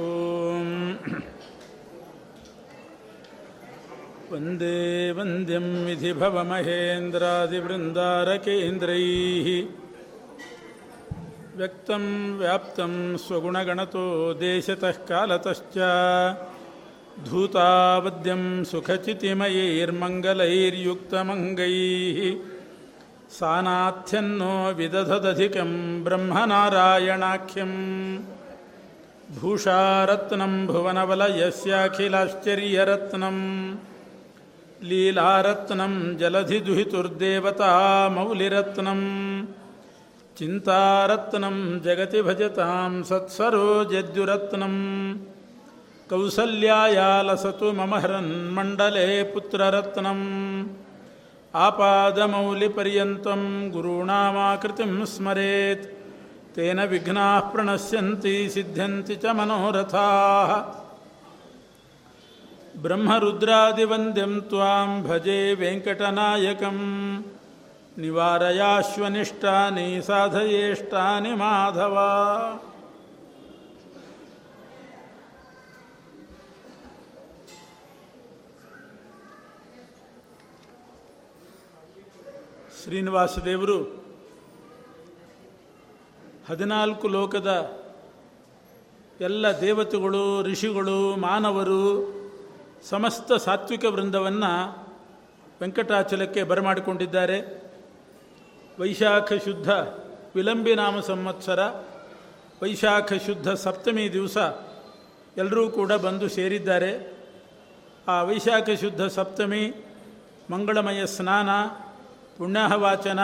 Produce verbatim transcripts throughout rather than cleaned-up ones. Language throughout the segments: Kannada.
ಓಂ ವಂದೇ ವಂದ್ಯಂ ವಿಧಿ ಭವಮಹೇಂದ್ರಾದಿವೃಂದಾರಕೇಂದ್ರೈ ವ್ಯಕ್ತಂ ವ್ಯಾಪ್ತಂ ಸ್ವಗುಣಗಣತೋ ದೇಶತಃ ಕಾಲತಶ್ಚ ಧೂತಾವದ್ಯಂ ಸುಖಚಿತಿಮಯೈರ್ಮಂಗಲೈರ್ಯುಕ್ತಮಂಗೈಃ ಸಾನಾಥ್ಯನ್ನೋ ವಿದಧದಧಿಕಂ ಬ್ರಹ್ಮನಾರಾಯಣಾಖ್ಯಂ ಭೂಷಾರತ್ನಂ ಭುವನವಲಯಸ್ಯಾಖಿಲಾಶ್ಚರ್ಯರತ್ನಂ ಲೀಲಾರತ್ನಂ ಜಲಧಿದುಹಿತುರ್ದೇವತಾ ಮೌಲಿರತ್ನಂ ಚಿಂತಾರತ್ನಂ ಜಗತಿ ಭಜತಾಂ ಸತ್ಸರೋಜದ್ಯುರತ್ನಂ ಕೌಸಲ್ಯಾಯಾಲಸತು ಮಮಹರನ್ಮಂಡಲೇ ಪುತ್ರರತ್ನಂ ಆಪಾದಮೌಲಿಪರ್ಯಂತಂ ಗುರುಣಾಮಾಕೃತಿಂ ಸ್ಮರೇತ್ ತೇನ ವಿಘ್ನಾಃ ಪ್ರಣಶ್ಯಂತಿ ಸಿದ್ಧ್ಯಂತಿ ಚ ಮನೋರಥಾಃ ಬ್ರಹ್ಮರುದ್ರಾದಿವಂದ್ಯಂ ತ್ವಾಂ ಭಜೆ ವೆಂಕಟನಾಯಕಂ ನಿವಾರಯಾಶ್ವನಿಷ್ಟಾನಿ ಸಾಧಯೇಷ್ಟಾನಿ ಮಾಧವ. ಶ್ರೀನಿವಾಸದೇವರು ಹದಿನಾಲ್ಕು ಲೋಕದ ಎಲ್ಲ ದೇವತೆಗಳು, ಋಷಿಗಳು, ಮಾನವರು, ಸಮಸ್ತ ಸಾತ್ವಿಕ ವೃಂದವನ್ನು ವೆಂಕಟಾಚಲಕ್ಕೆ ಬರಮಾಡಿಕೊಂಡಿದ್ದಾರೆ. ವೈಶಾಖ ಶುದ್ಧ ವಿಲಂಬಿನಾಮ ಸಂವತ್ಸರ ವೈಶಾಖ ಶುದ್ಧ ಸಪ್ತಮಿ ದಿವಸ ಎಲ್ಲರೂ ಕೂಡ ಬಂದು ಸೇರಿದ್ದಾರೆ. ಆ ವೈಶಾಖ ಶುದ್ಧ ಸಪ್ತಮಿ ಮಂಗಳಮಯ ಸ್ನಾನ, ಪುಣ್ಯಾಹವಾಚನ,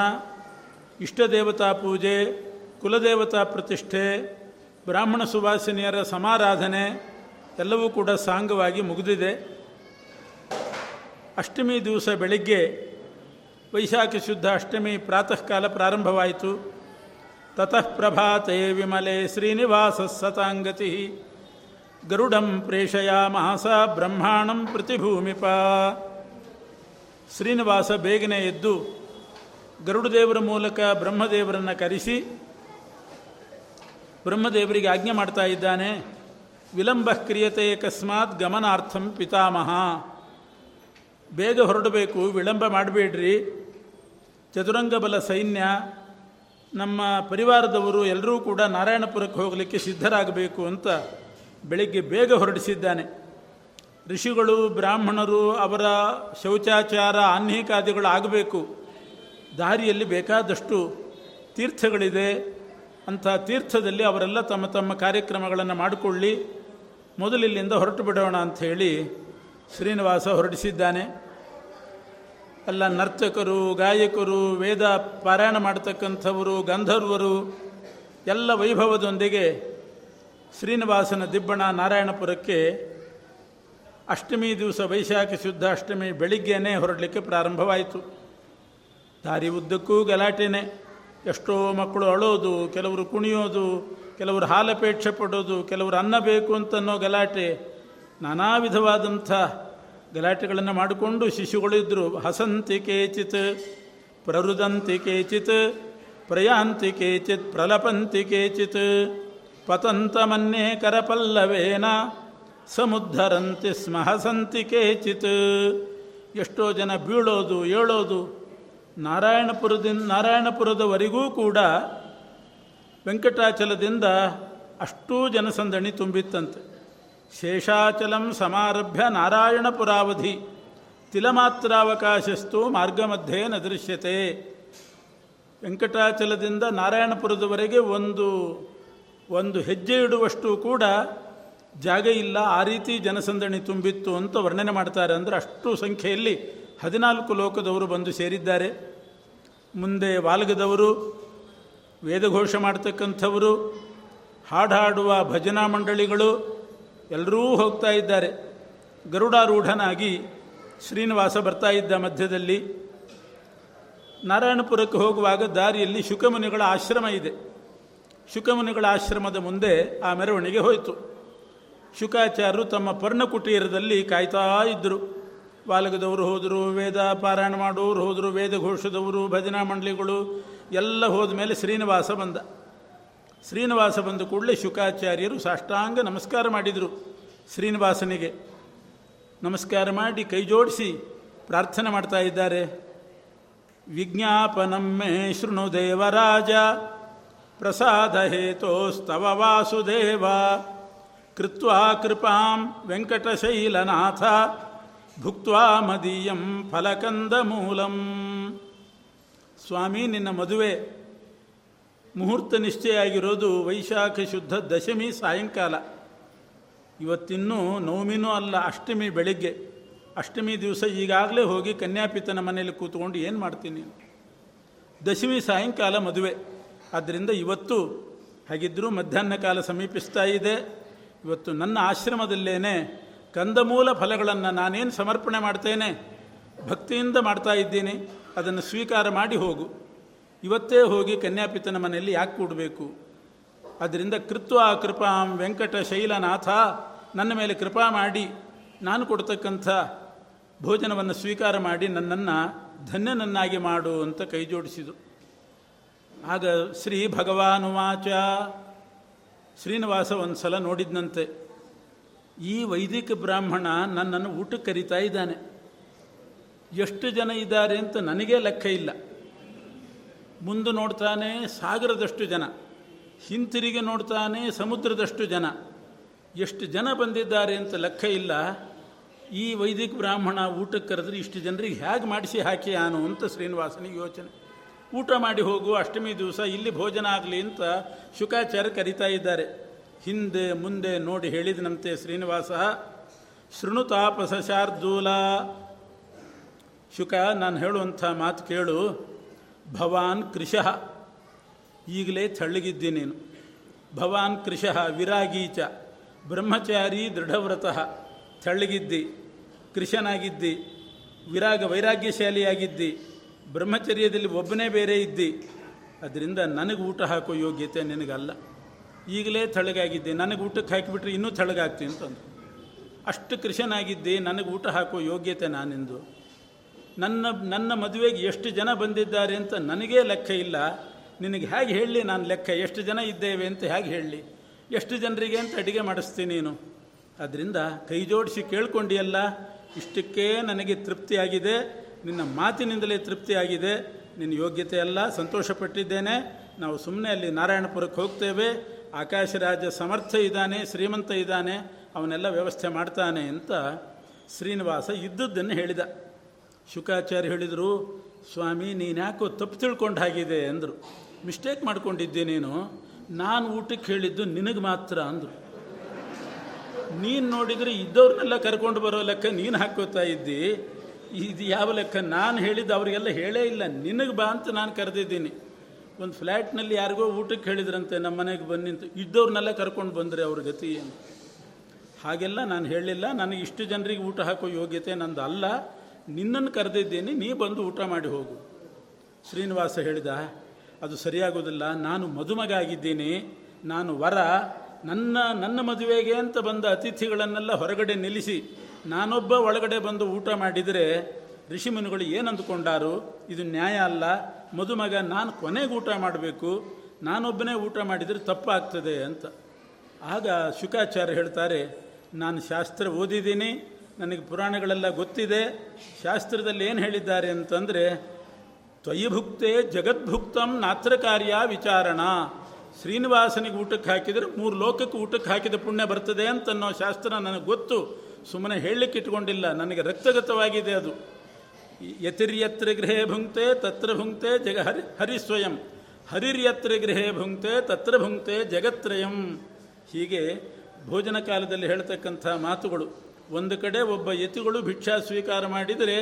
ಇಷ್ಟದೇವತಾ ಪೂಜೆ, ಕುಲದೇವತಾ ಪ್ರತಿಷ್ಠೆ, ಬ್ರಾಹ್ಮಣ ಸುವಾಸಿನಿಯರ ಸಮಾರಾಧನೆ ಎಲ್ಲವೂ ಕೂಡ ಸಾಂಗವಾಗಿ ಮುಗಿದಿದೆ. ಅಷ್ಟಮಿ ದಿವಸ ಬೆಳಗ್ಗೆ ವೈಶಾಖ ಶುದ್ಧ ಅಷ್ಟಮಿ ಪ್ರಾತಃ ಕಾಲ ಪ್ರಾರಂಭವಾಯಿತು. ತತಃ ಪ್ರಭಾತೆ ವಿಮಲೆ ಶ್ರೀನಿವಾಸ ಸತಾಂಗತಿ ಗರುಡಂ ಪ್ರೇಷಯಾಮಾಸ ಬ್ರಹ್ಮಾಣಂ ಪ್ರತಿಭೂಮಿಪ. ಶ್ರೀನಿವಾಸ ಬೇಗನೆ ಎದ್ದು ಗರುಡದೇವರ ಮೂಲಕ ಬ್ರಹ್ಮದೇವರನ್ನು ಕರೆಸಿ ಬ್ರಹ್ಮದೇವರಿಗೆ ಆಜ್ಞೆ ಮಾಡ್ತಾ ಇದ್ದಾನೆ. ವಿಳಂಬ ಕ್ರಿಯತೆ ಕಸ್ಮಾತ್ ಗಮನಾರ್ಥಂ ಪಿತಾಮಹ. ಬೇಗ ಹೊರಡಬೇಕು, ವಿಳಂಬ ಮಾಡಬೇಡ್ರಿ. ಚದುರಂಗ ಬಲ ಸೈನ್ಯ, ನಮ್ಮ ಪರಿವಾರದವರು ಎಲ್ಲರೂ ಕೂಡ ನಾರಾಯಣಪುರಕ್ಕೆ ಹೋಗಲಿಕ್ಕೆ ಸಿದ್ಧರಾಗಬೇಕು ಅಂತ ಬೆಳಿಗ್ಗೆ ಬೇಗ ಹೊರಡಿಸಿದ್ದಾನೆ. ಋಷಿಗಳು, ಬ್ರಾಹ್ಮಣರು, ಅವರ ಶೌಚಾಚಾರ, ಆಹ್ನಿಕಾದಿಗಳು ಆಗಬೇಕು. ದಾರಿಯಲ್ಲಿ ಬೇಕಾದಷ್ಟು ತೀರ್ಥಗಳಿದೆ, ಅಂಥ ತೀರ್ಥದಲ್ಲಿ ಅವರೆಲ್ಲ ತಮ್ಮ ತಮ್ಮ ಕಾರ್ಯಕ್ರಮಗಳನ್ನು ಮಾಡಿಕೊಳ್ಳಿ, ಮೊದಲಿಲ್ಲಿಂದ ಹೊರಟು ಬಿಡೋಣ ಅಂಥೇಳಿ ಶ್ರೀನಿವಾಸ ಹೊರಡಿಸಿದ್ದಾನೆ. ಎಲ್ಲ ನರ್ತಕರು, ಗಾಯಕರು, ವೇದ ಪಾರಾಯಣ ಮಾಡತಕ್ಕಂಥವರು, ಗಂಧರ್ವರು ಎಲ್ಲ ವೈಭವದೊಂದಿಗೆ ಶ್ರೀನಿವಾಸನ ದಿಬ್ಬಣ ನಾರಾಯಣಪುರಕ್ಕೆ ಅಷ್ಟಮಿ ದಿವಸ ವೈಶಾಖ ಶುದ್ಧ ಅಷ್ಟಮಿ ಬೆಳಿಗ್ಗೆನೇ ಹೊರಡಲಿಕ್ಕೆ ಪ್ರಾರಂಭವಾಯಿತು. ದಾರಿ ಉದ್ದಕ್ಕೂ ಗಲಾಟೆನೇ. ಎಷ್ಟೋ ಮಕ್ಕಳು ಅಳೋದು, ಕೆಲವರು ಕುಣಿಯೋದು, ಕೆಲವರು ಹಾಲಪೇಕ್ಷೆ ಪಡೋದು, ಕೆಲವರು ಅನ್ನ ಬೇಕು ಅಂತನ್ನೋ ಗಲಾಟೆ, ನಾನಾ ವಿಧವಾದಂಥ ಗಲಾಟೆಗಳನ್ನು ಮಾಡಿಕೊಂಡು ಶಿಶುಗಳಿದ್ದರು. ಹಸಂತಿ ಕೇಚಿತ್ ಪ್ರರುದಂತಿ ಕೇಚಿತ್ ಪ್ರಯಾಂತಿ ಕೇಚಿತ್ ಪ್ರಲಪಂತಿ ಕೇಚಿತ್ ಪತಂತ ಮನ್ಯೆ ಕರಪಲ್ಲವೇನ ಸಮುದ್ಧರಂತಿ ಸ್ಮ ಹಸಂತಿ ಕೇಚಿತ್. ಎಷ್ಟೋ ಜನ ಬೀಳೋದು, ಏಳೋದು. ನಾರಾಯಣಪುರದಿಂದ ನಾರಾಯಣಪುರದವರೆಗೂ ಕೂಡ ವೆಂಕಟಾಚಲದಿಂದ ಅಷ್ಟೂ ಜನಸಂದಣಿ ತುಂಬಿತ್ತಂತೆ. ಶೇಷಾಚಲಂ ಸಮಾರಭ್ಯ ನಾರಾಯಣಪುರಾವಧಿ ತಿಲಮಾತ್ರಾವಕಾಶಸ್ತು ಮಾರ್ಗಮಧ್ಯೆ ನ ದೃಶ್ಯತೆ. ವೆಂಕಟಾಚಲದಿಂದ ನಾರಾಯಣಪುರದವರೆಗೆ ಒಂದು ಒಂದು ಹೆಜ್ಜೆ ಇಡುವಷ್ಟು ಕೂಡ ಜಾಗ ಇಲ್ಲ, ಆ ರೀತಿ ಜನಸಂದಣಿ ತುಂಬಿತ್ತು ಅಂತ ವರ್ಣನೆ ಮಾಡ್ತಾರೆ. ಅಂದರೆ ಅಷ್ಟು ಸಂಖ್ಯೆಯಲ್ಲಿ ಹದಿನಾಲ್ಕು ಲೋಕದವರು ಬಂದು ಸೇರಿದ್ದಾರೆ. ಮುಂದೆ ವಾಲ್ಗದವರು, ವೇದಘೋಷ ಮಾಡ್ತಕ್ಕಂಥವರು, ಹಾಡಾಡುವ ಭಜನಾ ಮಂಡಳಿಗಳು ಎಲ್ಲರೂ ಹೋಗ್ತಾ ಇದ್ದಾರೆ. ಗರುಡಾರೂಢನಾಗಿ ಶ್ರೀನಿವಾಸ ಬರ್ತಾ ಇದ್ದ ಮಧ್ಯದಲ್ಲಿ. ನಾರಾಯಣಪುರಕ್ಕೆ ಹೋಗುವಾಗ ದಾರಿಯಲ್ಲಿ ಶುಕಮುನಿಗಳ ಆಶ್ರಮ ಇದೆ. ಶುಕಮುನಿಗಳ ಆಶ್ರಮದ ಮುಂದೆ ಆ ಮೆರವಣಿಗೆ ಹೋಯಿತು. ಶುಕಾಚಾರ್ಯರು ತಮ್ಮ ಪರ್ಣಕುಟೀರದಲ್ಲಿ ಕಾಯ್ತಾ ಇದ್ದರು. ಬಾಲಕದವರು ಹೋದರು, ವೇದ ಪಾರಾಯಣ ಮಾಡೋರು ಹೋದರು, ವೇದಘೋಷದವರು, ಭಜನಾ ಮಂಡಳಿಗಳು ಎಲ್ಲ ಹೋದ ಮೇಲೆ ಶ್ರೀನಿವಾಸ ಬಂದ. ಶ್ರೀನಿವಾಸ ಬಂದ ಕೂಡಲೇ ಶುಕಾಚಾರ್ಯರು ಸಾಷ್ಟಾಂಗ ನಮಸ್ಕಾರ ಮಾಡಿದರು ಶ್ರೀನಿವಾಸನಿಗೆ. ನಮಸ್ಕಾರ ಮಾಡಿ ಕೈ ಜೋಡಿಸಿ ಪ್ರಾರ್ಥನೆ ಮಾಡ್ತಾ ಇದ್ದಾರೆ. ವಿಜ್ಞಾಪನಂ ಮೇ ಶೃಣು ದೇವರಾಜ ಪ್ರಸಾದ ಹೇತೋಸ್ತವ ವಾಸುದೇವ ಕೃತ್ವಾ ಕೃಪಾಂ ವೆಂಕಟಶೈಲನಾಥ ಭುಕ್ತ್ವಾ ಮದೀಯಂ ಫಲಕಂದ ಮೂಲಂ. ಸ್ವಾಮಿ, ನಿನ್ನ ಮದುವೆ ಮುಹೂರ್ತ ನಿಶ್ಚಯ ಆಗಿರೋದು ವೈಶಾಖ ಶುದ್ಧ ದಶಮಿ ಸಾಯಂಕಾಲ. ಇವತ್ತಿನ್ನೂ ನವಮಿನೂ ಅಲ್ಲ, ಅಷ್ಟಮಿ ಬೆಳಿಗ್ಗೆ. ಅಷ್ಟಮಿ ದಿವಸ ಈಗಾಗಲೇ ಹೋಗಿ ಕನ್ಯಾಪಿತನ ಮನೆಯಲ್ಲಿ ಕೂತ್ಕೊಂಡು ಏನು ಮಾಡ್ತೀನಿ, ದಶಮಿ ಸಾಯಂಕಾಲ ಮದುವೆ. ಆದ್ದರಿಂದ ಇವತ್ತು ಹಾಗಿದ್ದರೂ ಮಧ್ಯಾಹ್ನ ಕಾಲ ಸಮೀಪಿಸ್ತಾ ಇದೆ. ಇವತ್ತು ನನ್ನ ಆಶ್ರಮದಲ್ಲೇ ಕಂದಮೂಲ ಫಲಗಳನ್ನು ನಾನೇನು ಸಮರ್ಪಣೆ ಮಾಡ್ತೇನೆ, ಭಕ್ತಿಯಿಂದ ಮಾಡ್ತಾ ಇದ್ದೀನಿ, ಅದನ್ನು ಸ್ವೀಕಾರ ಮಾಡಿ ಹೋಗು. ಇವತ್ತೇ ಹೋಗಿ ಕನ್ಯಾಪಿತನ ಮನೆಯಲ್ಲಿ ಯಾಕೆ ಕೂಡಬೇಕು? ಆದ್ದರಿಂದ ಕೃತ್ವ ಕೃಪಾಂ ವೆಂಕಟಶೈಲನಾಥ, ನನ್ನ ಮೇಲೆ ಕೃಪಾ ಮಾಡಿ ನಾನು ಕೊಡ್ತಕ್ಕಂಥ ಭೋಜನವನ್ನು ಸ್ವೀಕಾರ ಮಾಡಿ ನನ್ನನ್ನು ಧನ್ಯನನ್ನಾಗಿ ಮಾಡು ಅಂತ ಕೈ ಜೋಡಿಸಿದರು. ಆಗ ಶ್ರೀ ಭಗವಾನುವಾಚ. ಶ್ರೀನಿವಾಸ ಒಂದು ಸಲ ನೋಡಿದ್ನಂತೆ, ಈ ವೈದಿಕ ಬ್ರಾಹ್ಮಣ ನನ್ನನ್ನು ಊಟಕ್ಕೆ ಕರೀತಾ ಇದ್ದಾನೆ, ಎಷ್ಟು ಜನ ಇದ್ದಾರೆ ಅಂತ ನನಗೇ ಲೆಕ್ಕ ಇಲ್ಲ. ಮುಂದೆ ನೋಡ್ತಾನೆ ಸಾಗರದಷ್ಟು ಜನ, ಹಿಂತಿರುಗಿ ನೋಡ್ತಾನೆ ಸಮುದ್ರದಷ್ಟು ಜನ, ಎಷ್ಟು ಜನ ಬಂದಿದ್ದಾರೆ ಅಂತ ಲೆಕ್ಕ ಇಲ್ಲ. ಈ ವೈದಿಕ ಬ್ರಾಹ್ಮಣ ಊಟಕ್ಕೆ ಕರೆದ್ರೆ ಇಷ್ಟು ಜನರಿಗೆ ಹೇಗೆ ಮಾಡಿಸಿ ಹಾಕಿ ಆನು ಅಂತ ಶ್ರೀನಿವಾಸನಿಗೆ ಯೋಚನೆ. ಊಟ ಮಾಡಿ ಹೋಗು, ಅಷ್ಟಮಿ ದಿವಸ ಇಲ್ಲಿ ಭೋಜನ ಆಗಲಿ ಅಂತ ಶುಕಾಚಾರ್ಯ ಕರೀತಾ ಇದ್ದಾರೆ. ಹಿಂದೆ ಮುಂದೆ ನೋಡಿ ಹೇಳಿದನಂತೆ ಶ್ರೀನಿವಾಸ. ಶೃಣು ತಾಪಸ ಶಾರ್ದೂಲ, ಶುಕ, ನಾನು ಹೇಳುವಂಥ ಮಾತು ಕೇಳು. ಭವಾನ್ ಕೃಶಃ, ಈಗಲೇ ತಳ್ಳಗಿದ್ದಿ ನೀನು. ಭವಾನ್ ಕೃಶಃ ವಿರಾಗೀಚ ಬ್ರಹ್ಮಚಾರಿ ದೃಢವ್ರತಃ, ತಳ್ಳಗಿದ್ದಿ, ಕೃಶನಾಗಿದ್ದಿ, ವಿರಾಗ ವೈರಾಗ್ಯಶಾಲಿಯಾಗಿದ್ದಿ, ಬ್ರಹ್ಮಚರ್ಯದಲ್ಲಿ ಒಬ್ಬನೇ ಬೇರೆ ಇದ್ದಿ. ಅದರಿಂದ ನನಗೆ ಊಟ ಹಾಕೋ ಯೋಗ್ಯತೆ ನಿನಗಲ್ಲ, ಈಗಲೇ ತಳಗಾಗಿದ್ದೆ, ನನಗೆ ಊಟಕ್ಕೆ ಹಾಕಿಬಿಟ್ರೆ ಇನ್ನೂ ತಳಗಾಗ್ತೀನಿ ಅಂತಂದರು. ಅಷ್ಟು ಕೃಶನಾಗಿದ್ದೆ, ನನಗೆ ಊಟ ಹಾಕೋ ಯೋಗ್ಯತೆ ನಾನೆಂದು, ನನ್ನ ನನ್ನ ಮದುವೆಗೆ ಎಷ್ಟು ಜನ ಬಂದಿದ್ದಾರೆ ಅಂತ ನನಗೇ ಲೆಕ್ಕ ಇಲ್ಲ, ನಿನಗೆ ಹೇಗೆ ಹೇಳಲಿ ನಾನು ಲೆಕ್ಕ, ಎಷ್ಟು ಜನ ಇದ್ದೇವೆ ಅಂತ ಹೇಗೆ ಹೇಳಲಿ, ಎಷ್ಟು ಜನರಿಗೆ ಅಂತ ಅಡುಗೆ ಮಾಡಿಸ್ತೀನಿ ನೀನು. ಆದ್ದರಿಂದ ಕೈ ಜೋಡಿಸಿ ಕೇಳ್ಕೊಂಡಿಯಲ್ಲ, ಇಷ್ಟಕ್ಕೆ ನನಗೆ ತೃಪ್ತಿಯಾಗಿದೆ, ನಿನ್ನ ಮಾತಿನಿಂದಲೇ ತೃಪ್ತಿಯಾಗಿದೆ, ನಿನ್ನ ಯೋಗ್ಯತೆ ಎಲ್ಲ, ಸಂತೋಷಪಟ್ಟಿದ್ದೇನೆ. ನಾವು ಸುಮ್ಮನೆ ಅಲ್ಲಿ ನಾರಾಯಣಪುರಕ್ಕೆ ಹೋಗ್ತೇವೆ, ಆಕಾಶರಾಜ ಸಮರ್ಥ ಇದ್ದಾನೆ, ಶ್ರೀಮಂತ ಇದ್ದಾನೆ, ಅವನ್ನೆಲ್ಲ ವ್ಯವಸ್ಥೆ ಮಾಡ್ತಾನೆ ಅಂತ ಶ್ರೀನಿವಾಸ ಇದ್ದದ್ದನ್ನು ಹೇಳಿದ. ಶುಕಾಚಾರ್ಯ ಹೇಳಿದರು, ಸ್ವಾಮಿ ನೀನು ಯಾಕೋ ತಪ್ಪು ತಿಳ್ಕೊಂಡು ಹಾಗಿದೆ ಅಂದರು. ಮಿಸ್ಟೇಕ್ ಮಾಡ್ಕೊಂಡಿದ್ದೆ ನೀನು, ನಾನು ಊಟಕ್ಕೆ ಹೇಳಿದ್ದು ನಿನಗೆ ಮಾತ್ರ ಅಂದರು. ನೀನು ನೋಡಿದರೆ ಇದ್ದವ್ರನ್ನೆಲ್ಲ ಕರ್ಕೊಂಡು ಬರೋ ಲೆಕ್ಕ ನೀನು ಹಾಕೋತಾ ಇದ್ದಿ, ಇದು ಯಾವ ಲೆಕ್ಕ, ನಾನು ಹೇಳಿದ್ದು ಅವರಿಗೆಲ್ಲ ಹೇಳೇ ಇಲ್ಲ, ನಿನಗೆ ಬಾ ಅಂತ ನಾನು ಕರೆದಿದ್ದೀನಿ. ಒಂದು ಫ್ಲ್ಯಾಟ್ನಲ್ಲಿ ಯಾರಿಗೋ ಊಟಕ್ಕೆ ಹೇಳಿದ್ರಂತೆ, ನಮ್ಮ ಮನೆಗೆ ಬಂದು ನಿಂತು, ಇದ್ದವ್ರನ್ನೆಲ್ಲ ಕರ್ಕೊಂಡು ಬಂದರೆ ಅವ್ರ ಗತಿ ಏನು? ಹಾಗೆಲ್ಲ ನಾನು ಹೇಳಿಲ್ಲ, ನನಗೆ ಇಷ್ಟು ಜನರಿಗೆ ಊಟ ಹಾಕೋ ಯೋಗ್ಯತೆ ನಂದು ಅಲ್ಲ, ನಿನ್ನನ್ನು ಕರೆದಿದ್ದೀನಿ, ನೀ ಬಂದು ಊಟ ಮಾಡಿ ಹೋಗು. ಶ್ರೀನಿವಾಸ ಹೇಳಿದ, ಅದು ಸರಿಯಾಗೋದಿಲ್ಲ, ನಾನು ಮದುಮಗ ಆಗಿದ್ದೀನಿ, ನಾನು ವರ, ನನ್ನ ನನ್ನ ಮದುವೆಗೆ ಅಂತ ಬಂದ ಅತಿಥಿಗಳನ್ನೆಲ್ಲ ಹೊರಗಡೆ ನಿಲ್ಲಿಸಿ ನಾನೊಬ್ಬ ಒಳಗಡೆ ಬಂದು ಊಟ ಮಾಡಿದರೆ ಋಷಿಮುನಿಗಳು ಏನು ಅಂದುಕೊಂಡಾರು, ಇದು ನ್ಯಾಯ ಅಲ್ಲ, ಮದುಮಗ ನಾನು ಕೊನೆಗೆ ಊಟ ಮಾಡಬೇಕು, ನಾನೊಬ್ಬನೇ ಊಟ ಮಾಡಿದರೆ ತಪ್ಪಾಗ್ತದೆ ಅಂತ. ಆಗ ಶುಕಾಚಾರ್ಯ ಹೇಳ್ತಾರೆ, ನಾನು ಶಾಸ್ತ್ರ ಓದಿದ್ದೀನಿ, ನನಗೆ ಪುರಾಣಗಳೆಲ್ಲ ಗೊತ್ತಿದೆ, ಶಾಸ್ತ್ರದಲ್ಲಿ ಏನು ಹೇಳಿದ್ದಾರೆ ಅಂತಂದರೆ ತ್ವಯಿಭುಕ್ತೆ ಜಗದ್ಭುಕ್ತಂ ನಾತ್ರ ಕಾರ್ಯ ವಿಚಾರಣ. ಶ್ರೀನಿವಾಸನಿಗೆ ಊಟಕ್ಕೆ ಹಾಕಿದರೆ ಮೂರು ಲೋಕಕ್ಕೆ ಊಟಕ್ಕೆ ಹಾಕಿದ ಪುಣ್ಯ ಬರ್ತದೆ ಅಂತನ್ನೋ ಶಾಸ್ತ್ರ ನನಗೆ ಗೊತ್ತು, ಸುಮ್ಮನೆ ಹೇಳಲಿಕ್ಕೆ ಇಟ್ಕೊಂಡಿಲ್ಲ, ನನಗೆ ರಕ್ತಗತವಾಗಿದೆ ಅದು. ಯತಿರ್ಯತ್ರ ಗೃಹೇ ಭುಂಕ್ತೆ ತತ್ರ ಭುಂಕ್ತೆ ಜಗ ಹರಿ ಹರಿಸ್ವಯಂ ಹರಿರ್ಯತ್ರ ಗೃಹೇ ಭುಂಕ್ತೆ ತತ್ರ ಭುಂಕ್ತೆ ಜಗತ್ರಯಂ. ಹೀಗೆ ಭೋಜನ ಕಾಲದಲ್ಲಿ ಹೇಳ್ತಕ್ಕಂಥ ಮಾತುಗಳು. ಒಂದು ಕಡೆ ಒಬ್ಬ ಯತಿಗಳು ಭಿಕ್ಷಾ ಸ್ವೀಕಾರ ಮಾಡಿದರೆ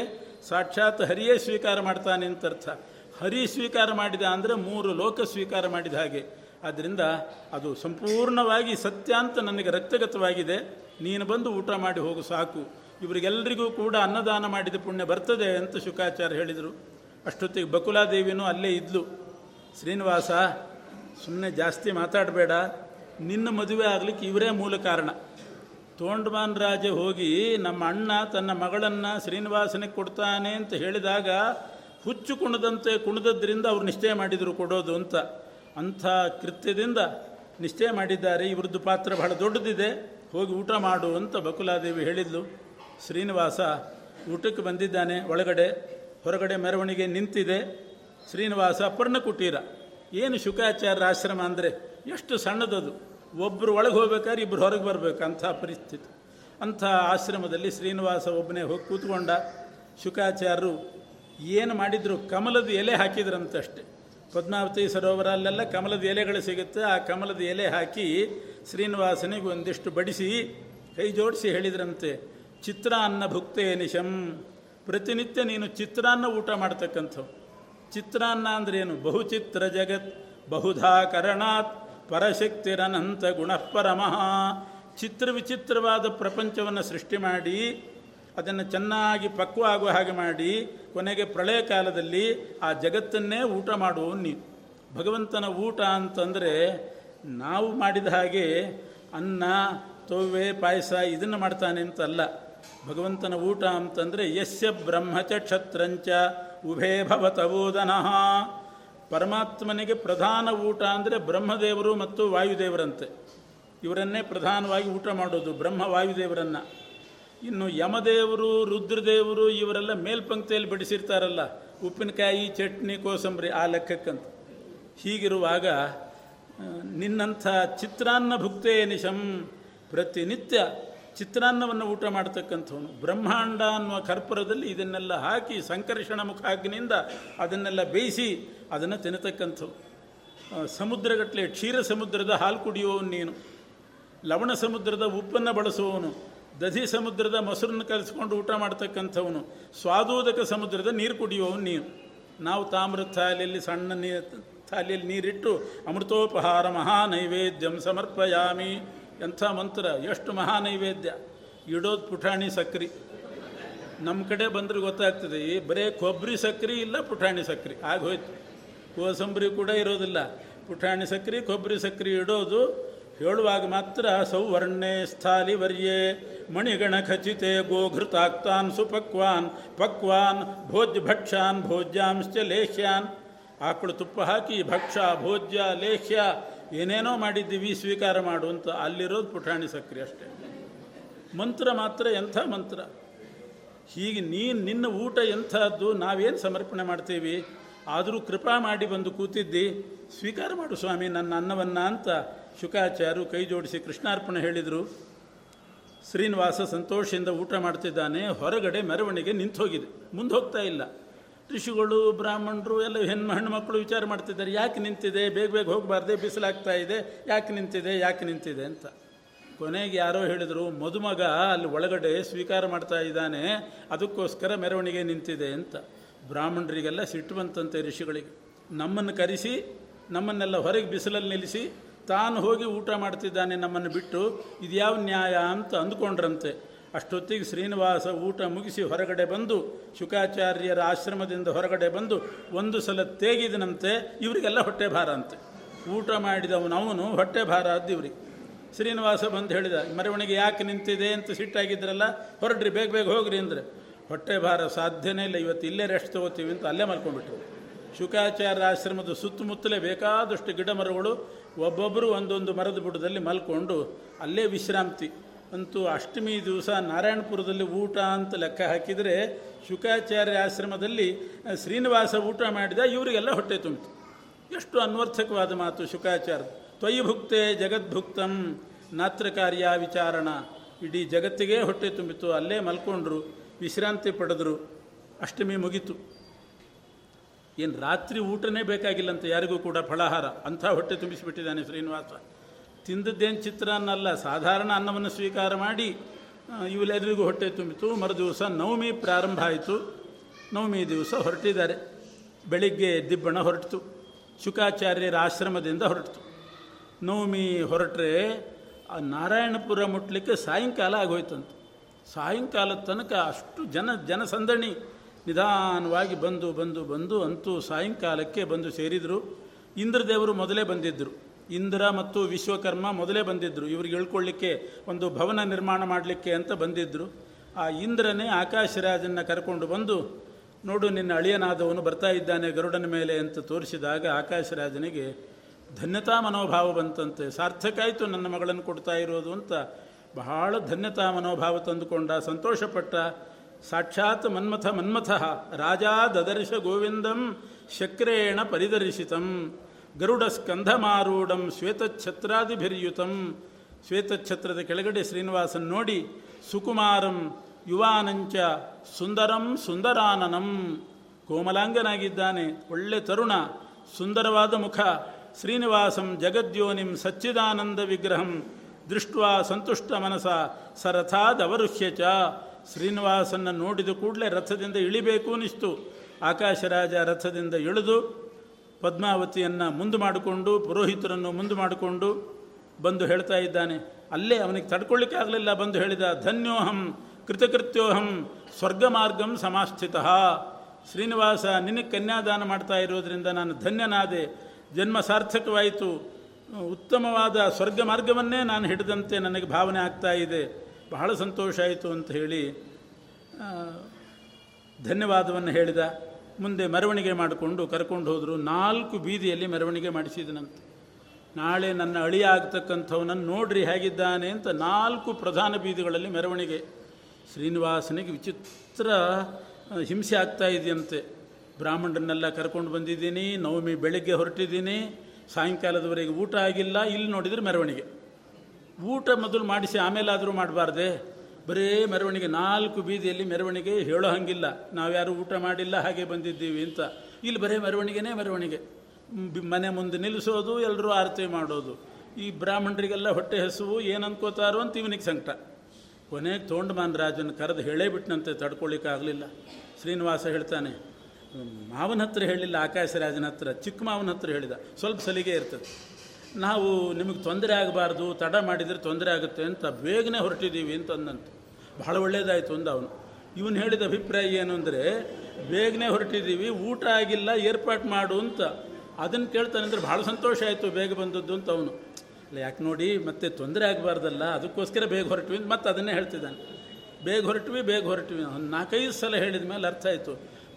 ಸಾಕ್ಷಾತ್ ಹರಿಯೇ ಸ್ವೀಕಾರ ಮಾಡ್ತಾನೆ ಅಂತ ಅರ್ಥ. ಹರಿ ಸ್ವೀಕಾರ ಮಾಡಿದ ಅಂದರೆ ಮೂರು ಲೋಕ ಸ್ವೀಕಾರ ಮಾಡಿದ ಹಾಗೆ. ಆದ್ದರಿಂದ ಅದು ಸಂಪೂರ್ಣವಾಗಿ ಸತ್ಯ ಅಂತ ನನಗೆ ರಕ್ತಗತವಾಗಿದೆ, ನೀನು ಬಂದು ಊಟ ಮಾಡಿ ಹೋಗು ಸಾಕು, ಇವರಿಗೆಲ್ಲರಿಗೂ ಕೂಡ ಅನ್ನದಾನ ಮಾಡಿದ ಪುಣ್ಯ ಬರ್ತದೆ ಅಂತ ಶುಕಾಚಾರ್ಯ ಹೇಳಿದರು. ಅಷ್ಟೊತ್ತಿಗೆ ಬಕುಲಾದೇವಿನೂ ಅಲ್ಲೇ ಇದ್ಲು. ಶ್ರೀನಿವಾಸ, ಸುಮ್ಮನೆ ಜಾಸ್ತಿ ಮಾತಾಡಬೇಡ, ನಿನ್ನ ಮದುವೆ ಆಗಲಿಕ್ಕೆ ಇವರೇ ಮೂಲ ಕಾರಣ. ತೋಂಡಮಾನ್ ರಾಜ ಹೋಗಿ ನಮ್ಮ ಅಣ್ಣ ತನ್ನ ಮಗಳನ್ನು ಶ್ರೀನಿವಾಸನಿಗೆ ಕೊಡ್ತಾನೆ ಅಂತ ಹೇಳಿದಾಗ ಹುಚ್ಚು ಕುಣದಂತೆ ಕುಣಿದದ್ರಿಂದ ಅವ್ರು ನಿಶ್ಚಯ ಮಾಡಿದರು ಕೊಡೋದು ಅಂತ. ಅಂಥ ಕೃತ್ಯದಿಂದ ನಿಶ್ಚಯ ಮಾಡಿದ್ದಾರೆ, ಇವರದ್ದು ಪಾತ್ರ ಬಹಳ ದೊಡ್ಡದಿದೆ, ಹೋಗಿ ಊಟ ಮಾಡು ಅಂತ ಬಕುಲಾದೇವಿ ಹೇಳಿದ್ಲು. ಶ್ರೀನಿವಾಸ ಊಟಕ್ಕೆ ಬಂದಿದ್ದಾನೆ. ಒಳಗಡೆ ಹೊರಗಡೆ ಮೆರವಣಿಗೆ ನಿಂತಿದೆ. ಶ್ರೀನಿವಾಸ ಪರ್ಣ ಕುಟೀರ, ಏನು ಶುಕಾಚಾರ್ಯರ ಆಶ್ರಮ ಅಂದರೆ ಎಷ್ಟು ಸಣ್ಣದದು, ಒಬ್ಬರು ಒಳಗೆ ಹೋಗ್ಬೇಕಾದ್ರೆ ಇಬ್ಬರು ಹೊರಗೆ ಬರಬೇಕು, ಅಂಥ ಪರಿಸ್ಥಿತಿ. ಅಂಥ ಆಶ್ರಮದಲ್ಲಿ ಶ್ರೀನಿವಾಸ ಒಬ್ಬನೇ ಹೋಗಿ ಕೂತ್ಕೊಂಡ. ಶುಕಾಚಾರ್ಯರು ಏನು ಮಾಡಿದರು, ಕಮಲದ ಎಲೆ ಹಾಕಿದ್ರಂತಷ್ಟೆ. ಪದ್ಮಾವತಿ ಸರೋವರ ಅಲ್ಲೆಲ್ಲ ಕಮಲದ ಎಲೆಗಳು ಸಿಗುತ್ತೆ. ಆ ಕಮಲದ ಎಲೆ ಹಾಕಿ ಶ್ರೀನಿವಾಸನಿಗೆ ಒಂದಿಷ್ಟು ಬಡಿಸಿ ಕೈ ಜೋಡಿಸಿ ಹೇಳಿದ್ರಂತೆ, ಚಿತ್ರಾನ್ನ ಭುಕ್ತೇ ನಿಶಂ, ಪ್ರತಿನಿತ್ಯ ನೀನು ಚಿತ್ರಾನ್ನ ಊಟ ಮಾಡ್ತಕ್ಕಂಥವು. ಚಿತ್ರಾನ್ನ ಅಂದ್ರೇನು? ಬಹುಚಿತ್ರ ಜಗತ್ ಬಹುಧಾ ಕರಣಾತ್ ಪರಶಕ್ತಿರನಂತ ಗುಣಪರಮಃ. ಚಿತ್ರ ವಿಚಿತ್ರವಾದ ಪ್ರಪಂಚವನ್ನು ಸೃಷ್ಟಿ ಮಾಡಿ ಅದನ್ನು ಚೆನ್ನಾಗಿ ಪಕ್ವ ಆಗುವ ಹಾಗೆ ಮಾಡಿ ಕೊನೆಗೆ ಪ್ರಳಯ ಕಾಲದಲ್ಲಿ ಆ ಜಗತ್ತನ್ನೇ ಊಟ ಮಾಡುವ ನೀನು. ಭಗವಂತನ ಊಟ ಅಂತಂದರೆ ನಾವು ಮಾಡಿದ ಹಾಗೆ ಅನ್ನ ತೊವ್ವೆ ಪಾಯಸ ಇದನ್ನು ಮಾಡ್ತಾನೆ ಅಂತಲ್ಲ. ಭಗವಂತನ ಊಟ ಅಂತಂದರೆ ಯಸ್ಯ ಬ್ರಹ್ಮಚ ಕ್ಷತ್ರಂಚ ಉಭೇ ಭವತವೋದನಃ. ಪರಮಾತ್ಮನಿಗೆ ಪ್ರಧಾನ ಊಟ ಅಂದರೆ ಬ್ರಹ್ಮದೇವರು ಮತ್ತು ವಾಯುದೇವರಂತೆ. ಇವರನ್ನೇ ಪ್ರಧಾನವಾಗಿ ಊಟ ಮಾಡೋದು, ಬ್ರಹ್ಮ ವಾಯುದೇವರನ್ನು. ಇನ್ನು ಯಮದೇವರು ರುದ್ರದೇವರು ಇವರೆಲ್ಲ ಮೇಲ್ಪಂಕ್ತಿಯಲ್ಲಿ ಬಡಿಸಿರ್ತಾರಲ್ಲ, ಉಪ್ಪಿನಕಾಯಿ ಚಟ್ನಿ ಕೋಸಂಬರಿ ಆ ಲೆಕ್ಕಕ್ಕಂತ. ಹೀಗಿರುವಾಗ ನಿನ್ನಂಥ ಚಿತ್ರಾನ್ನ ಭುಕ್ತೇ ನಿಶಂ, ಪ್ರತಿನಿತ್ಯ ಚಿತ್ರಾನ್ನವನ್ನು ಊಟ ಮಾಡ್ತಕ್ಕಂಥವನು. ಬ್ರಹ್ಮಾಂಡ ಅನ್ನುವ ಕರ್ಪೂರದಲ್ಲಿ ಇದನ್ನೆಲ್ಲ ಹಾಕಿ ಸಂಕರ್ಷಣ ಮುಖಾಗ್ನಿಯಿಂದ ಅದನ್ನೆಲ್ಲ ಬೇಯಿಸಿ ಅದನ್ನು ತಿನ್ನತಕ್ಕಂಥವು. ಸಮುದ್ರಗಟ್ಟಲೆ ಕ್ಷೀರ ಸಮುದ್ರದ ಹಾಲು ಕುಡಿಯುವವನು ನೀನು, ಲವಣ ಸಮುದ್ರದ ಉಪ್ಪನ್ನು ಬಳಸುವವನು, ದಧಿ ಸಮುದ್ರದ ಮೊಸರನ್ನು ಕಲಿಸ್ಕೊಂಡು ಊಟ ಮಾಡ್ತಕ್ಕಂಥವನು, ಸ್ವಾದೋದಕ ಸಮುದ್ರದ ನೀರು ಕುಡಿಯುವವನು ನೀನು. ನಾವು ತಾಮ್ರದ ಥಾಲಿಯಲ್ಲಿ ಸಣ್ಣ ನೀ ಥಾಲಿಯಲ್ಲಿ ನೀರಿಟ್ಟು ಅಮೃತೋಪಹಾರ ಮಹಾ ನೈವೇದ್ಯಂ ಸಮರ್ಪಯಾಮಿ ಎಂಥ ಮಂತ್ರ, ಎಷ್ಟು ಮಹಾ ನೈವೇದ್ಯ. ಇಡೋದು ಪುಟಾಣಿ ಸಕ್ರೆ. ನಮ್ಮ ಕಡೆ ಬಂದರೆ ಗೊತ್ತಾಗ್ತದೆ, ಬರೀ ಕೊಬ್ಬರಿ ಸಕ್ರೆ ಇಲ್ಲ ಪುಟಾಣಿ ಸಕ್ರೆ ಆಗೋಯ್ತು. ಕೋಸಂಬರಿ ಕೂಡ ಇರೋದಿಲ್ಲ, ಪುಟಾಣಿ ಸಕ್ರೆ ಕೊಬ್ಬರಿ ಸಕ್ರೆ ಇಡೋದು. ಹೇಳುವಾಗ ಮಾತ್ರ ಸೌವರ್ಣೆ ಸ್ಥಾಲಿ ವರ್ಯೆ ಮಣಿಗಣ ಖಚಿತೆ ಗೋಘೃತಾಕ್ತಾನ್ ಸುಪಕ್ವಾನ್ ಪಕ್ವಾನ್ ಭೋಜ್ಯ ಭಕ್ಷ್ಯಾನ್ ಭೋಜ್ಯಾಂಶ್ಚ ಲೇಹ್ಯಾನ್. ಆಕಳು ತುಪ್ಪ ಹಾಕಿ ಭಕ್ಷ್ಯ ಭೋಜ್ಯ ಲೇಹ್ಯ ಏನೇನೋ ಮಾಡಿದ್ದೀವಿ, ಸ್ವೀಕಾರ ಮಾಡುವಂಥ. ಅಲ್ಲಿರೋದು ಪುಟಾಣಿ ಸಕ್ರೆ ಅಷ್ಟೇ. ಮಂತ್ರ ಮಾತ್ರ ಎಂಥ ಮಂತ್ರ. ಹೀಗೆ ನೀನು ನಿನ್ನ ಊಟ ಎಂಥದ್ದು, ನಾವೇನು ಸಮರ್ಪಣೆ ಮಾಡ್ತೀವಿ. ಆದರೂ ಕೃಪಾ ಮಾಡಿ ಬಂದು ಕೂತಿದ್ದಿ, ಸ್ವೀಕಾರ ಮಾಡು ಸ್ವಾಮಿ ನನ್ನ ಅನ್ನವನ್ನು ಅಂತ ಶುಕಾಚಾರ್ಯರು ಕೈ ಜೋಡಿಸಿ ಕೃಷ್ಣಾರ್ಪಣೆ ಹೇಳಿದರು. ಶ್ರೀನಿವಾಸ ಸಂತೋಷದಿಂದ ಊಟ ಮಾಡ್ತಿದ್ದಾನೆ. ಹೊರಗಡೆ ಮೆರವಣಿಗೆ ನಿಂತು ಹೋಗಿದೆ, ಮುಂದೆ ಹೋಗ್ತಾ ಇಲ್ಲ. ಋಷಿಗಳು ಬ್ರಾಹ್ಮಣರು ಎಲ್ಲ ಹೆಣ್ಣು ಹೆಣ್ಣುಮಕ್ಕಳು ವಿಚಾರ ಮಾಡ್ತಿದ್ದಾರೆ, ಯಾಕೆ ನಿಂತಿದೆ, ಬೇಗ ಬೇಗ ಹೋಗಬಾರ್ದೆ, ಬಿಸಿಲಾಗ್ತಾ ಇದೆ, ಯಾಕೆ ನಿಂತಿದೆ ಯಾಕೆ ನಿಂತಿದೆ ಅಂತ. ಕೊನೆಗೆ ಯಾರೋ ಹೇಳಿದರು, ಮದುಮಗ ಅಲ್ಲಿ ಒಳಗಡೆ ಸ್ವೀಕಾರ ಮಾಡ್ತಾ ಇದ್ದಾನೆ, ಅದಕ್ಕೋಸ್ಕರ ಮೆರವಣಿಗೆ ನಿಂತಿದೆ ಅಂತ. ಬ್ರಾಹ್ಮಣರಿಗೆಲ್ಲ ಸಿಟ್ಟು ಬಂತಂತೆ ಋಷಿಗಳಿಗೆ. ನಮ್ಮನ್ನು ಕರೆಸಿ ನಮ್ಮನ್ನೆಲ್ಲ ಹೊರಗೆ ಬಿಸಿಲಲ್ಲಿ ನಿಲ್ಲಿಸಿ ತಾನು ಹೋಗಿ ಊಟ ಮಾಡ್ತಿದ್ದಾನೆ ನಮ್ಮನ್ನು ಬಿಟ್ಟು, ಇದು ಯಾವ ನ್ಯಾಯ ಅಂತ ಅಂದುಕೊಂಡ್ರಂತೆ. ಅಷ್ಟೊತ್ತಿಗೆ ಶ್ರೀನಿವಾಸ ಊಟ ಮುಗಿಸಿ ಹೊರಗಡೆ ಬಂದು ಶುಕಾಚಾರ್ಯರ ಆಶ್ರಮದಿಂದ ಹೊರಗಡೆ ಬಂದು ಒಂದು ಸಲ ತೇಗಿದನಂತೆ. ಇವರಿಗೆಲ್ಲ ಹೊಟ್ಟೆ ಭಾರ ಅಂತೆ, ಊಟ ಮಾಡಿದವನು ಅವನು, ಹೊಟ್ಟೆ ಭಾರ ಆದ್ದು ಇವ್ರಿಗೆ. ಶ್ರೀನಿವಾಸ ಬಂದು ಹೇಳಿದ, ಮೆರವಣಿಗೆ ಯಾಕೆ ನಿಂತಿದೆ ಅಂತ ಸಿಟ್ಟಾಗಿದ್ರಲ್ಲ, ಹೊರಡ್ರಿ ಬೇಗ ಬೇಗ ಹೋಗ್ರಿ ಅಂದರೆ, ಹೊಟ್ಟೆ ಭಾರ ಸಾಧ್ಯನೇ ಇಲ್ಲ, ಇವತ್ತು ಇಲ್ಲೇ ರೆಸ್ಟ್ ತೊಗೋತೀವಿ ಅಂತ ಅಲ್ಲೇ ಮಲ್ಕೊಂಡ್ಬಿಟ್ರು. ಶುಕಾಚಾರ್ಯ ಆಶ್ರಮದ ಸುತ್ತಮುತ್ತಲೇ ಬೇಕಾದಷ್ಟು ಗಿಡ ಮರಗಳು, ಒಬ್ಬೊಬ್ಬರು ಒಂದೊಂದು ಮರದ ಬುಡದಲ್ಲಿ ಮಲ್ಕೊಂಡು ಅಲ್ಲೇ ವಿಶ್ರಾಂತಿ. ಅಂತೂ ಅಷ್ಟಮಿ ದಿವಸ ನಾರಾಯಣಪುರದಲ್ಲಿ ಊಟ ಅಂತ ಲೆಕ್ಕ ಹಾಕಿದರೆ ಶುಕಾಚಾರ್ಯ ಆಶ್ರಮದಲ್ಲಿ ಶ್ರೀನಿವಾಸ ಊಟ ಮಾಡಿದ, ಇವರಿಗೆಲ್ಲ ಹೊಟ್ಟೆ ತುಂಬಿತು. ಎಷ್ಟು ಅನ್ವರ್ಥಕವಾದ ಮಾತು ಶುಕಾಚಾರ್ಯ. ತ್ವಯಿ ಭುಕ್ತೆ ಜಗದ್ಭುಕ್ತಂ ನಾತ್ರ ಕಾರ್ಯ ವಿಚಾರಣ. ಇಡೀ ಜಗತ್ತಿಗೆ ಹೊಟ್ಟೆ ತುಂಬಿತು, ಅಲ್ಲೇ ಮಲ್ಕೊಂಡ್ರು, ವಿಶ್ರಾಂತಿ ಪಡೆದರು. ಅಷ್ಟಮಿ ಮುಗಿತು. ಏನು ರಾತ್ರಿ ಊಟನೇ ಬೇಕಾಗಿಲ್ಲಂತೆ ಯಾರಿಗೂ ಕೂಡ, ಫಳಾಹಾರ ಅಂಥ ಹೊಟ್ಟೆ ತುಂಬಿಸಿಬಿಟ್ಟಿದ್ದಾನೆ ಶ್ರೀನಿವಾಸ. ತಿಂದದ್ದೇನು ಚಿತ್ರಾನ್ನ ಅಲ್ಲ, ಸಾಧಾರಣ ಅನ್ನವನ್ನು ಸ್ವೀಕಾರ ಮಾಡಿ ಇವೆಲ್ಲರಿಗೂ ಹೊಟ್ಟೆ ತುಂಬಿತು. ಮರುದಿವಸ ನವಮಿ ಪ್ರಾರಂಭ ಆಯಿತು. ನವಮಿ ದಿವಸ ಹೊರಟಿದ್ದಾರೆ. ಬೆಳಿಗ್ಗೆ ದಿಬ್ಬಣ ಹೊರಟಿತು, ಶುಕಾಚಾರ್ಯರ ಆಶ್ರಮದಿಂದ ಹೊರಟಿತು. ನವಮಿ ಹೊರಟ್ರೆ ನಾರಾಯಣಪುರ ಮುಟ್ಲಿಕ್ಕೆ ಸಾಯಂಕಾಲ ಆಗೋಯ್ತಂತೆ. ಸಾಯಂಕಾಲದ ತನಕ ಅಷ್ಟು ಜನ ಜನಸಂದಣಿ ನಿಧಾನವಾಗಿ ಬಂದು ಬಂದು ಬಂದು ಅಂತೂ ಸಾಯಂಕಾಲಕ್ಕೆ ಬಂದು ಸೇರಿದರು. ಇಂದ್ರದೇವರು ಮೊದಲೇ ಬಂದಿದ್ದರು, ಇಂದ್ರ ಮತ್ತು ವಿಶ್ವಕರ್ಮ ಮೊದಲೇ ಬಂದಿದ್ದರು. ಇವ್ರಿಗೆ ಹೇಳ್ಕೊಳ್ಳಿಕ್ಕೆ ಒಂದು ಭವನ ನಿರ್ಮಾಣ ಮಾಡಲಿಕ್ಕೆ ಅಂತ ಬಂದಿದ್ದರು. ಆ ಇಂದ್ರನೇ ಆಕಾಶರಾಜನ್ನು ಕರ್ಕೊಂಡು ಬಂದು, ನೋಡು ನಿನ್ನ ಅಳಿಯನಾದವನು ಬರ್ತಾ ಇದ್ದಾನೆ ಗರುಡನ ಮೇಲೆ ಅಂತ ತೋರಿಸಿದಾಗ ಆಕಾಶರಾಜನಿಗೆ ಧನ್ಯತಾ ಮನೋಭಾವ ಬಂತಂತೆ, ಸಾರ್ಥಕ ಆಯಿತು ನನ್ನ ಮಗಳನ್ನು ಕೊಡ್ತಾ ಇರೋದು ಅಂತ ಬಹಳ ಧನ್ಯತಾ ಮನೋಭಾವ ತಂದುಕೊಂಡ, ಸಂತೋಷಪಟ್ಟ. ಸಾಕ್ಷಾತ್ ಮನ್ಮಥ ಮನ್ಮಥಃ ರಾಜ ದದರ್ಶ ಗೋವಿಂದಂ ಶಕ್ರೇಣ ಪರಿದರ್ಶಿತಂ ಗರುಡ ಸ್ಕಂಧಮಾರೂಢಂ ಶ್ವೇತಛತ್ರಾದಿಭಿರ್ಯುತಂ. ಶ್ವೇತಛತ್ರದ ಕೆಳಗಡೆ ಶ್ರೀನಿವಾಸನ್ ನೋಡಿ ಸುಕುಮಾರಂ ಯುವಾನಂಚ ಸುಂದರಂ ಸುಂದರಾನನಂ, ಕೋಮಲಾಂಗನಾಗಿದ್ದಾನೆ, ಒಳ್ಳೆ ತರುಣ, ಸುಂದರವಾದ ಮುಖ. ಶ್ರೀನಿವಾಸಂ ಜಗದ್ಯೋನಿಂ ಸಚ್ಚಿದಾನಂದ ವಿಗ್ರಹಂ ದೃಷ್ಟ್ವಾ ಸಂತುಷ್ಟ ಮನಸ ಸರಥಾದವರುಹ್ಯ ಚ. ಶ್ರೀನಿವಾಸನ್ನ ನೋಡಿದ ಕೂಡಲೇ ರಥದಿಂದ ಇಳಿಬೇಕು ಅನಿಸ್ತು. ಆಕಾಶರಾಜ ರಥದಿಂದ ಇಳಿದು ಪದ್ಮಾವತಿಯನ್ನು ಮುಂದೆ ಮಾಡಿಕೊಂಡು ಪುರೋಹಿತರನ್ನು ಮುಂದೆ ಮಾಡಿಕೊಂಡು ಬಂದು ಹೇಳ್ತಾ ಇದ್ದಾನೆ. ಅಲ್ಲೇ ಅವನಿಗೆ ತಡ್ಕೊಳ್ಳಿಕ್ಕೆ ಆಗಲಿಲ್ಲ, ಬಂದು ಹೇಳಿದ ಧನ್ಯೋಹಂ ಕೃತಕೃತ್ಯೋಹಂ ಸ್ವರ್ಗ ಮಾರ್ಗಂ ಸಮಾಸ್ಥಿತಃ. ಶ್ರೀನಿವಾಸ ನಿನಗೆ ಕನ್ಯಾದಾನ ಮಾಡ್ತಾ ಇರೋದರಿಂದ ನಾನು ಧನ್ಯನಾದೆ, ಜನ್ಮ ಸಾರ್ಥಕವಾಯಿತು, ಉತ್ತಮವಾದ ಸ್ವರ್ಗ ಮಾರ್ಗವನ್ನೇ ನಾನು ಹಿಡಿದಂತೆ ನನಗೆ ಭಾವನೆ ಆಗ್ತಾ ಇದೆ, ಬಹಳ ಸಂತೋಷ ಆಯಿತು ಅಂತ ಹೇಳಿ ಧನ್ಯವಾದವನ್ನು ಹೇಳಿದ. ಮುಂದೆ ಮೆರವಣಿಗೆ ಮಾಡಿಕೊಂಡು ಕರ್ಕೊಂಡು ಹೋದರು. ನಾಲ್ಕು ಬೀದಿಯಲ್ಲಿ ಮೆರವಣಿಗೆ ಮಾಡಿಸಿದನಂತೆ. ನಾಳೆ ನನ್ನ ಅಳಿಯ ಆಗ್ತಕ್ಕಂಥವನನ್ನು ನೋಡ್ರಿ ಹೇಗಿದ್ದಾನೆ ಅಂತ ನಾಲ್ಕು ಪ್ರಧಾನ ಬೀದಿಗಳಲ್ಲಿ ಮೆರವಣಿಗೆ. ಶ್ರೀನಿವಾಸನಿಗೆ ವಿಚಿತ್ರ ಹಿಂಸೆ ಆಗ್ತಾ ಇದೆಯಂತೆ. ಬ್ರಾಹ್ಮಣರನ್ನೆಲ್ಲ ಕರ್ಕೊಂಡು ಬಂದಿದ್ದೀನಿ, ನವಮಿ ಬೆಳಗ್ಗೆ ಹೊರಟಿದ್ದೀನಿ, ಸಾಯಂಕಾಲದವರೆಗೆ ಊಟ ಆಗಿಲ್ಲ, ಇಲ್ಲಿ ನೋಡಿದರೆ ಮೆರವಣಿಗೆ. ಊಟ ಮೊದಲು ಮಾಡಿಸಿ ಆಮೇಲಾದರೂ ಮಾಡಬಾರ್ದೆ, ಬರೀ ಮೆರವಣಿಗೆ, ನಾಲ್ಕು ಬೀದಿಯಲ್ಲಿ ಮೆರವಣಿಗೆ. ಹೇಳೋ ಹಾಗಿಲ್ಲ ನಾವ್ಯಾರು ಊಟ ಮಾಡಿಲ್ಲ ಹಾಗೆ ಬಂದಿದ್ದೀವಿ ಅಂತ, ಇಲ್ಲಿ ಬರೀ ಮೆರವಣಿಗೆನೇ ಮೆರವಣಿಗೆ. ಮನೆ ಮುಂದೆ ನಿಲ್ಲಿಸೋದು, ಎಲ್ಲರೂ ಆರತಿ ಮಾಡೋದು. ಈ ಬ್ರಾಹ್ಮಣರಿಗೆಲ್ಲ ಹೊಟ್ಟೆ ಹಸುವು, ಏನು ಅನ್ಕೋತಾರೋ ಅಂತ ಇವನಿಗೆ ಸಂಕಟ. ಕೊನೆಗೆ ತೋಂಡಮಾನ್ ರಾಜನ ಕರೆದು ಹೇಳೇ ಬಿಟ್ಟನಂತೆ, ತಡ್ಕೊಳ್ಳಿಕ್ಕಾಗಲಿಲ್ಲ. ಶ್ರೀನಿವಾಸ ಹೇಳ್ತಾನೆ, ಮಾವನ ಹತ್ರ ಹೇಳಿಲ್ಲ, ಆಕಾಶರಾಜನ ಹತ್ರ, ಚಿಕ್ಕ ಮಾವನ ಹತ್ರ ಹೇಳಿದ. ಸ್ವಲ್ಪ ಸಲಿಗೆ ಇರ್ತದೆ, ನಾವು ನಿಮಗೆ ತೊಂದರೆ ಆಗಬಾರ್ದು, ತಡ ಮಾಡಿದರೆ ತೊಂದರೆ ಆಗುತ್ತೆ ಅಂತ ಬೇಗನೆ ಹೊರಟಿದ್ದೀವಿ ಅಂತ ಅಂದಂತೆ. ಬಹಳ ಒಳ್ಳೆಯದಾಯಿತು ಅಂದ ಅವನು. ಇವನು ಹೇಳಿದ ಅಭಿಪ್ರಾಯ ಏನು ಅಂದರೆ, ಬೇಗನೆ ಹೊರಟಿದ್ದೀವಿ, ಊಟ ಆಗಿಲ್ಲ, ಏರ್ಪಾಟ್ ಮಾಡು ಅಂತ. ಅದನ್ನು ಕೇಳ್ತಾನೆ ಅಂದರೆ ಭಾಳ ಸಂತೋಷ ಆಯಿತು ಬೇಗ ಬಂದದ್ದು ಅಂತ ಅವನು. ಅಲ್ಲ ಯಾಕೆ ನೋಡಿ, ಮತ್ತೆ ತೊಂದರೆ ಆಗಬಾರ್ದಲ್ಲ, ಅದಕ್ಕೋಸ್ಕರ ಬೇಗ ಹೊರಟ್ವಿ ಅಂತ ಮತ್ತೆ ಅದನ್ನೇ ಹೇಳ್ತಿದ್ದಾನೆ. ಬೇಗ ಹೊರಟ್ವಿ ಬೇಗ ಹೊರಟ್ವಿ ಒಂದು ನಾಲ್ಕೈದು ಸಲ ಹೇಳಿದ ಮೇಲೆ ಅರ್ಥ ಆಯಿತು.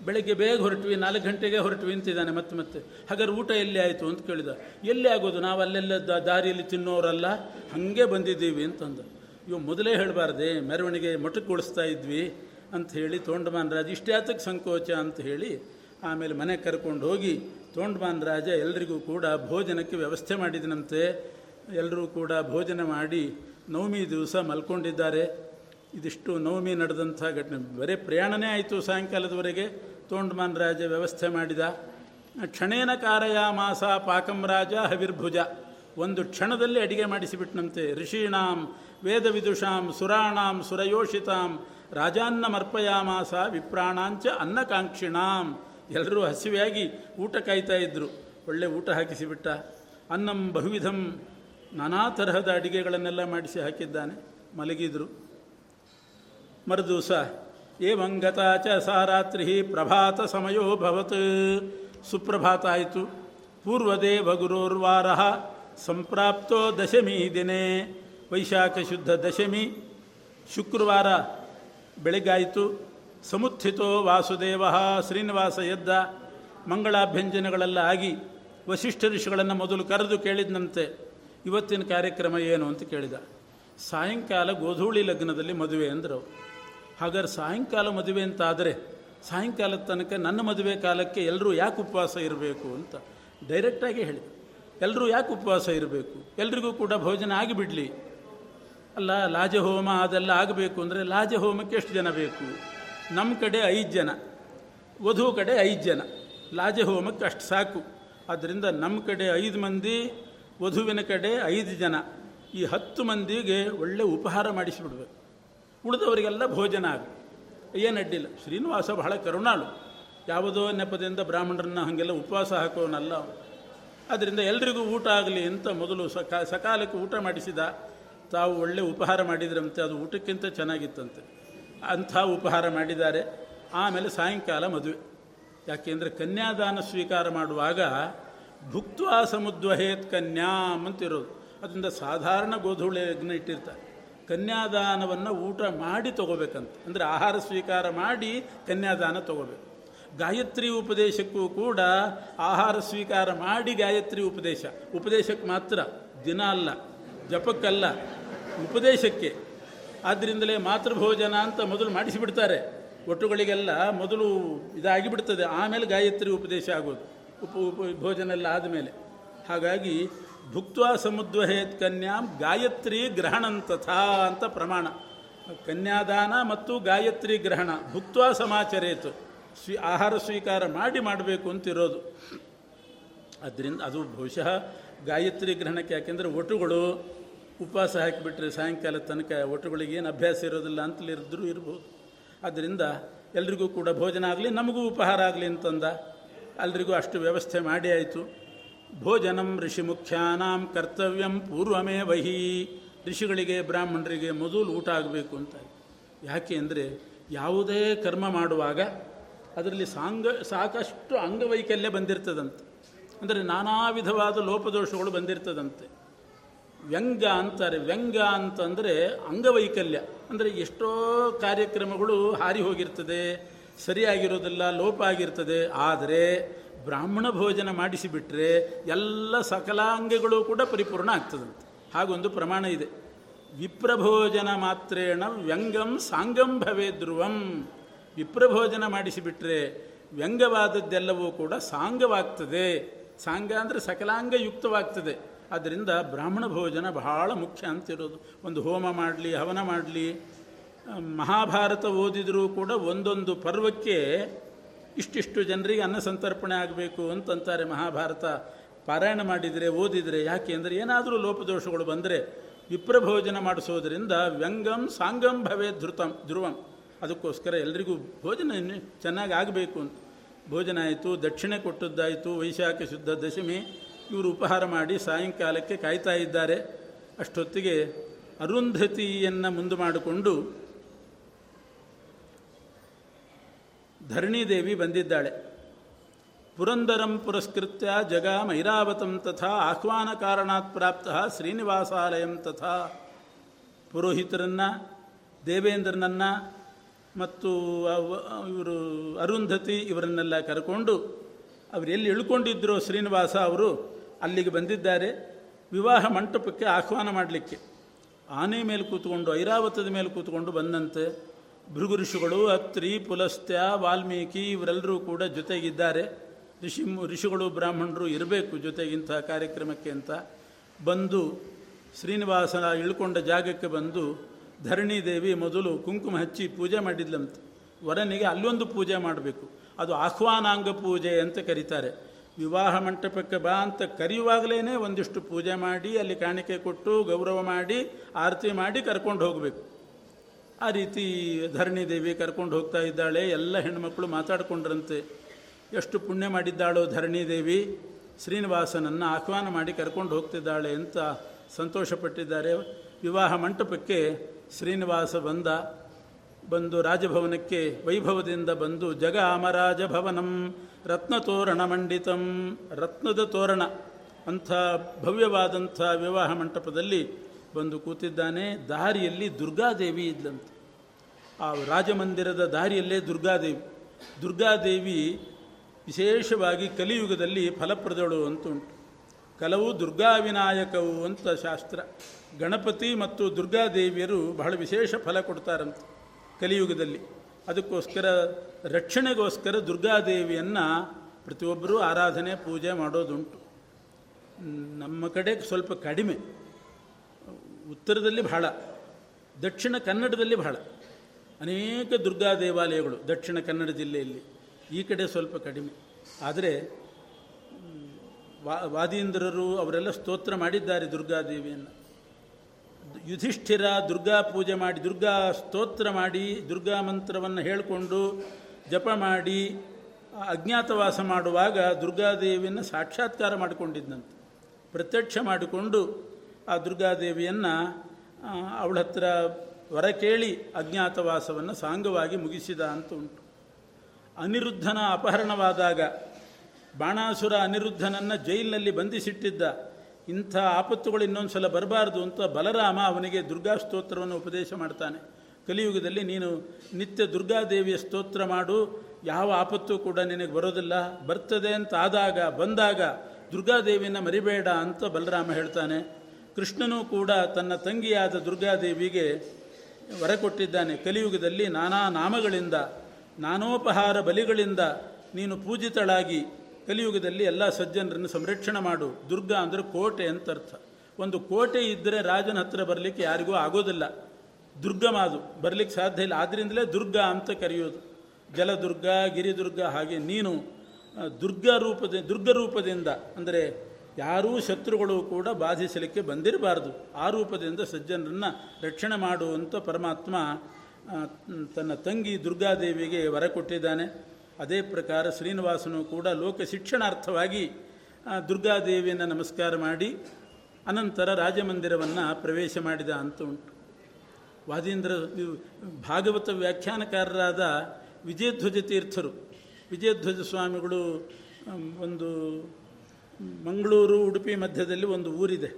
ಬೆಳಗ್ಗೆ ಬೇಗ ಹೊರಟ್ವಿ, ನಾಲ್ಕು ಗಂಟೆಗೆ ಹೊರಟ್ವಿ ಅಂತಿದ್ದಾನೆ ಮತ್ತೆ ಮತ್ತೆ. ಹಾಗಾದ್ರೆ ಊಟ ಎಲ್ಲಿ ಆಯಿತು ಅಂತ ಕೇಳಿದ. ಎಲ್ಲಿ ಆಗೋದು, ನಾವು ಅಲ್ಲೆಲ್ಲ ದಾರಿಯಲ್ಲಿ ತಿನ್ನೋರಲ್ಲ, ಹಾಗೆ ಬಂದಿದ್ದೀವಿ ಅಂತಂದು. ಇವು ಮೊದಲೇ ಹೇಳಬಾರ್ದೆ, ಮೆರವಣಿಗೆ ಮೊಟಕುಗೊಳಿಸ್ತಾ ಇದ್ವಿ ಅಂತ ಹೇಳಿ ತೋಂಡಮಾನ್ ರಾಜ ಇಷ್ಟ್ಯಾತಕ್ಕೆ ಸಂಕೋಚ ಅಂತ ಹೇಳಿ ಆಮೇಲೆ ಮನೆ ಕರ್ಕೊಂಡು ಹೋಗಿ ತೋಂಡಮಾನ್ ರಾಜ ಎಲ್ರಿಗೂ ಕೂಡ ಭೋಜನಕ್ಕೆ ವ್ಯವಸ್ಥೆ ಮಾಡಿದನಂತೆ. ಎಲ್ಲರೂ ಕೂಡ ಭೋಜನ ಮಾಡಿ ನವಮಿ ದಿವಸ ಮಲ್ಕೊಂಡಿದ್ದಾರೆ. ಇದಿಷ್ಟು ನವಮಿ ನಡೆದಂಥ ಘಟನೆ. ಬರೀ ಪ್ರಯಾಣನೇ ಆಯಿತು ಸಾಯಂಕಾಲದವರೆಗೆ. ತೋಂಡಮಾನ್ ರಾಜ ವ್ಯವಸ್ಥೆ ಮಾಡಿದ. ಕ್ಷಣೇನ ಕಾರಯ ಮಾಸ ಪಾಕಂ ರಾಜ ಹವಿರ್ಭುಜ, ಒಂದು ಕ್ಷಣದಲ್ಲಿ ಅಡಿಗೆ ಮಾಡಿಸಿಬಿಟ್ಟನಂತೆ. ಋಷೀಣಾಂ ವೇದ ವಿದುಷಾಂ ಸುರಾಣಾಂ ಸುರಯೋಷಿತಾಂ ರಾಜಾನ್ನಮರ್ಪಯ ಮಾಸ ವಿಪ್ರಾಣಾಂಚ ಅನ್ನಕಾಂಕ್ಷಿಣಾಂ. ಎಲ್ಲರೂ ಹಸಿವೆಯಾಗಿ ಊಟ ಕಾಯ್ತಾ ಇದ್ದರು. ಒಳ್ಳೆ ಊಟ ಹಾಕಿಸಿಬಿಟ್ಟ. ಅನ್ನಂ ಬಹುವಿಧಂ, ನಾನಾ ತರಹದ ಅಡಿಗೆಗಳನ್ನೆಲ್ಲ ಮಾಡಿಸಿ ಹಾಕಿದ್ದಾನೆ. ಮಲಗಿದರು. ಮರುದಿವಸ ಏವಂಗತ ಚ ಸಾ ರಾತ್ರಿ ಪ್ರಭಾತ ಸಮಯೋ ಭವತ್, ಸುಪ್ರಭಾತ ಆಯಿತು. ಪೂರ್ವದೇವ ಗುರೋರ್ವಾರ ಸಂಪ್ರಾಪ್ತೋ ದಶಮಿ ದಿನೇ, ವೈಶಾಖ ಶುದ್ಧ ದಶಮಿ, ಶುಕ್ರವಾರ ಬೆಳಗಾಯಿತು. ಸಮುತ್ಥಿತೋ ವಾಸುದೇವ, ಶ್ರೀನಿವಾಸ ಎದ್ದ. ಮಂಗಳಾಭ್ಯಂಜನಗಳೆಲ್ಲ ಆಗಿ ವಸಿಷ್ಠ ಋಷಿಗಳನ್ನು ಮೊದಲು ಕರೆದು ಕೇಳಿದನಂತೆ ಇವತ್ತಿನ ಕಾರ್ಯಕ್ರಮ ಏನು ಅಂತ ಕೇಳಿದ. ಸಾಯಂಕಾಲ ಗೋಧೂಳಿ ಲಗ್ನದಲ್ಲಿ ಮದುವೆ ಅಂದರು. ಹಾಗಾದ್ರೆ ಸಾಯಂಕಾಲ ಮದುವೆ ಅಂತಾದರೆ ಸಾಯಂಕಾಲದ ತನಕ ನನ್ನ ಮದುವೆ ಕಾಲಕ್ಕೆ ಎಲ್ಲರೂ ಯಾಕೆ ಉಪವಾಸ ಇರಬೇಕು ಅಂತ ಡೈರೆಕ್ಟಾಗಿ ಹೇಳಿ, ಎಲ್ಲರೂ ಯಾಕೆ ಉಪವಾಸ ಇರಬೇಕು, ಎಲ್ರಿಗೂ ಕೂಡ ಭೋಜನ ಆಗಿಬಿಡಲಿ. ಅಲ್ಲ ಲಾಜಹೋಮ ಅದೆಲ್ಲ ಆಗಬೇಕು ಅಂದರೆ ಲಾಜಹೋಮಕ್ಕೆ ಎಷ್ಟು ಜನ ಬೇಕು? ನಮ್ಮ ಕಡೆ ಐದು ಜನ, ವಧು ಕಡೆ ಐದು ಜನ, ಲಾಜಹೋಮಕ್ಕೆ ಅಷ್ಟು ಸಾಕು. ಆದ್ದರಿಂದ ನಮ್ಮ ಕಡೆ ಐದು ಮಂದಿ, ವಧುವಿನ ಕಡೆ ಐದು ಜನ, ಈ ಹತ್ತು ಮಂದಿಗೆ ಒಳ್ಳೆ ಉಪಹಾರ ಮಾಡಿಸಿಬಿಡ್ಬೇಕು, ಉಳಿದವರಿಗೆಲ್ಲ ಭೋಜನ ಆಗ ಏನು ಅಡ್ಡಿಲ್ಲ. ಶ್ರೀನಿವಾಸ ಬಹಳ ಕರುಣಾಳು, ಯಾವುದೋ ನೆಪದಿಂದ ಬ್ರಾಹ್ಮಣರನ್ನ ಹಾಗೆಲ್ಲ ಉಪವಾಸ ಹಾಕೋನಲ್ಲ. ಆದ್ದರಿಂದ ಎಲ್ರಿಗೂ ಊಟ ಆಗಲಿ ಅಂತ ಮೊದಲು ಸಕಾ ಸಕಾಲಕ್ಕೆ ಊಟ ಮಾಡಿಸಿದ. ತಾವು ಒಳ್ಳೆ ಉಪಹಾರ ಮಾಡಿದ್ರಂತೆ, ಅದು ಊಟಕ್ಕಿಂತ ಚೆನ್ನಾಗಿತ್ತಂತೆ. ಅಂಥ ಉಪಹಾರ ಮಾಡಿದ್ದಾರೆ. ಆಮೇಲೆ ಸಾಯಂಕಾಲ ಮದುವೆ. ಯಾಕೆಂದರೆ ಕನ್ಯಾದಾನ ಸ್ವೀಕಾರ ಮಾಡುವಾಗ ಭುಕ್ತ್ವಾ ಸಮುದ್ವಹೇತ್ ಕನ್ಯಾಂ ಅಂತಿರೋದು. ಅದರಿಂದ ಸಾಧಾರಣ ಗೋಧೂಳಿ ಲಗ್ನ ಇಟ್ಟಿರ್ತಾರೆ. ಕನ್ಯಾದಾನವನ್ನು ಊಟ ಮಾಡಿ ತೊಗೋಬೇಕಂತ, ಅಂದರೆ ಆಹಾರ ಸ್ವೀಕಾರ ಮಾಡಿ ಕನ್ಯಾದಾನ ತೊಗೋಬೇಕು. ಗಾಯತ್ರಿ ಉಪದೇಶಕ್ಕೂ ಕೂಡ ಆಹಾರ ಸ್ವೀಕಾರ ಮಾಡಿ ಗಾಯತ್ರಿ ಉಪದೇಶ ಉಪದೇಶಕ್ಕೆ ಮಾತ್ರ, ದಿನ ಅಲ್ಲ, ಜಪಕ್ಕಲ್ಲ, ಉಪದೇಶಕ್ಕೆ. ಆದ್ದರಿಂದಲೇ ಮಾತೃಭೋಜನ ಅಂತ ಮೊದಲು ಮಾಡಿಸಿಬಿಡ್ತಾರೆ ಒಟ್ಟುಗಳಿಗೆಲ್ಲ, ಮೊದಲು ಇದಾಗಿಬಿಡ್ತದೆ, ಆಮೇಲೆ ಗಾಯತ್ರಿ ಉಪದೇಶ ಆಗೋದು, ಉಪ ಉಪ ಭೋಜನ ಎಲ್ಲ ಆದಮೇಲೆ. ಹಾಗಾಗಿ ಭುಕ್ತ್ವಾ ಸಮುದ್ವಹೇತ್ ಕನ್ಯಾಂ ಗಾಯತ್ರಿ ಗ್ರಹಣಂತಥಾ ಅಂತ ಪ್ರಮಾಣ, ಕನ್ಯಾದಾನ ಮತ್ತು ಗಾಯತ್ರಿ ಗ್ರಹಣ ಭುಕ್ತ್ವಾ ಸಮಾಚರೇತು, ಸ್ವೀ ಆಹಾರ ಸ್ವೀಕಾರ ಮಾಡಿ ಮಾಡಬೇಕು ಅಂತಿರೋದು. ಅದರಿಂದ ಅದು ಬಹುಶಃ ಗಾಯತ್ರಿ ಗ್ರಹಣಕ್ಕೆ, ಯಾಕೆಂದರೆ ಒಟುಗಳು ಉಪವಾಸ ಹಾಕಿಬಿಟ್ರೆ ಸಾಯಂಕಾಲ ತನಕ ಒಟುಗಳಿಗೇನು ಅಭ್ಯಾಸ ಇರೋದಿಲ್ಲ ಅಂತಲಿದ್ದರೂ ಇರ್ಬೋದು. ಆದ್ದರಿಂದ ಎಲ್ರಿಗೂ ಕೂಡ ಭೋಜನ ಆಗಲಿ, ನಮಗೂ ಉಪಹಾರ ಆಗಲಿ ಅಂತಂದ, ಎಲ್ರಿಗೂ ಅಷ್ಟು ವ್ಯವಸ್ಥೆ ಮಾಡಿ ಆಯಿತು. ಭೋಜನಂ ಋಷಿ ಮುಖ್ಯಾನಾಂ ಕರ್ತವ್ಯಂ ಪೂರ್ವಮೇ ವಹಿ, ಋಷಿಗಳಿಗೆ ಬ್ರಾಹ್ಮಣರಿಗೆ ಮೊದಲು ಊಟ ಆಗಬೇಕು ಅಂತ. ಯಾಕೆ ಅಂದರೆ ಯಾವುದೇ ಕರ್ಮ ಮಾಡುವಾಗ ಅದರಲ್ಲಿ ಸಾಂಗ ಸಾಕಷ್ಟು ಅಂಗವೈಕಲ್ಯ ಬಂದಿರ್ತದಂತೆ, ಅಂದರೆ ನಾನಾ ವಿಧವಾದ ಲೋಪದೋಷಗಳು ಬಂದಿರ್ತದಂತೆ. ವ್ಯಂಗ ಅಂತಾರೆ, ವ್ಯಂಗ ಅಂತಂದರೆ ಅಂಗವೈಕಲ್ಯ, ಅಂದರೆ ಎಷ್ಟೋ ಕಾರ್ಯಕ್ರಮಗಳು ಹಾರಿ ಹೋಗಿರ್ತದೆ, ಸರಿಯಾಗಿರೋದಿಲ್ಲ, ಲೋಪ ಆಗಿರ್ತದೆ. ಆದರೆ ಬ್ರಾಹ್ಮಣ ಭೋಜನ ಮಾಡಿಸಿಬಿಟ್ರೆ ಎಲ್ಲ ಸಕಲಾಂಗಗಳು ಕೂಡ ಪರಿಪೂರ್ಣ ಆಗ್ತದಂತೆ, ಹಾಗೊಂದು ಪ್ರಮಾಣ ಇದೆ. ವಿಪ್ರಭೋಜನ ಮಾತ್ರೇಣ ವ್ಯಂಗಂ ಸಾಂಗಂ ಭವೇ ಧ್ರುವಂ, ವಿಪ್ರಭೋಜನ ಮಾಡಿಸಿಬಿಟ್ರೆ ವ್ಯಂಗವಾದದ್ದೆಲ್ಲವೂ ಕೂಡ ಸಾಂಗವಾಗ್ತದೆ, ಸಾಂಗ ಅಂದರೆ ಸಕಲಾಂಗ ಯುಕ್ತವಾಗ್ತದೆ. ಆದ್ದರಿಂದ ಬ್ರಾಹ್ಮಣ ಭೋಜನ ಬಹಳ ಮುಖ್ಯ ಅಂತಿರೋದು. ಒಂದು ಹೋಮ ಮಾಡಲಿ, ಹವನ ಮಾಡಲಿ, ಮಹಾಭಾರತ ಓದಿದರೂ ಕೂಡ ಒಂದೊಂದು ಪರ್ವಕ್ಕೆ ಇಷ್ಟಿಷ್ಟು ಜನರಿಗೆ ಅನ್ನ ಸಂತರ್ಪಣೆ ಆಗಬೇಕು ಅಂತಂತಾರೆ. ಮಹಾಭಾರತ ಪಾರಾಯಣ ಮಾಡಿದರೆ, ಓದಿದರೆ, ಯಾಕೆ ಅಂದರೆ ಏನಾದರೂ ಲೋಪದೋಷಗಳು ಬಂದರೆ ವಿಪ್ರಭೋಜನ ಮಾಡಿಸೋದ್ರಿಂದ ವ್ಯಂಗಂ ಸಾಂಗಂ ಭವೇ ಧೃತಂ ಧ್ರುವಂ. ಅದಕ್ಕೋಸ್ಕರ ಎಲ್ರಿಗೂ ಭೋಜನ ಚೆನ್ನಾಗಿ ಆಗಬೇಕು ಅಂತ ಭೋಜನ ಆಯಿತು, ದಕ್ಷಿಣೆ ಕೊಟ್ಟದ್ದಾಯಿತು. ವೈಶಾಖ ಶುದ್ಧ ದಶಮಿ, ಇವರು ಉಪಹಾರ ಮಾಡಿ ಸಾಯಂಕಾಲಕ್ಕೆ ಕಾಯ್ತಾ ಇದ್ದಾರೆ. ಅಷ್ಟೊತ್ತಿಗೆ ಅರುಂಧತಿಯನ್ನು ಮುಂದೆ ಮಾಡಿಕೊಂಡು ಧರಣಿದೇವಿ ಬಂದಿದ್ದಾಳೆ. ಪುರಂದರಂ ಪುರಸ್ಕೃತ್ಯ ಜಗಾಮ ಐರಾವತಂ ತಥಾ ಆಹ್ವಾನ ಕಾರಣಾತ್ ಪ್ರಾಪ್ತಃ ಶ್ರೀನಿವಾಸಾಲಯಂ ತಥಾ. ಪುರೋಹಿತರನ್ನು, ದೇವೇಂದ್ರನನ್ನು ಮತ್ತು ಇವರು ಅರುಂಧತಿ ಇವರನ್ನೆಲ್ಲ ಕರ್ಕೊಂಡು ಅವರು ಎಲ್ಲಿ ಇಳ್ಕೊಂಡಿದ್ದರೋ ಶ್ರೀನಿವಾಸ ಅವರು ಅಲ್ಲಿಗೆ ಬಂದಿದ್ದಾರೆ ವಿವಾಹ ಮಂಟಪಕ್ಕೆ ಆಹ್ವಾನ ಮಾಡಲಿಕ್ಕೆ. ಆನೆ ಮೇಲೆ ಕೂತ್ಕೊಂಡು, ಐರಾವತದ ಮೇಲೆ ಕೂತ್ಕೊಂಡು ಬಂದಂತೆ. ಭೃಗು ಋಷಿಗಳು, ಅತ್ರಿ, ಪುಲಸ್ತ್ಯ, ವಾಲ್ಮೀಕಿ ಇವರೆಲ್ಲರೂ ಕೂಡ ಜೊತೆಗಿದ್ದಾರೆ. ಋಷಿ ಋಷಿಗಳು ಬ್ರಾಹ್ಮಣರು ಇರಬೇಕು ಜೊತೆಗಿಂಥ ಕಾರ್ಯಕ್ರಮಕ್ಕೆ ಅಂತ ಬಂದು ಶ್ರೀನಿವಾಸ ಇಳ್ಕೊಂಡ ಜಾಗಕ್ಕೆ ಬಂದು ಧರಣಿ ದೇವಿ ಮೊದಲು ಕುಂಕುಮ ಹಚ್ಚಿ ಪೂಜೆ ಮಾಡಿದ್ಲಂತೆ. ವರನಿಗೆ ಅಲ್ಲೊಂದು ಪೂಜೆ ಮಾಡಬೇಕು, ಅದು ಆಹ್ವಾನಾಂಗ ಪೂಜೆ ಅಂತ ಕರೀತಾರೆ. ವಿವಾಹ ಮಂಟಪಕ್ಕೆ ಬಾ ಅಂತ ಕರೆಯುವಾಗಲೇ ಒಂದಿಷ್ಟು ಪೂಜೆ ಮಾಡಿ, ಅಲ್ಲಿ ಕಾಣಿಕೆ ಕೊಟ್ಟು, ಗೌರವ ಮಾಡಿ, ಆರತಿ ಮಾಡಿ ಕರ್ಕೊಂಡು ಹೋಗಬೇಕು. ಆ ರೀತಿ ಧರಣಿ ದೇವಿ ಕರ್ಕೊಂಡು ಹೋಗ್ತಾ ಇದ್ದಾಳೆ. ಎಲ್ಲ ಹೆಣ್ಮಕ್ಕಳು ಮಾತಾಡಿಕೊಂಡ್ರಂತೆ, ಎಷ್ಟು ಪುಣ್ಯ ಮಾಡಿದ್ದಾಳೋ ಧರಣಿ ದೇವಿ, ಶ್ರೀನಿವಾಸನನ್ನು ಆಹ್ವಾನ ಮಾಡಿ ಕರ್ಕೊಂಡು ಹೋಗ್ತಿದ್ದಾಳೆ ಅಂತ ಸಂತೋಷಪಟ್ಟಿದ್ದಾರೆ. ವಿವಾಹ ಮಂಟಪಕ್ಕೆ ಶ್ರೀನಿವಾಸ ಬಂದ ಬಂದು ರಾಜಭವನಕ್ಕೆ ವೈಭವದಿಂದ ಬಂದು ಜಗಾಮರಾಜಭವನಂ ರತ್ನತೋರಣ ಮಂಡಿತಂ, ರತ್ನದ ತೋರಣ ಅಂಥ ಭವ್ಯವಾದಂಥ ವಿವಾಹ ಮಂಟಪದಲ್ಲಿ ಬಂದು ಕೂತಿದ್ದಾನೆ. ದಾರಿಯಲ್ಲಿ ದುರ್ಗಾದೇವಿ ಇದ್ಲಂತೆ. ಆ ರಾಜಮಂದಿರದ ದಾರಿಯಲ್ಲೇ ದುರ್ಗಾದೇವಿ. ದುರ್ಗಾದೇವಿ ವಿಶೇಷವಾಗಿ ಕಲಿಯುಗದಲ್ಲಿ ಫಲಪ್ರದಳು ಅಂತ ಉಂಟು. ಕಲವು ದುರ್ಗಾ ವಿನಾಯಕವು ಅಂತ ಶಾಸ್ತ್ರ. ಗಣಪತಿ ಮತ್ತು ದುರ್ಗಾದೇವಿಯರು ಬಹಳ ವಿಶೇಷ ಫಲ ಕೊಡ್ತಾರಂತೆ ಕಲಿಯುಗದಲ್ಲಿ. ಅದಕ್ಕೋಸ್ಕರ ರಕ್ಷಣೆಗೋಸ್ಕರ ದುರ್ಗಾದೇವಿಯನ್ನು ಪ್ರತಿಯೊಬ್ಬರೂ ಆರಾಧನೆ ಪೂಜೆ ಮಾಡೋದುಂಟು. ನಮ್ಮ ಕಡೆ ಸ್ವಲ್ಪ ಕಡಿಮೆ, ಉತ್ತರದಲ್ಲಿ ಬಹಳ, ದಕ್ಷಿಣ ಕನ್ನಡದಲ್ಲಿ ಬಹಳ, ಅನೇಕ ದುರ್ಗಾ ದೇವಾಲಯಗಳು ದಕ್ಷಿಣ ಕನ್ನಡ ಜಿಲ್ಲೆಯಲ್ಲಿ, ಈ ಕಡೆ ಸ್ವಲ್ಪ ಕಡಿಮೆ. ಆದರೆ ವಾ ವಾದೀಂದ್ರರು ಅವರೆಲ್ಲ ಸ್ತೋತ್ರ ಮಾಡಿದ್ದಾರೆ ದುರ್ಗಾದೇವಿಯನ್ನು. ಯುಧಿಷ್ಠಿರ ದುರ್ಗಾ ಪೂಜೆ ಮಾಡಿ, ದುರ್ಗಾ ಸ್ತೋತ್ರ ಮಾಡಿ, ದುರ್ಗಾ ಮಂತ್ರವನ್ನು ಹೇಳಿಕೊಂಡು ಜಪ ಮಾಡಿ ಅಜ್ಞಾತವಾಸ ಮಾಡುವಾಗ ದುರ್ಗಾದೇವಿಯನ್ನು ಸಾಕ್ಷಾತ್ಕಾರ ಮಾಡಿಕೊಂಡಿದ್ದಂತೆ. ಪ್ರತ್ಯಕ್ಷ ಮಾಡಿಕೊಂಡು ಆ ದುರ್ಗಾದೇವಿಯನ್ನು ಅವಳ ಹತ್ರ ವರ ಕೇಳಿ ಅಜ್ಞಾತವಾಸವನ್ನು ಸಾಂಗವಾಗಿ ಮುಗಿಸಿದ ಅಂತ ಉಂಟು. ಅನಿರುದ್ಧನ ಅಪಹರಣವಾದಾಗ ಬಾಣಾಸುರ ಅನಿರುದ್ಧನನ್ನು ಜೈಲಿನಲ್ಲಿ ಬಂಧಿಸಿಟ್ಟಿದ್ದ. ಇಂಥ ಆಪತ್ತುಗಳು ಇನ್ನೊಂದು ಸಲ ಬರಬಾರ್ದು ಅಂತ ಬಲರಾಮ ಅವನಿಗೆ ದುರ್ಗಾ ಸ್ತೋತ್ರವನ್ನು ಉಪದೇಶ ಮಾಡ್ತಾನೆ. ಕಲಿಯುಗದಲ್ಲಿ ನೀನು ನಿತ್ಯ ದುರ್ಗಾದೇವಿಯ ಸ್ತೋತ್ರ ಮಾಡು, ಯಾವ ಆಪತ್ತು ಕೂಡ ನಿನಗೆ ಬರೋದಿಲ್ಲ. ಬರ್ತದೆ ಅಂತ ಆದಾಗ ಬಂದಾಗ ದುರ್ಗಾದೇವಿನ ಮರಿಬೇಡ ಅಂತ ಬಲರಾಮ ಹೇಳ್ತಾನೆ. ಕೃಷ್ಣನೂ ಕೂಡ ತನ್ನ ತಂಗಿಯಾದ ದುರ್ಗಾದೇವಿಗೆ ವರ ಕೊಟ್ಟಿದ್ದಾನೆ. ಕಲಿಯುಗದಲ್ಲಿ ನಾನಾ ನಾಮಗಳಿಂದ ನಾನೋಪಹಾರ ಬಲಿಗಳಿಂದ ನೀನು ಪೂಜಿತಳಾಗಿ ಕಲಿಯುಗದಲ್ಲಿ ಎಲ್ಲ ಸಜ್ಜನರನ್ನು ಸಂರಕ್ಷಣೆ ಮಾಡು. ದುರ್ಗಾ ಅಂದರೆ ಕೋಟೆ ಅಂತ ಅರ್ಥ. ಒಂದು ಕೋಟೆ ಇದ್ದರೆ ರಾಜನ ಹತ್ತಿರ ಬರಲಿಕ್ಕೆ ಯಾರಿಗೂ ಆಗೋದಿಲ್ಲ. ದುರ್ಗಮ ಅದು, ಬರಲಿಕ್ಕೆ ಸಾಧ್ಯ ಇಲ್ಲ. ಆದ್ದರಿಂದಲೇ ದುರ್ಗ ಅಂತ ಕರೆಯೋದು. ಜಲದುರ್ಗ, ಗಿರಿದುರ್ಗ, ಹಾಗೆ ನೀನು ದುರ್ಗ ರೂಪದ ದುರ್ಗ ರೂಪದಿಂದ ಅಂದರೆ ಯಾರೂ ಶತ್ರುಗಳು ಕೂಡ ಬಾಧಿಸಲಿಕ್ಕೆ ಬಂದಿರಬಾರ್ದು, ಆ ರೂಪದಿಂದ ಸಜ್ಜನರನ್ನು ರಕ್ಷಣೆ ಮಾಡುವಂಥ ಪರಮಾತ್ಮ ತನ್ನ ತಂಗಿ ದುರ್ಗಾದೇವಿಗೆ ವರ ಕೊಟ್ಟಿದ್ದಾನೆ. ಅದೇ ಪ್ರಕಾರ ಶ್ರೀನಿವಾಸನು ಕೂಡ ಲೋಕ ಶಿಕ್ಷಣಾರ್ಥವಾಗಿ ದುರ್ಗಾದೇವಿಯನ್ನು ನಮಸ್ಕಾರ ಮಾಡಿ ಅನಂತರ ರಾಜಮಂದಿರವನ್ನು ಪ್ರವೇಶ ಮಾಡಿದ ಅಂತ ಉಂಟು. ವಾದೀಂದ್ರ ಭಾಗವತ ವ್ಯಾಖ್ಯಾನಕಾರರಾದ ವಿಜಯಧ್ವಜ ತೀರ್ಥರು, ವಿಜಯಧ್ವಜ ಸ್ವಾಮಿಗಳು ಒಂದು ಮಂಗಳೂರು ಉಡುಪಿ ಮಧ್ಯದಲ್ಲಿ ಒಂದು ಊರಿದೆ,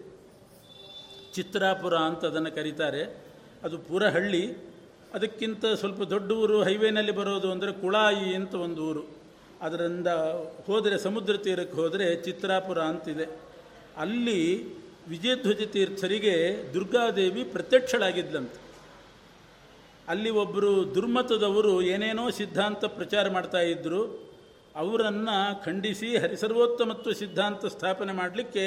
ಚಿತ್ರಾಪುರ ಅಂತ ಅದನ್ನು ಕರೀತಾರೆ. ಅದು ಪೂರ ಹಳ್ಳಿ. ಅದಕ್ಕಿಂತ ಸ್ವಲ್ಪ ದೊಡ್ಡ ಊರು ಹೈವೇನಲ್ಲಿ ಬರೋದು ಅಂದರೆ ಕುಳಾಯಿ ಅಂತ ಒಂದು ಊರು. ಅದರಿಂದ ಹೋದರೆ ಸಮುದ್ರ ತೀರಕ್ಕೆ ಹೋದರೆ ಚಿತ್ರಾಪುರ ಅಂತಿದೆ. ಅಲ್ಲಿ ವಿಜಯಧ್ವಜ ತೀರ್ಥರಿಗೆ ದುರ್ಗಾದೇವಿ ಪ್ರತ್ಯಕ್ಷಳಾಗಿದ್ಲಂತೆ. ಅಲ್ಲಿ ಒಬ್ಬರು ದುರ್ಮತದವರು ಏನೇನೋ ಸಿದ್ಧಾಂತ ಪ್ರಚಾರ ಮಾಡ್ತಾ ಇದ್ದರು. ಅವರನ್ನು ಖಂಡಿಸಿ ಹರಿಸರ್ವೋತ್ತಮತ್ವ ಸಿದ್ಧಾಂತ ಸ್ಥಾಪನೆ ಮಾಡಲಿಕ್ಕೆ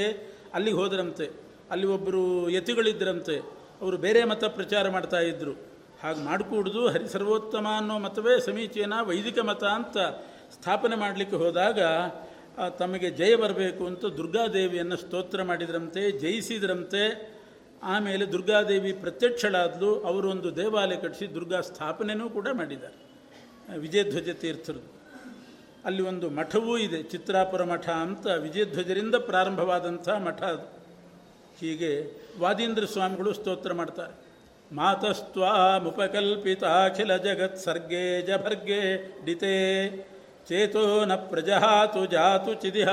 ಅಲ್ಲಿಗೆ ಹೋದ್ರಂತೆ. ಅಲ್ಲಿ ಒಬ್ಬರು ಯತಿಗಳಿದ್ದರಂತೆ, ಅವರು ಬೇರೆ ಮತ ಪ್ರಚಾರ ಮಾಡ್ತಾ ಇದ್ದರು. ಹಾಗೆ ಮಾಡಿಕೂಡ್ದು ಹರಿಸರ್ವೋತ್ತಮ ಅನ್ನೋ ಮತವೇ ಸಮೀಚೀನ ವೈದಿಕ ಮತ ಅಂತ ಸ್ಥಾಪನೆ ಮಾಡಲಿಕ್ಕೆ ಹೋದಾಗ ತಮಗೆ ಜಯ ಬರಬೇಕು ಅಂತ ದುರ್ಗಾದೇವಿಯನ್ನು ಸ್ತೋತ್ರ ಮಾಡಿದ್ರಂತೆ, ಜಯಿಸಿದ್ರಂತೆ. ಆಮೇಲೆ ದುರ್ಗಾದೇವಿ ಪ್ರತ್ಯಕ್ಷಳಾದ್ಲು. ಅವರೊಂದು ದೇವಾಲಯ ಕಟ್ಟಿಸಿ ದುರ್ಗಾ ಸ್ಥಾಪನೆಯೂ ಕೂಡ ಮಾಡಿದ್ದಾರೆ ವಿಜಯಧ್ವಜ ತೀರ್ಥರು. ಅಲ್ಲಿ ಒಂದು ಮಠವೂ ಇದೆ, ಚಿತ್ರಾಪುರ ಮಠ ಅಂತ, ವಿಜಯಧ್ವಜರಿಂದ ಪ್ರಾರಂಭವಾದಂಥ ಮಠ ಅದು. ಹೀಗೆ ವಾದೀಂದ್ರ ಸ್ವಾಮಿಗಳು ಸ್ತೋತ್ರ ಮಾಡ್ತಾರೆ. ಮಾತಸ್ತ್ವಾಮುಪಕಲ್ಪಿತಾಖಿಲ ಜಗತ್ಸರ್ಗೇ ಜಭರ್ಗೇ ಡಿತೇ ಚೇತೋ ನ ಪ್ರಜಹಾತು ಜಾತು ಚಿದಿಹ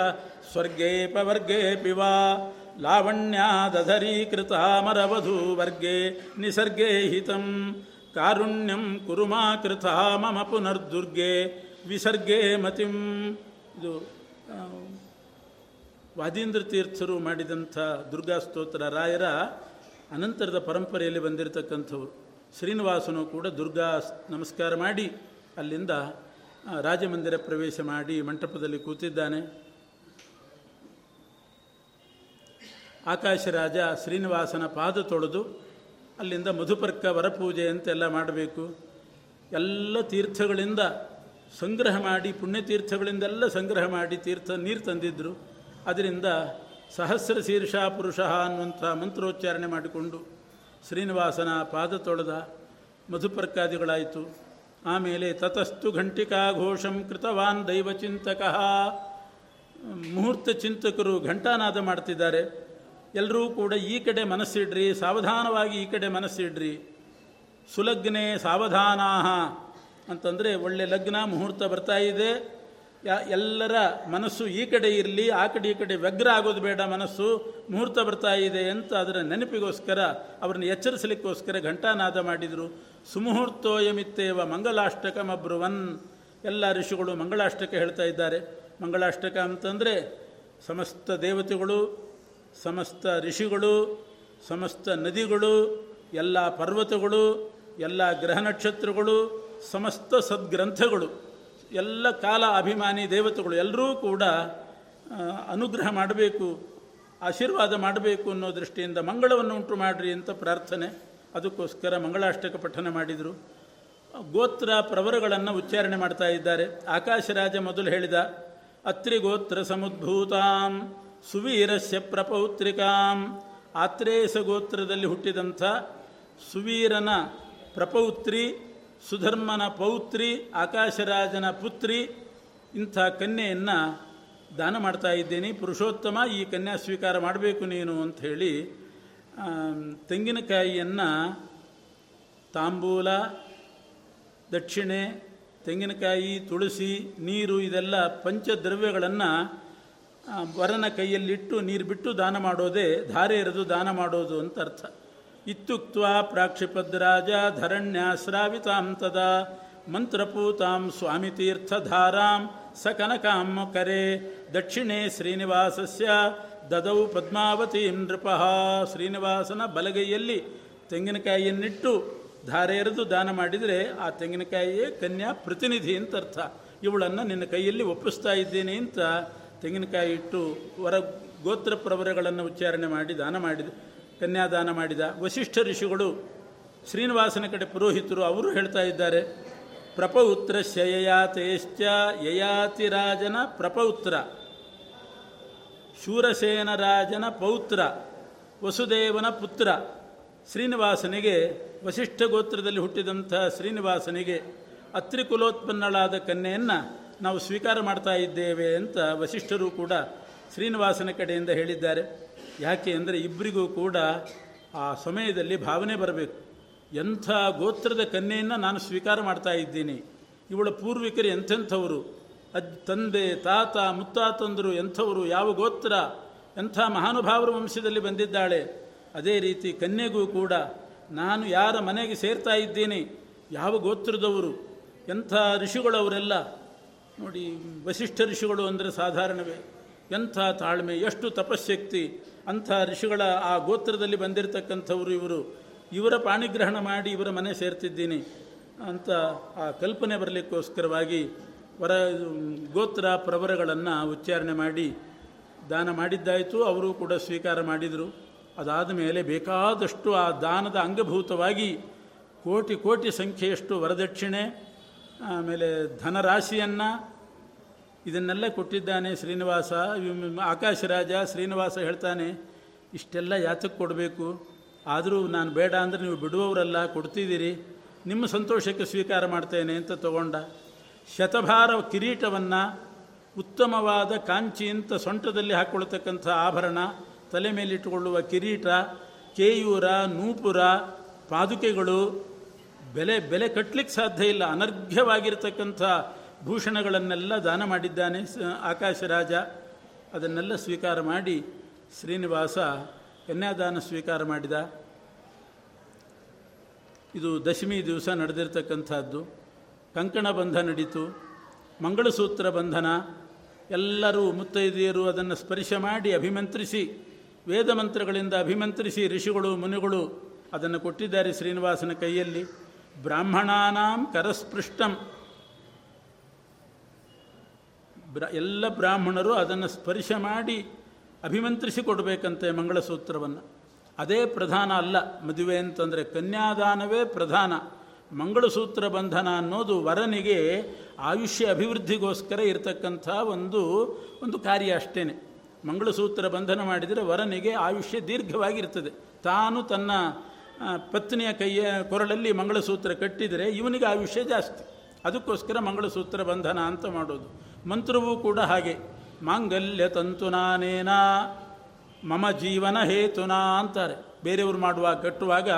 ಸ್ವರ್ಗೇ ಪವರ್ಗೇ ಪಿವಾ ಲಾವಣ್ಯಾದಧರೀಕೃತ ಮರವಧೂ ವರ್ಗೇ ನಿಸರ್ಗೇ ಹಿತಂ ಕಾರುಣ್ಯಂ ಕುರು ಮಾ ಕೃತ ಮಮ ಪುನರ್ದುರ್ಗೇ ವಿಸರ್ಗೇ ಮತಿಂ. ಇದು ವಾದೀಂದ್ರ ತೀರ್ಥರು ಮಾಡಿದಂಥ ದುರ್ಗಾ ಸ್ತೋತ್ರ. ರಾಯರ ಅನಂತರದ ಪರಂಪರೆಯಲ್ಲಿ ಬಂದಿರತಕ್ಕಂಥವ್ರು. ಶ್ರೀನಿವಾಸನು ಕೂಡ ದುರ್ಗಾ ನಮಸ್ಕಾರ ಮಾಡಿ ಅಲ್ಲಿಂದ ರಾಜಮಂದಿರ ಪ್ರವೇಶ ಮಾಡಿ ಮಂಟಪದಲ್ಲಿ ಕೂತಿದ್ದಾನೆ. ಆಕಾಶರಾಜ ಶ್ರೀನಿವಾಸನ ಪಾದ ತೊಳೆದು ಅಲ್ಲಿಂದ ಮಧುಪರ್ಕ ವರಪೂಜೆ ಅಂತೆಲ್ಲ ಮಾಡಬೇಕು. ಎಲ್ಲ ತೀರ್ಥಗಳಿಂದ ಸಂಗ್ರಹ ಮಾಡಿ, ಪುಣ್ಯತೀರ್ಥಗಳಿಂದೆಲ್ಲ ಸಂಗ್ರಹ ಮಾಡಿ ತೀರ್ಥ ನೀರು ತಂದಿದ್ದರು. ಅದರಿಂದ ಸಹಸ್ರ ಶೀರ್ಷ ಪುರುಷ ಅನ್ನುವಂಥ ಮಂತ್ರೋಚ್ಚಾರಣೆ ಮಾಡಿಕೊಂಡು ಶ್ರೀನಿವಾಸನ ಪಾದ ತೊಳೆದ, ಮಧುಪರ್ಕಾದಿಗಳಾಯಿತು. ಆಮೇಲೆ ತತಸ್ತು ಘಂಟಿಕಾ ಘೋಷಂ ಕೃತವಾನ್ ದೈವಚಿಂತಕಃ. ಮುಹೂರ್ತ ಚಿಂತಕರು ಘಂಟಾನಾದ ಮಾಡ್ತಿದ್ದಾರೆ. ಎಲ್ಲರೂ ಕೂಡ ಈ ಕಡೆ ಮನಸ್ಸಿಡ್ರಿ, ಸಾವಧಾನವಾಗಿ ಈ ಕಡೆ ಮನಸ್ಸಿಡ್ರಿ. ಸುಲಗ್ನೆ ಸಾವಧಾನಾಹ ಅಂತಂದರೆ ಒಳ್ಳೆ ಲಗ್ನ ಮುಹೂರ್ತ ಬರ್ತಾ ಇದೆ, ಎಲ್ಲರ ಮನಸ್ಸು ಈ ಕಡೆ ಇರಲಿ, ಆ ಕಡೆ ಈ ಕಡೆ ವ್ಯಗ್ರ ಆಗೋದು ಬೇಡ, ಮನಸ್ಸು ಮುಹೂರ್ತ ಬರ್ತಾ ಇದೆ ಅಂತ ಅದರ ನೆನಪಿಗೋಸ್ಕರ ಅವ್ರನ್ನ ಎಚ್ಚರಿಸಲಿಕ್ಕೋಸ್ಕರ ಘಂಟಾನಾದ ಮಾಡಿದರು. ಸುಮುಹೂರ್ತೋಯಮಿತ್ತೇವ ಮಂಗಲಾಷ್ಟಕಮಬ್ರುವನ್. ಎಲ್ಲ ಋಷಿಗಳು ಮಂಗಳಾಷ್ಟಕ ಹೇಳ್ತಾ ಇದ್ದಾರೆ. ಮಂಗಳಾಷ್ಟಕ ಅಂತಂದರೆ ಸಮಸ್ತ ದೇವತೆಗಳು, ಸಮಸ್ತ ಋಷಿಗಳು, ಸಮಸ್ತ ನದಿಗಳು, ಎಲ್ಲ ಪರ್ವತಗಳು, ಎಲ್ಲ ಗ್ರಹ ನಕ್ಷತ್ರಗಳು, ಸಮಸ್ತ ಸದ್ಗ್ರಂಥಗಳು, ಎಲ್ಲ ಕಾಲ ಅಭಿಮಾನಿ ದೇವತೆಗಳು ಎಲ್ಲರೂ ಕೂಡ ಅನುಗ್ರಹ ಮಾಡಬೇಕು, ಆಶೀರ್ವಾದ ಮಾಡಬೇಕು ಅನ್ನೋ ದೃಷ್ಟಿಯಿಂದ ಮಂಗಳವನ್ನು ಉಂಟು ಮಾಡಿರಿ ಅಂತ ಪ್ರಾರ್ಥನೆ. ಅದಕ್ಕೋಸ್ಕರ ಮಂಗಳಾಷ್ಟಕ ಪಠನ ಮಾಡಿದರು. ಗೋತ್ರ ಪ್ರವರಗಳನ್ನು ಉಚ್ಚಾರಣೆ ಮಾಡ್ತಾ ಇದ್ದಾರೆ. ಆಕಾಶರಾಜ ಮೊದಲು ಹೇಳಿದ ಅತ್ರಿ ಗೋತ್ರ ಸಮುದ್ಭೂತಾಂ ಸುವೀರಸ್ಯ ಪ್ರಪೌತ್ರಿಕಾಂ. ಆತ್ರೇಯಸ ಗೋತ್ರದಲ್ಲಿ ಹುಟ್ಟಿದಂಥ ಸುವೀರನ ಪ್ರಪೌತ್ರಿ, ಸುಧರ್ಮನ ಪೌತ್ರಿ, ಆಕಾಶರಾಜನ ಪುತ್ರಿ, ಇಂಥ ಕನ್ಯೆಯನ್ನು ದಾನ ಮಾಡ್ತಾ ಇದ್ದೇನೆ ಪುರುಷೋತ್ತಮ, ಈ ಕನ್ಯಾ ಸ್ವೀಕಾರ ಮಾಡಬೇಕು ನೀನು ಅಂಥೇಳಿ ತೆಂಗಿನಕಾಯಿಯನ್ನು ತಾಂಬೂಲ, ದಕ್ಷಿಣೆ, ತೆಂಗಿನಕಾಯಿ, ತುಳಸಿ, ನೀರು, ಇದೆಲ್ಲ ಪಂಚದ್ರವ್ಯಗಳನ್ನು ವರನ ಕೈಯಲ್ಲಿಟ್ಟು ನೀರು ಬಿಟ್ಟು ದಾನ ಮಾಡೋದೇ ಧಾರೆ ಎರೆದು ದಾನ ಮಾಡೋದು ಅಂತ ಅರ್ಥ. ಇತ್ಯುಕ್ತ್ವಾ ಪ್ರಾಕ್ಷಿಪದ್ರಾಜ ಧರಣ್ಯಾಶ್ರಾವಿತಾಂ ತದಾ ಮಂತ್ರಪೂತಾಂ ಸ್ವಾಮಿತೀರ್ಥಧಾರಾಂ ಸಕನಕಾಂ ಕರೆ ದಕ್ಷಿಣೇ ಶ್ರೀನಿವಾಸಸ್ಯ ದದೌ ಪದ್ಮಾವತಿ ನೃಪಃ. ಶ್ರೀನಿವಾಸನ ಬಲಗೈಯಲ್ಲಿ ತೆಂಗಿನಕಾಯಿಯನ್ನಿಟ್ಟು ಧಾರೆ ಎರೆದು ದಾನ ಮಾಡಿದರೆ ಆ ತೆಂಗಿನಕಾಯಿಯೇ ಕನ್ಯಾ ಪ್ರತಿನಿಧಿ ಅಂತ ಅರ್ಥ. ಇವಳನ್ನು ನಿನ್ನ ಕೈಯಲ್ಲಿ ಒಪ್ಪಿಸ್ತಾ ಇದ್ದೇನೆ ಅಂತ ತೆಂಗಿನಕಾಯಿ ಇಟ್ಟು ವರ ಗೋತ್ರ ಪ್ರವರಗಳನ್ನು ಉಚ್ಚಾರಣೆ ಮಾಡಿ ದಾನ ಮಾಡಿದ, ಕನ್ಯಾದಾನ ಮಾಡಿದ. ವಸಿಷ್ಠ ಋಷಿಗಳು ಶ್ರೀನಿವಾಸನ ಕಡೆ ಪುರೋಹಿತರು, ಅವರು ಹೇಳ್ತಾ ಇದ್ದಾರೆ ಪ್ರಪೌತ್ರ ಯಯಾತೇಶ್ಚ ಯಯಾತಿ ರಾಜನ ಪ್ರಪೌತ್ರ ಶೂರಸೇನ ರಾಜನ ಪೌತ್ರ ವಸುದೇವನ ಪುತ್ರ. ಶ್ರೀನಿವಾಸನಿಗೆ ವಸಿಷ್ಠ ಗೋತ್ರದಲ್ಲಿ ಹುಟ್ಟಿದಂಥ ಶ್ರೀನಿವಾಸನಿಗೆ ಅತ್ರಿಕುಲೋತ್ಪನ್ನಳಾದ ಕನ್ಯೆಯನ್ನು ನಾವು ಸ್ವೀಕಾರ ಮಾಡ್ತಾ ಇದ್ದೇವೆ ಅಂತ ವಸಿಷ್ಠರು ಕೂಡ ಶ್ರೀನಿವಾಸನ ಕಡೆಯಿಂದ ಹೇಳಿದ್ದಾರೆ. ಯಾಕೆ ಅಂದರೆ ಇಬ್ಬರಿಗೂ ಕೂಡ ಆ ಸಮಯದಲ್ಲಿ ಭಾವನೆ ಬರಬೇಕು. ಎಂಥ ಗೋತ್ರದ ಕನ್ಯೆಯನ್ನು ನಾನು ಸ್ವೀಕಾರ ಮಾಡ್ತಾ ಇದ್ದೀನಿ, ಇವಳ ಪೂರ್ವಿಕರು ಎಂಥೆಂಥವರು, ಅಜ್ ತಂದೆ ತಾತ ಮುತ್ತಾತಂದರು ಎಂಥವರು, ಯಾವ ಗೋತ್ರ, ಎಂಥ ಮಹಾನುಭಾವರ ವಂಶದಲ್ಲಿ ಬಂದಿದ್ದಾಳೆ. ಅದೇ ರೀತಿ ಕನ್ಯೆಗೂ ಕೂಡ ನಾನು ಯಾರ ಮನೆಗೆ ಸೇರ್ತಾ ಇದ್ದೀನಿ, ಯಾವ ಗೋತ್ರದವರು, ಎಂಥ ಋಷಿಗಳವರೆಲ್ಲ. ನೋಡಿ, ವಸಿಷ್ಠ ಋಷಿಗಳು ಅಂದರೆ ಸಾಧಾರಣವೇ, ಎಂಥ ತಾಳ್ಮೆ, ಎಷ್ಟು ತಪಶಕ್ತಿ, ಅಂಥ ಋಷಿಗಳ ಆ ಗೋತ್ರದಲ್ಲಿ ಬಂದಿರತಕ್ಕಂಥವರು ಇವರು. ಇವರ ಪಾಣಿಗ್ರಹಣ ಮಾಡಿ ಇವರ ಮನೆ ಸೇರ್ತಿದ್ದೀನಿ ಅಂತ ಆ ಕಲ್ಪನೆ ಬರಲಿಕ್ಕೋಸ್ಕರವಾಗಿ ವರ ಗೋತ್ರ ಪ್ರವರಗಳನ್ನು ಉಚ್ಚಾರಣೆ ಮಾಡಿ ದಾನ ಮಾಡಿದ್ದಾಯಿತು. ಅವರು ಕೂಡ ಸ್ವೀಕಾರ ಮಾಡಿದರು. ಅದಾದ ಮೇಲೆ ಬೇಕಾದಷ್ಟು ಆ ದಾನದ ಅಂಗಭೂತವಾಗಿ ಕೋಟಿ ಕೋಟಿ ಸಂಖ್ಯೆಯಷ್ಟು ವರದಕ್ಷಿಣೆ, ಆಮೇಲೆ ಧನರಾಶಿಯನ್ನು ಇದನ್ನೆಲ್ಲ ಕೊಟ್ಟಿದ್ದಾನೆ ಶ್ರೀನಿವಾಸ. ಆಕಾಶರಾಜ ಶ್ರೀನಿವಾಸ ಹೇಳ್ತಾನೆ, ಇಷ್ಟೆಲ್ಲ ಯಾತಕ್ಕೆ ಕೊಡಬೇಕು, ಆದರೂ ನಾನು ಬೇಡ ಅಂದರೆ ನೀವು ಬಿಡುವವರೆಲ್ಲ, ಕೊಡ್ತಿದ್ದೀರಿ, ನಿಮ್ಮ ಸಂತೋಷಕ್ಕೆ ಸ್ವೀಕಾರ ಮಾಡ್ತೇನೆ ಅಂತ ತಗೊಂಡ. ಶತಭಾರ ಕಿರೀಟವನ್ನು, ಉತ್ತಮವಾದ ಕಾಂಚಿ ಅಂತ ಸೊಂಟದಲ್ಲಿ ಹಾಕ್ಕೊಳ್ತಕ್ಕಂಥ ಆಭರಣ, ತಲೆ ಮೇಲಿಟ್ಟುಕೊಳ್ಳುವ ಕಿರೀಟ, ಕೇಯೂರ, ನೂಪುರ, ಪಾದುಕೆಗಳು, ಬೆಲೆ ಬೆಲೆ ಕಟ್ಟಲಿಕ್ಕೆ ಸಾಧ್ಯ ಇಲ್ಲ ಅನರ್ಘ್ಯವಾಗಿರತಕ್ಕಂಥ ಭೂಷಣಗಳನ್ನೆಲ್ಲ ದಾನ ಮಾಡಿದ್ದಾನೆ ಆಕಾಶರಾಜ. ಅದನ್ನೆಲ್ಲ ಸ್ವೀಕಾರ ಮಾಡಿ ಶ್ರೀನಿವಾಸ ಕನ್ಯಾದಾನ ಸ್ವೀಕಾರ ಮಾಡಿದ. ಇದು ದಶಮಿ ದಿವಸ ನಡೆದಿರ್ತಕ್ಕಂಥದ್ದು. ಕಂಕಣ ಬಂಧ ನಡೀತು, ಮಂಗಳಸೂತ್ರ ಬಂಧನ. ಎಲ್ಲರೂ ಮುತ್ತೈದೆಯರು ಅದನ್ನು ಸ್ಪರ್ಶ ಮಾಡಿ ಅಭಿಮಂತ್ರಿಸಿ, ವೇದ ಮಂತ್ರಗಳಿಂದ ಅಭಿಮಂತ್ರಿಸಿ ಋಷಿಗಳು ಮುನಿಗಳು ಅದನ್ನು ಕೊಟ್ಟಿದ್ದಾರೆ ಶ್ರೀನಿವಾಸನ ಕೈಯಲ್ಲಿ. ಬ್ರಾಹ್ಮಣಾನಾಂ ಕರಸ್ಪೃಷ್ಟಂ, ಬ್ರ ಎಲ್ಲ ಬ್ರಾಹ್ಮಣರು ಅದನ್ನು ಸ್ಪರ್ಶ ಮಾಡಿ ಅಭಿಮಂತ್ರಿಸಿ ಕೊಡಬೇಕಂತೆ ಮಂಗಳಸೂತ್ರವನ್ನು. ಅದೇ ಪ್ರಧಾನ ಅಲ್ಲ ಮದುವೆ ಅಂತಂದರೆ, ಕನ್ಯಾದಾನವೇ ಪ್ರಧಾನ. ಮಂಗಳಸೂತ್ರ ಬಂಧನ ಅನ್ನೋದು ವರನಿಗೆ ಆಯುಷ್ಯ ಅಭಿವೃದ್ಧಿಗೋಸ್ಕರ ಇರತಕ್ಕಂಥ ಒಂದು ಒಂದು ಕಾರ್ಯ ಅಷ್ಟೇ. ಮಂಗಳಸೂತ್ರ ಬಂಧನ ಮಾಡಿದರೆ ವರನಿಗೆ ಆಯುಷ್ಯ ದೀರ್ಘವಾಗಿರ್ತದೆ. ತಾನು ತನ್ನ ಪತ್ನಿಯ ಕೈಯ ಕೊರಳಲ್ಲಿ ಮಂಗಳಸೂತ್ರ ಕಟ್ಟಿದರೆ ಇವನಿಗೆ ಆಯುಷ್ಯ ಜಾಸ್ತಿ. ಅದಕ್ಕೋಸ್ಕರ ಮಂಗಳಸೂತ್ರ ಬಂಧನ ಅಂತ ಮಾಡೋದು. ಮಂತ್ರವೂ ಕೂಡ ಹಾಗೆ, ಮಾಂಗಲ್ಯ ತಂತುನಾನೇನ ಮಮ ಜೀವನ ಹೇತುನಾ ಅಂತಾರೆ. ಬೇರೆಯವರು ಮಾಡುವಾಗ ಕಟ್ಟುವಾಗ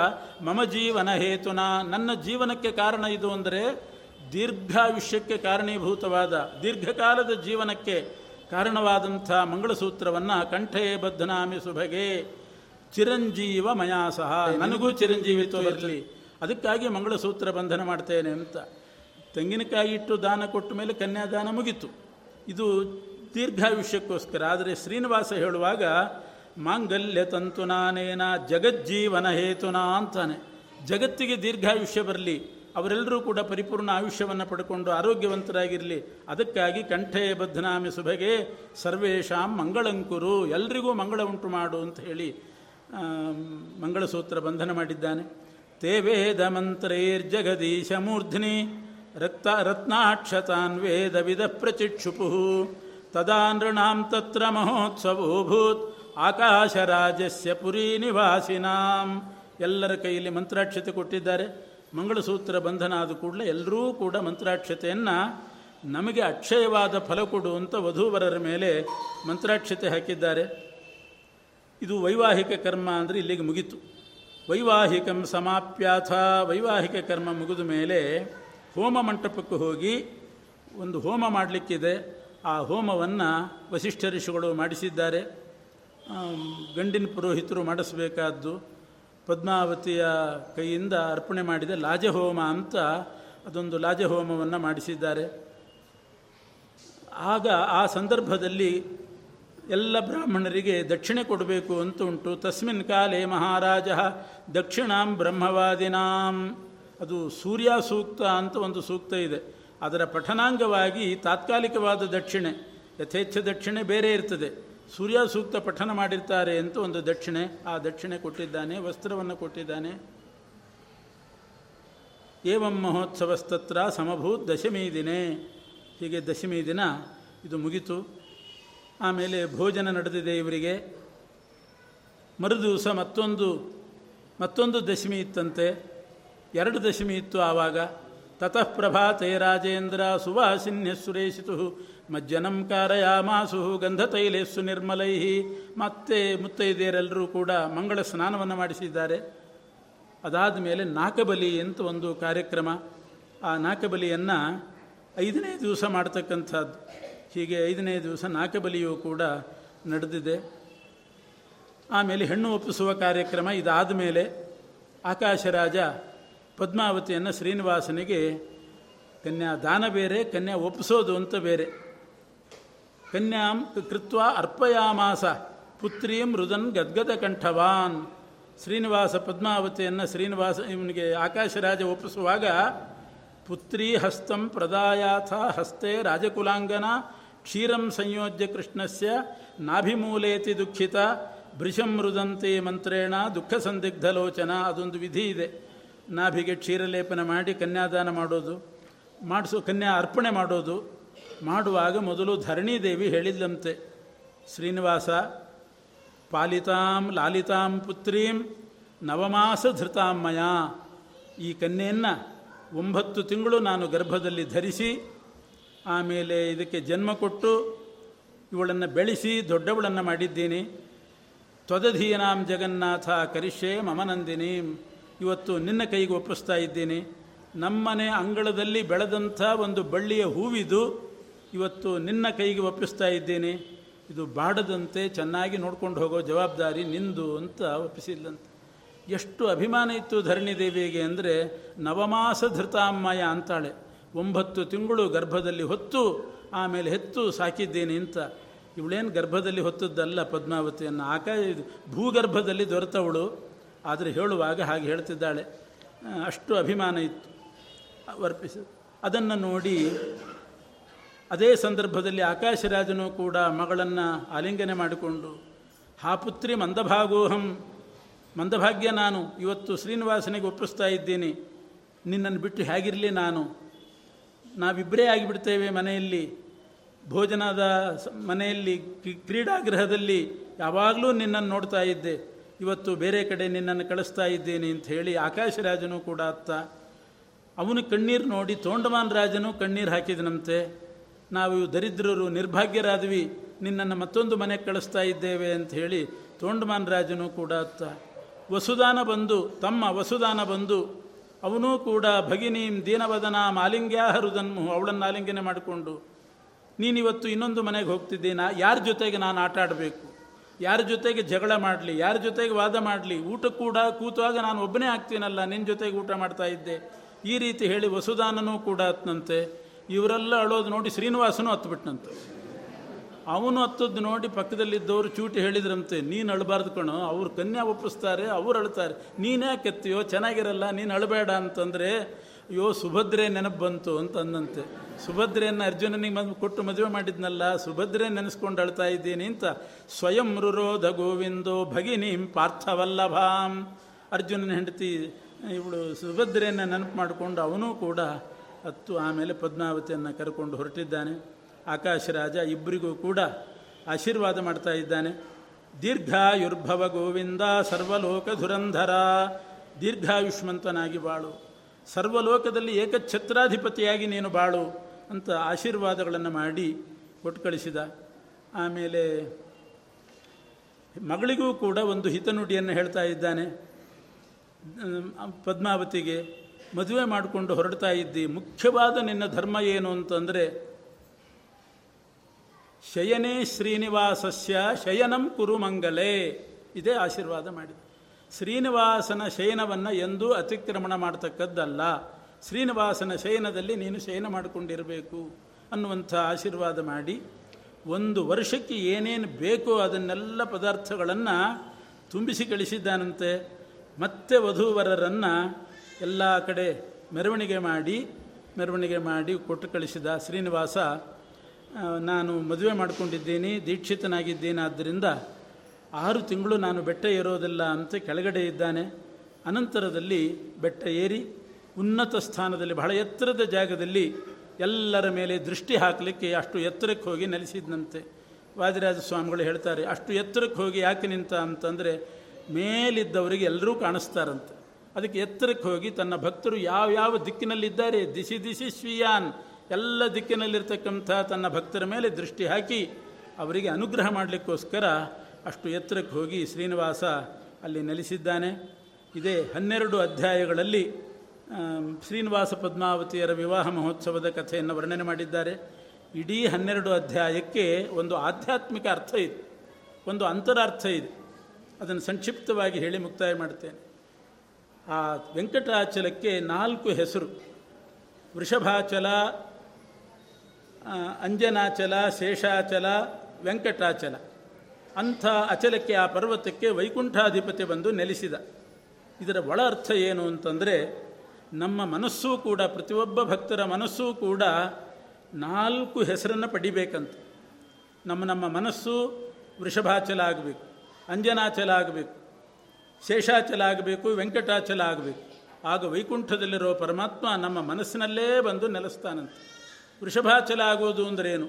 ಮಮ ಜೀವನ ಹೇತುನಾ, ನನ್ನ ಜೀವನಕ್ಕೆ ಕಾರಣ ಇದು ಅಂದರೆ ದೀರ್ಘಾಯುಷ್ಯಕ್ಕೆ ಕಾರಣೀಭೂತವಾದ ದೀರ್ಘಕಾಲದ ಜೀವನಕ್ಕೆ ಕಾರಣವಾದಂಥ ಮಂಗಳಸೂತ್ರವನ್ನು ಕಂಠೇ ಬದ್ಧನಾಮಿ ಸುಭಗೆ ಚಿರಂಜೀವ ಮಯಾ ಸಹ, ನನಗೂ ಚಿರಂಜೀವಿತ್ವ ಬರಲಿ, ಅದಕ್ಕಾಗಿ ಮಂಗಳಸೂತ್ರ ಬಂಧನ ಮಾಡ್ತೇನೆ ಅಂತ. ತೆಂಗಿನಕಾಯಿ ಇಟ್ಟು ದಾನ ಕೊಟ್ಟ ಮೇಲೆ ಕನ್ಯಾದಾನ ಮುಗಿತು. ಇದು ದೀರ್ಘಾಯುಷ್ಯಕ್ಕೋಸ್ಕರ. ಆದರೆ ಶ್ರೀನಿವಾಸ ಹೇಳುವಾಗ ಮಾಂಗಲ್ಯ ತಂತುನಾನೇನ ಜಗಜ್ಜೀವನ ಹೇತುನಾ ಅಂತಾನೆ. ಜಗತ್ತಿಗೆ ದೀರ್ಘಾಯುಷ್ಯ ಬರಲಿ, ಅವರೆಲ್ಲರೂ ಕೂಡ ಪರಿಪೂರ್ಣ ಆಯುಷ್ಯವನ್ನು ಪಡ್ಕೊಂಡು ಆರೋಗ್ಯವಂತರಾಗಿರಲಿ, ಅದಕ್ಕಾಗಿ ಕಂಠೇ ಬದ್ಧನಾಮಿ ಸುಭಗೆ ಸರ್ವೇಷಾಂ ಮಂಗಳಂಕುರು, ಎಲ್ರಿಗೂ ಮಂಗಳ ಉಂಟು ಮಾಡು ಅಂತ ಹೇಳಿ ಮಂಗಳಸೂತ್ರ ಬಂಧನ ಮಾಡಿದ್ದಾನೆ. ತೇ ವೇದ ಮಂತ್ರೈರ್ಜಗದೀಶ ಮೂರ್ಧ್ನಿ ರಕ್ತ ರತ್ನಾಕ್ಷತಾನ್ ವೇದವಿದ ಪ್ರಚಿಕ್ಷುಪು ತದಾ ನೃಣಾಂ ತತ್ರ ಮಹೋತ್ಸವೋಭೂತ್ ಆಕಾಶರಾಜಸ್ಯ ಪುರಿ ನಿವಾಸಿನಾಂ. ಎಲ್ಲರ ಕೈಯಲ್ಲಿ ಮಂತ್ರಾಕ್ಷತೆ ಕೊಟ್ಟಿದ್ದಾರೆ. ಮಂಗಳಸೂತ್ರ ಬಂಧನ ಆದ ಕೂಡಲೇ ಎಲ್ಲರೂ ಕೂಡ ಮಂತ್ರಾಕ್ಷತೆಯನ್ನು ನಮಗೆ ಅಕ್ಷಯವಾದ ಫಲ ಕೊಡು ಅಂತ ವಧೂವರರ ಮೇಲೆ ಮಂತ್ರಾಕ್ಷತೆ ಹಾಕಿದ್ದಾರೆ. ಇದು ವೈವಾಹಿಕ ಕರ್ಮ ಅಂದರೆ ಇಲ್ಲಿಗೆ ಮುಗಿತು. ವೈವಾಹಿಕಂ ಸಮಾಪ್ಯಾಥ, ವೈವಾಹಿಕ ಕರ್ಮ ಮುಗಿದ ಮೇಲೆ ಹೋಮ ಮಂಟಪಕ್ಕೆ ಹೋಗಿ ಒಂದು ಹೋಮ ಮಾಡಲಿಕ್ಕಿದೆ. ಆ ಹೋಮವನ್ನು ವಸಿಷ್ಠ ಋಷಿಗಳು ಮಾಡಿಸಿದ್ದಾರೆ. ಗಂಡಿನ ಪುರೋಹಿತರು ಮಾಡಿಸಬೇಕಾದ್ದು. ಪದ್ಮಾವತಿಯ ಕೈಯಿಂದ ಅರ್ಪಣೆ ಮಾಡಿದ ಲಾಜಹೋಮ ಅಂತ ಅದೊಂದು ಲಾಜಹೋಮವನ್ನು ಮಾಡಿಸಿದ್ದಾರೆ. ಆಗ ಆ ಸಂದರ್ಭದಲ್ಲಿ ಎಲ್ಲ ಬ್ರಾಹ್ಮಣರಿಗೆ ದಕ್ಷಿಣೆ ಕೊಡಬೇಕು ಅಂತ ಉಂಟು. ತಸ್ಮಿನ್ ಕಾಲೇ ಮಹಾರಾಜ ದಕ್ಷಿಣಾಂ ಬ್ರಹ್ಮವಾದಿನಾಂ, ಅದು ಸೂರ್ಯ ಸೂಕ್ತ ಅಂತ ಒಂದು ಸೂಕ್ತ ಇದೆ, ಅದರ ಪಠನಾಂಗವಾಗಿ ತಾತ್ಕಾಲಿಕವಾದ ದಕ್ಷಿಣೆ, ಯಥೇಚ್ಛ ದಕ್ಷಿಣೆ ಬೇರೆ ಇರ್ತದೆ. ಸೂರ್ಯ ಸೂಕ್ತ ಪಠನ ಮಾಡಿರ್ತಾರೆ ಅಂತ ಒಂದು ದಕ್ಷಿಣೆ, ಆ ದಕ್ಷಿಣೆ ಕೊಟ್ಟಿದ್ದಾನೆ, ವಸ್ತ್ರವನ್ನು ಕೊಟ್ಟಿದ್ದಾನೆ. ಏವಂ ಮಹೋತ್ಸವಸ್ತತ್ರ ಸಮಭೂತ್ ದಶಮಿ ದಿನೇ, ಹೀಗೆ ದಶಮಿ ದಿನ ಇದು ಮುಗಿತು. ಆಮೇಲೆ ಭೋಜನ ನಡೆದಿದೆ ಇವರಿಗೆ. ಮರುದಿವಸ ಮತ್ತೊಂದು ಮತ್ತೊಂದು ದಶಮಿ ಇತ್ತಂತೆ, ಎರಡು ದಶಮಿ ಇತ್ತು ಆವಾಗ. ತತಃ ಪ್ರಭಾತೆ ರಾಜೇಂದ್ರ ಸುವಾಸಿನ್ಯ ಸುರೇಶಿತು ಮಜ್ಜನಂ ಕಾರಯಾಮಾಸು ಗಂಧತೈಲೇಸು ನಿರ್ಮಲೈ. ಮತ್ತೆ ಮುತ್ತೈದೆಯರೆಲ್ಲರೂ ಕೂಡ ಮಂಗಳ ಸ್ನಾನವನ್ನು ಮಾಡಿಸಿದ್ದಾರೆ. ಅದಾದ ಮೇಲೆ ನಾಕಬಲಿ ಅಂತ ಒಂದು ಕಾರ್ಯಕ್ರಮ, ಆ ನಾಕಬಲಿಯನ್ನು ಐದನೇ ದಿವಸ ಮಾಡ್ತಕ್ಕಂಥದ್ದು. ಹೀಗೆ ಐದನೇ ದಿವಸ ನಾಕಬಲಿಯೂ ಕೂಡ ನಡೆದಿದೆ. ಆಮೇಲೆ ಹೆಣ್ಣು ಒಪ್ಪಿಸುವ ಕಾರ್ಯಕ್ರಮ ಇದಾದ ಮೇಲೆ ಆಕಾಶರಾಜ ಪದ್ಮಾವತಿಯನ್ನು ಶ್ರೀನಿವಾಸನಿಗೆ ಕನ್ಯಾ ದಾನ ಬೇರೆ, ಕನ್ಯಾ ಒಪ್ಪಿಸೋದು ಅಂತ ಬೇರೆ. ಕನ್ಯಾಂ ಕೃತ್ವ ಅರ್ಪಯಾಮಾಸ ಪುತ್ರೀಂ ರುದನ್ ಗದ್ಗದ ಕಂಠವಾನ್. ಶ್ರೀನಿವಾಸ ಪದ್ಮಾವತಿಯನ್ನು ಶ್ರೀನಿವಾಸ ಇವನಿಗೆ ಆಕಾಶರಾಜ ಒಪ್ಪಿಸುವಾಗ ಪುತ್ರೀ ಹಸ್ತಂ ಪ್ರದಾಯಾಥ ಹಸ್ತೆ ರಾಜಕುಲಾಂಗನ ಕ್ಷೀರಂ ಸಂಯೋಜ್ಯ ಕೃಷ್ಣಸ್ಯ ನಾಭಿಮೂಲೇತಿ ದುಃಖಿತ ಭೃಶಂ ರುದಂತೆ ಮಂತ್ರೇಣ ದುಃಖ ಸಂದಿಗ್ಧಲೋಚನ. ಅದೊಂದು ವಿಧಿ ಇದೆ, ನಾಭಿಗೆ ಕ್ಷೀರಲೇಪನ ಮಾಡಿ ಕನ್ಯಾದಾನ ಮಾಡೋದು, ಮಾಡಿಸೋ ಕನ್ಯಾ ಅರ್ಪಣೆ ಮಾಡೋದು. ಮಾಡುವಾಗ ಮೊದಲು ಧರಣಿದೇವಿ ಹೇಳಿದ್ಲಂತೆ, ಶ್ರೀನಿವಾಸ ಪಾಲಿತಾಂ ಲಾಲಿತಾಂ ಪುತ್ರೀಂ ನವಮಾಸ ಧೃತಾಮ್ಮಯ, ಈ ಕನ್ಯೆಯನ್ನು ಒಂಬತ್ತು ತಿಂಗಳು ನಾನು ಗರ್ಭದಲ್ಲಿ ಧರಿಸಿ ಆಮೇಲೆ ಇದಕ್ಕೆ ಜನ್ಮ ಕೊಟ್ಟು ಇವಳನ್ನು ಬೆಳೆಸಿ ದೊಡ್ಡವಳನ್ನು ಮಾಡಿದ್ದೀನಿ. ತ್ವದಧೀನಾಂ ಜಗನ್ನಾಥ ಕರಿಷ್ಯೆ ಮಮನಂದಿನಿ, ಇವತ್ತು ನಿನ್ನ ಕೈಗೆ ಒಪ್ಪಿಸ್ತಾ ಇದ್ದೀನಿ. ನಮ್ಮನೆ ಅಂಗಳದಲ್ಲಿ ಬೆಳೆದಂಥ ಒಂದು ಬಳ್ಳಿಯ ಹೂವಿದು ಇವತ್ತು ನಿನ್ನ ಕೈಗೆ ಒಪ್ಪಿಸ್ತಾ ಇದ್ದೀನಿ, ಇದು ಬಾಡದಂತೆ ಚೆನ್ನಾಗಿ ನೋಡ್ಕೊಂಡು ಹೋಗೋ ಜವಾಬ್ದಾರಿ ನಿಂದು ಅಂತ ಒಪ್ಪಿಸಿಲ್ಲಂತೆ. ಎಷ್ಟು ಅಭಿಮಾನ ಇತ್ತು ಧರಣಿದೇವಿಗೆ ಅಂದರೆ, ನವಮಾಸ ಧೃತಾಮ್ಮಯ ಅಂತಾಳೆ, ಒಂಬತ್ತು ತಿಂಗಳು ಗರ್ಭದಲ್ಲಿ ಹೊತ್ತು ಆಮೇಲೆ ಹೆತ್ತು ಸಾಕಿದ್ದೀನಿ ಅಂತ. ಇವಳೇನು ಗರ್ಭದಲ್ಲಿ ಹೊತ್ತದ್ದಲ್ಲ ಪದ್ಮಾವತಿಯನ್ನು, ಆಕ ಇದು ಭೂಗರ್ಭದಲ್ಲಿ ದೊರೆತವಳು, ಆದರೆ ಹೇಳುವಾಗ ಹಾಗೆ ಹೇಳ್ತಿದ್ದಾಳೆ, ಅಷ್ಟು ಅಭಿಮಾನ ಇತ್ತು ವರ್ಪಿಸ. ಅದನ್ನು ನೋಡಿ ಅದೇ ಸಂದರ್ಭದಲ್ಲಿ ಆಕಾಶರಾಜನೂ ಕೂಡ ಮಗಳನ್ನು ಆಲಿಂಗನೆ ಮಾಡಿಕೊಂಡು ಹಾ ಪುತ್ರಿ ಮಂದಭಾಗೋಹಂ, ಮಂದಭಾಗ್ಯ ನಾನು, ಇವತ್ತು ಶ್ರೀನಿವಾಸನಿಗೆ ಒಪ್ಪಿಸ್ತಾ ಇದ್ದೀನಿ, ನಿನ್ನನ್ನು ಬಿಟ್ಟು ಹೇಗಿರಲಿ ನಾನು, ನಾವಿಬ್ಬರೇ ಆಗಿಬಿಡ್ತೇವೆ ಮನೆಯಲ್ಲಿ, ಭೋಜನದ ಮನೆಯಲ್ಲಿ ಕ್ರೀಡಾಗೃಹದಲ್ಲಿ ಯಾವಾಗಲೂ ನಿನ್ನನ್ನು ನೋಡ್ತಾ ಇದ್ದೆ, ಇವತ್ತು ಬೇರೆ ಕಡೆ ನಿನ್ನನ್ನು ಕಳಿಸ್ತಾ ಇದ್ದೀನಿ ಅಂತ ಹೇಳಿ ಆಕಾಶರಾಜನೂ ಕೂಡ ಅತ್ತ. ಅವನು ಕಣ್ಣೀರು ನೋಡಿ ತೋಂಡಮಾನ್ ರಾಜನೂ ಕಣ್ಣೀರು ಹಾಕಿದನಂತೆ, ನಾವು ದರಿದ್ರರು ನಿರ್ಭಾಗ್ಯರಾದ್ವಿ, ನಿನ್ನನ್ನು ಮತ್ತೊಂದು ಮನೆಗೆ ಕಳಿಸ್ತಾ ಇದ್ದೇವೆ ಅಂತ ಹೇಳಿ ತೋಂಡಮಾನ್ ರಾಜನೂ ಕೂಡ ಅತ್ತ. ವಸುದಾನ ಬಂದು ತಮ್ಮ ವಸುದಾನ ಬಂದು ಅವನೂ ಕೂಡ ಭಗಿನೀಂ ದೀನವದನ ಮಾಲಿಂಗ್ಯಾ ಹೃದನ್ಮು, ಅವಳನ್ನು ಆಲಿಂಗನೆ ಮಾಡಿಕೊಂಡು ನೀನಿವತ್ತು ಇನ್ನೊಂದು ಮನೆಗೆ ಹೋಗ್ತಿದ್ದೀನಾ, ಯಾರ ಜೊತೆಗೆ ನಾನು ಆಟ ಆಡಬೇಕು, ಯಾರ ಜೊತೆಗೆ ಜಗಳ ಮಾಡಲಿ, ಯಾರ ಜೊತೆಗೆ ವಾದ ಮಾಡಲಿ, ಊಟ ಕೂಡ ಕೂತಾಗ ನಾನು ಒಬ್ಬನೇ ಆಗ್ತೀನಲ್ಲ, ನಿನ್ನ ಜೊತೆಗೆ ಊಟ ಮಾಡ್ತಾ ಇದ್ದೆ, ಈ ರೀತಿ ಹೇಳಿ ವಸುದಾನನೂ ಕೂಡ ಅತ್ತಂತೆ. ಇವರೆಲ್ಲ ಅಳೋದು ನೋಡಿ ಶ್ರೀನಿವಾಸನೂ ಹತ್ತುಬಿಟ್ಟನಂತೆ. ಅವನು ಹತ್ತದ್ದು ನೋಡಿ ಪಕ್ಕದಲ್ಲಿದ್ದವರು ಚೂಟಿ ಹೇಳಿದ್ರಂತೆ, ನೀನು ಅಳಬಾರ್ದು ಕಣೋ, ಅವ್ರು ಕನ್ಯಾ ಒಪ್ಪಿಸ್ತಾರೆ, ಅವ್ರು ಅಳ್ತಾರೆ, ನೀನೇ ಕೆತ್ತಿಯೋ ಚೆನ್ನಾಗಿರಲ್ಲ, ನೀನು ಅಳಬೇಡ ಅಂತಂದರೆ ಅಯ್ಯೋ ಸುಭದ್ರೆ ನೆನಪು ಬಂತು ಅಂತ ಅಂದಂತೆ. ಸುಭದ್ರೆಯನ್ನು ಅರ್ಜುನನಿಗೆ ಮದುವೆ ಕೊಟ್ಟು ಮದುವೆ ಮಾಡಿದ್ನಲ್ಲ, ಸುಭದ್ರೆ ನೆನೆಸ್ಕೊಂಡು ಅಳ್ತಾ ಇದ್ದೀನಿ ಅಂತ. ಸ್ವಯಂ ರುರೋಧ ಗೋವಿಂದೋ ಭಗಿನಿಂ ಪಾರ್ಥವಲ್ಲಭಾಂ, ಅರ್ಜುನನ ಹೆಂಡತಿ ಇವಳು ಸುಭದ್ರೆಯನ್ನು ನೆನಪು ಮಾಡಿಕೊಂಡು ಅವನೂ ಕೂಡ ಹತ್ತು. ಆಮೇಲೆ ಪದ್ಮಾವತಿಯನ್ನು ಕರ್ಕೊಂಡು ಹೊರಟಿದ್ದಾನೆ. ಆಕಾಶರಾಜ ಇಬ್ಬರಿಗೂ ಕೂಡ ಆಶೀರ್ವಾದ ಮಾಡ್ತಾ ಇದ್ದಾನೆ. ದೀರ್ಘಾಯುರ್ಭವ ಗೋವಿಂದ ಸರ್ವಲೋಕ ಧುರಂಧರ, ದೀರ್ಘಾಯುಷ್ಮಂತನಾಗಿ ಬಾಳು, ಸರ್ವಲೋಕದಲ್ಲಿ ಏಕಛತ್ರಾಧಿಪತಿಯಾಗಿ ನೀನು ಬಾಳು ಅಂತ ಆಶೀರ್ವಾದಗಳನ್ನು ಮಾಡಿ ಕೊಟ್ಟು ಕಳಿಸಿದ. ಆಮೇಲೆ ಮಗಳಿಗೂ ಕೂಡ ಒಂದು ಹಿತನುಡಿಯನ್ನು ಹೇಳ್ತಾ ಇದ್ದಾನೆ. ಪದ್ಮಾವತಿಗೆ ಮದುವೆ ಮಾಡಿಕೊಂಡು ಹೊರಡ್ತಾ ಇದ್ದಿ, ಮುಖ್ಯವಾದ ನಿನ್ನ ಧರ್ಮ ಏನು ಅಂತಂದರೆ ಶಯನೇ ಶ್ರೀನಿವಾಸಸ್ಯ ಶಯನಂ ಕುರು ಮಂಗಲೇ, ಇದೇ ಆಶೀರ್ವಾದ ಮಾಡಿದೆ. ಶ್ರೀನಿವಾಸನ ಶಯನವನ್ನು ಎಂದೂ ಅತಿಕ್ರಮಣ ಮಾಡ್ತಕ್ಕದ್ದಲ್ಲ. ಶ್ರೀನಿವಾಸನ ಶಯನದಲ್ಲಿ ನೀನು ಶಯನ ಮಾಡಿಕೊಂಡಿರಬೇಕು ಅನ್ನುವಂಥ ಆಶೀರ್ವಾದ ಮಾಡಿ ಒಂದು ವರ್ಷಕ್ಕೆ ಏನೇನು ಬೇಕೋ ಅದನ್ನೆಲ್ಲ ಪದಾರ್ಥಗಳನ್ನು ತುಂಬಿಸಿ ಕಳಿಸಿದ್ದಾನಂತೆ. ಮತ್ತೆ ವಧೂವರರನ್ನು ಎಲ್ಲ ಕಡೆ ಮೆರವಣಿಗೆ ಮಾಡಿ ಮೆರವಣಿಗೆ ಮಾಡಿ ಕೊಟ್ಟು ಕಳಿಸಿದ. ಶ್ರೀನಿವಾಸ ನಾನು ಮದುವೆ ಮಾಡಿಕೊಂಡಿದ್ದೀನಿ, ದೀಕ್ಷಿತನಾಗಿದ್ದೀನಿ, ಆದ್ದರಿಂದ ಆರು ತಿಂಗಳು ನಾನು ಬೆಟ್ಟ ಏರೋದಿಲ್ಲ ಅಂತ ಕೆಳಗಡೆ ಇದ್ದಾನೆ. ಅನಂತರದಲ್ಲಿ ಬೆಟ್ಟ ಏರಿ ಉನ್ನತ ಸ್ಥಾನದಲ್ಲಿ ಬಹಳ ಎತ್ತರದ ಜಾಗದಲ್ಲಿ ಎಲ್ಲರ ಮೇಲೆ ದೃಷ್ಟಿ ಹಾಕಲಿಕ್ಕೆ ಅಷ್ಟು ಎತ್ತರಕ್ಕೆ ಹೋಗಿ ನೆಲೆಸಿದ್ನಂತೆ. ವಾದಿರಾಜ ಸ್ವಾಮಿಗಳು ಹೇಳ್ತಾರೆ, ಅಷ್ಟು ಎತ್ತರಕ್ಕೆ ಹೋಗಿ ಯಾಕೆ ನಿಂತ ಅಂತಂದರೆ ಮೇಲಿದ್ದವರಿಗೆ ಎಲ್ಲರೂ ಕಾಣಿಸ್ತಾರಂತೆ. ಅದಕ್ಕೆ ಎತ್ತರಕ್ಕೆ ಹೋಗಿ ತನ್ನ ಭಕ್ತರು ಯಾವ್ಯಾವ ದಿಕ್ಕಿನಲ್ಲಿದ್ದಾರೆ, ದಿಸಿ ದಿಸಿ ಶ್ರೀಯಾನ್, ಎಲ್ಲ ದಿಕ್ಕಿನಲ್ಲಿರ್ತಕ್ಕಂಥ ತನ್ನ ಭಕ್ತರ ಮೇಲೆ ದೃಷ್ಟಿ ಹಾಕಿ ಅವರಿಗೆ ಅನುಗ್ರಹ ಮಾಡಲಿಕ್ಕೋಸ್ಕರ ಅಷ್ಟು ಎತ್ತರಕ್ಕೆ ಹೋಗಿ ಶ್ರೀನಿವಾಸ ಅಲ್ಲಿ ನೆಲೆಸಿದ್ದಾನೆ. ಇದೇ ಹನ್ನೆರಡು ಅಧ್ಯಾಯಗಳಲ್ಲಿ ಶ್ರೀನಿವಾಸ ಪದ್ಮಾವತಿಯರ ವಿವಾಹ ಮಹೋತ್ಸವದ ಕಥೆಯನ್ನು ವರ್ಣನೆ ಮಾಡಿದ್ದಾರೆ. ಇಡೀ ಹನ್ನೆರಡು ಅಧ್ಯಾಯಕ್ಕೆ ಒಂದು ಆಧ್ಯಾತ್ಮಿಕ ಅರ್ಥ ಇದೆ, ಒಂದು ಅಂತರಾರ್ಥ ಇದೆ. ಅದನ್ನು ಸಂಕ್ಷಿಪ್ತವಾಗಿ ಹೇಳಿ ಮುಕ್ತಾಯ ಮಾಡ್ತೇನೆ. ಆ ವೆಂಕಟಾಚಲಕ್ಕೆ ನಾಲ್ಕು ಹೆಸರು: ವೃಷಭಾಚಲ, ಅಂಜನಾಚಲ, ಶೇಷಾಚಲ, ವೆಂಕಟಾಚಲ. ಅಂಥ ಅಚಲಕ್ಕೆ, ಆ ಪರ್ವತಕ್ಕೆ ವೈಕುಂಠಾಧಿಪತಿ ಬಂದು ನೆಲೆಸಿದ. ಇದರ ಒಳ ಅರ್ಥ ಏನು ಅಂತಂದರೆ, ನಮ್ಮ ಮನಸ್ಸೂ ಕೂಡ, ಪ್ರತಿಯೊಬ್ಬ ಭಕ್ತರ ಮನಸ್ಸೂ ಕೂಡ ನಾಲ್ಕು ಹೆಸರನ್ನು ಪಡಿಬೇಕಂತ. ನಮ್ಮ ನಮ್ಮ ಮನಸ್ಸು ವೃಷಭಾಚಲ ಆಗಬೇಕು, ಅಂಜನಾಚಲ ಆಗಬೇಕು, ಶೇಷಾಚಲ ಆಗಬೇಕು, ವೆಂಕಟಾಚಲ ಆಗಬೇಕು. ಆಗ ವೈಕುಂಠದಲ್ಲಿರೋ ಪರಮಾತ್ಮ ನಮ್ಮ ಮನಸ್ಸಿನಲ್ಲೇ ಬಂದು ನೆಲೆಸ್ತಾನಂತೆ. ವೃಷಭಾಚಲ ಆಗೋದು ಅಂದ್ರೇನು?